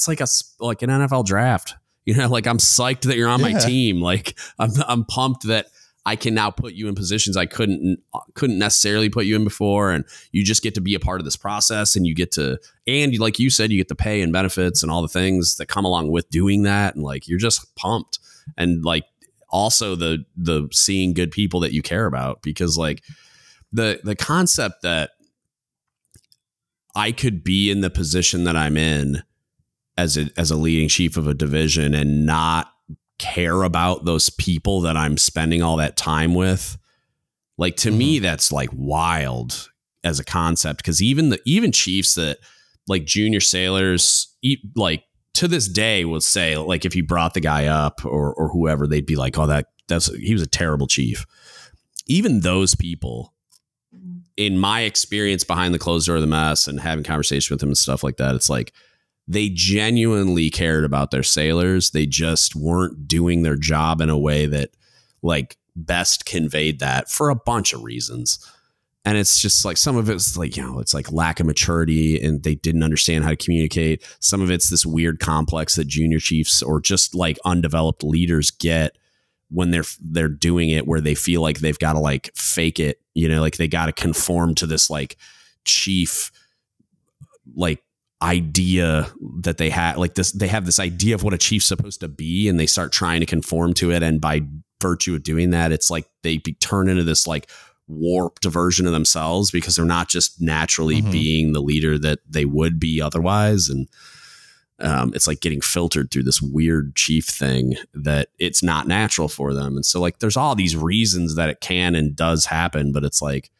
NFL draft, you know, like I'm psyched that you're on my team. Like I'm pumped that I can now put you in positions I couldn't necessarily put you in before. And you just get to be a part of this process, and you get to, and like you said, you get the pay and benefits and all the things that come along with doing that. And like, you're just pumped. And like, also the seeing good people that you care about, because like the concept that I could be in the position that I'm in as a leading chief of a division and not care about those people that I'm spending all that time with. Like, to me, that's like wild as a concept. 'Cause even chiefs that like junior sailors like to this day will say, like, if you brought the guy up or whoever, they'd be like, oh, he was a terrible chief. Even those people, in my experience behind the closed door of the mess and having conversations with them and stuff like that, it's like, they genuinely cared about their sailors. They just weren't doing their job in a way that like best conveyed that for a bunch of reasons. And it's just like, some of it's like, you know, it's like lack of maturity and they didn't understand how to communicate. Some of it's this weird complex that junior chiefs or just like undeveloped leaders get when they're doing it, where they feel like they've got to like fake it, you know, like they got to conform to this like chief, like, idea that they had, like this, they have this idea of what a chief's supposed to be, and they start trying to conform to it. And by virtue of doing that, it's like they turn into this like warped version of themselves, because they're not just naturally being the leader that they would be otherwise. And it's like getting filtered through this weird chief thing that it's not natural for them. And so like, there's all these reasons that it can and does happen, but it's like,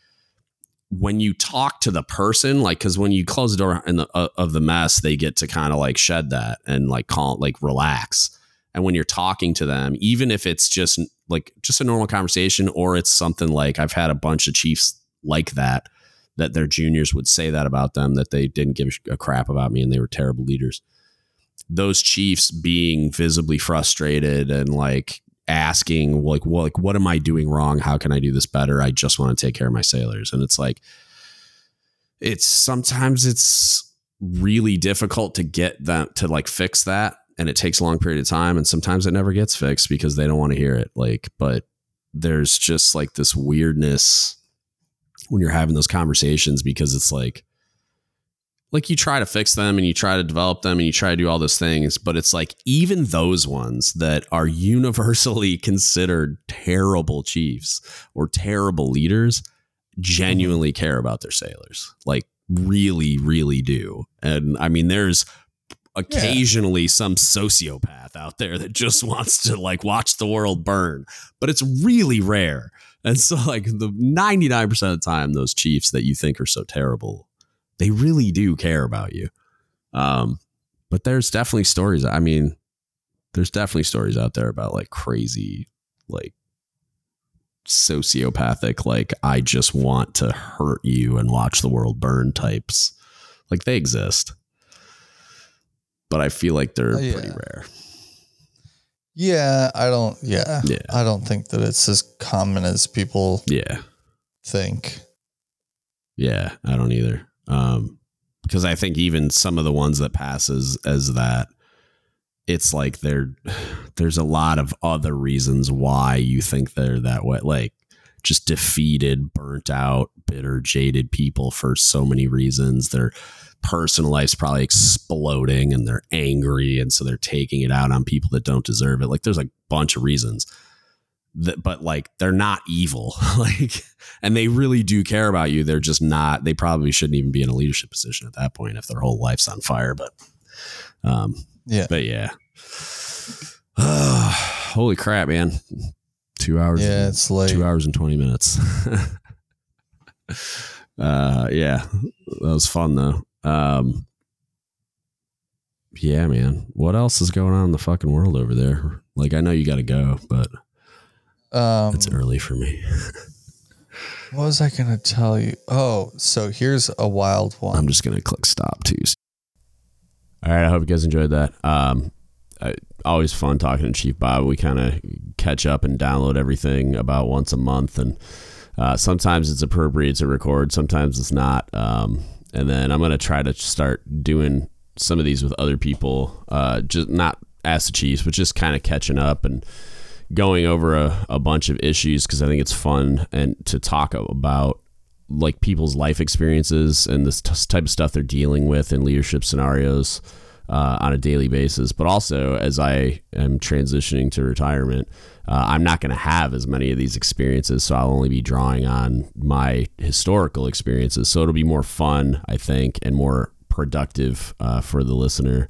when you talk to the person, like, because when you close the door of the mess, they get to kind of like shed that and like call it, like relax. And when you're talking to them, even if it's just like just a normal conversation, or it's something like, I've had a bunch of chiefs like that their juniors would say that about them, that they didn't give a crap about me and they were terrible leaders. Those chiefs being visibly frustrated and like asking like, well, like, what am I doing wrong? How can I do this better? I just want to take care of my sailors. And it's like, it's sometimes it's really difficult to get them to like fix that. And it takes a long period of time. And sometimes it never gets fixed because they don't want to hear it. Like, but there's just like this weirdness when you're having those conversations, because it's like you try to fix them and you try to develop them and you try to do all those things, but it's like even those ones that are universally considered terrible chiefs or terrible leaders genuinely care about their sailors, like really, really do. And I mean, there's occasionally some sociopath out there that just wants to like watch the world burn, but it's really rare. And so like the 99% of the time, those chiefs that you think are so terrible, they really do care about you. But there's definitely stories. I mean, there's definitely stories out there about like crazy, like sociopathic, like I just want to hurt you and watch the world burn types. Like they exist, but I feel like they're pretty rare. Yeah. I don't think that it's as common as people think. Yeah. I don't either. Because I think even some of the ones that passes as that, it's like there's a lot of other reasons why you think they're that way, like just defeated, burnt out, bitter, jaded people for so many reasons. Their personal life's probably exploding and they're angry, and so they're taking it out on people that don't deserve it. Like there's a bunch of reasons. But like they're not evil, like, and they really do care about you. They're just not. They probably shouldn't even be in a leadership position at that point if their whole life's on fire. But holy crap, man! 2 hours. Yeah, it's late. 2 hours and 20 minutes. Yeah, that was fun though. Yeah, man. What else is going on in the fucking world over there? Like, I know you got to go, but. It's early for me. What was I going to tell you? Oh, so here's a wild one. I'm just going to click stop too. All right. I hope you guys enjoyed that. Always fun talking to Chief Bob. We kind of catch up and download everything about once a month. And sometimes it's appropriate to record. Sometimes it's not. And then I'm going to try to start doing some of these with other people. Just not ask the Chiefs, but just kind of catching up and going over a bunch of issues because I think it's fun and to talk about like people's life experiences and this type of stuff they're dealing with in leadership scenarios on a daily basis. But also, as I am transitioning to retirement, I'm not going to have as many of these experiences, so I'll only be drawing on my historical experiences. So it'll be more fun, I think, and more productive for the listener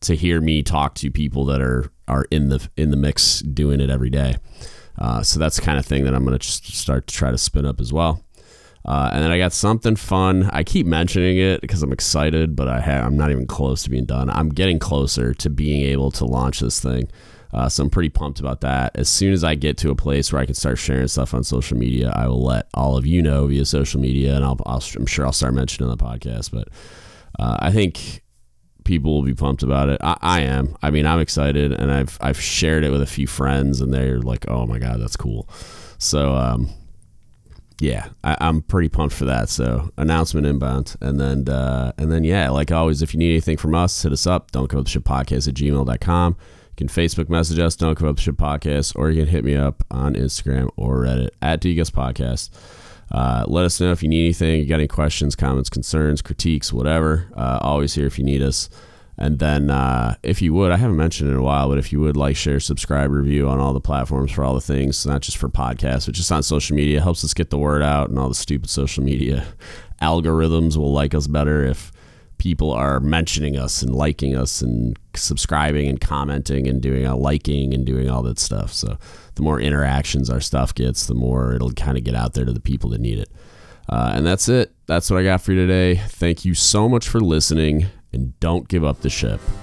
to hear me talk to people that are in the mix doing it every day. So that's the kind of thing that I'm going to start to try to spin up as well. And then I got something fun. I keep mentioning it because I'm excited, but I'm not even close to being done. I'm getting closer to being able to launch this thing. So I'm pretty pumped about that. As soon as I get to a place where I can start sharing stuff on social media, I will let all of you know via social media, and I'm sure I'll start mentioning on the podcast. But I think people will be pumped about it. I am. I mean, I'm excited, and I've shared it with a few friends, and they're like, "Oh my God, that's cool." So, yeah, I'm pretty pumped for that. So announcement inbound. And then, yeah, like always, if you need anything from us, hit us up. Don't Give Up The Shit Podcast at gmail.com. You can Facebook message us, Don't Give Up The Shit Podcast, or you can hit me up on Instagram or Reddit at DGUS Podcast. Let us know if you need anything. You got any questions, comments, concerns, critiques, whatever. Always here if you need us. And then if you would, I haven't mentioned it in a while, but if you would like, share, subscribe, review on all the platforms for all the things, not just for podcasts, but just on social media, helps us get the word out, and all the stupid social media algorithms will like us better if people are mentioning us and liking us and subscribing and commenting and doing all that stuff. So the more interactions our stuff gets, the more it'll kind of get out there to the people that need it. And that's it. That's what I got for you today. Thank you so much for listening. And don't give up the ship.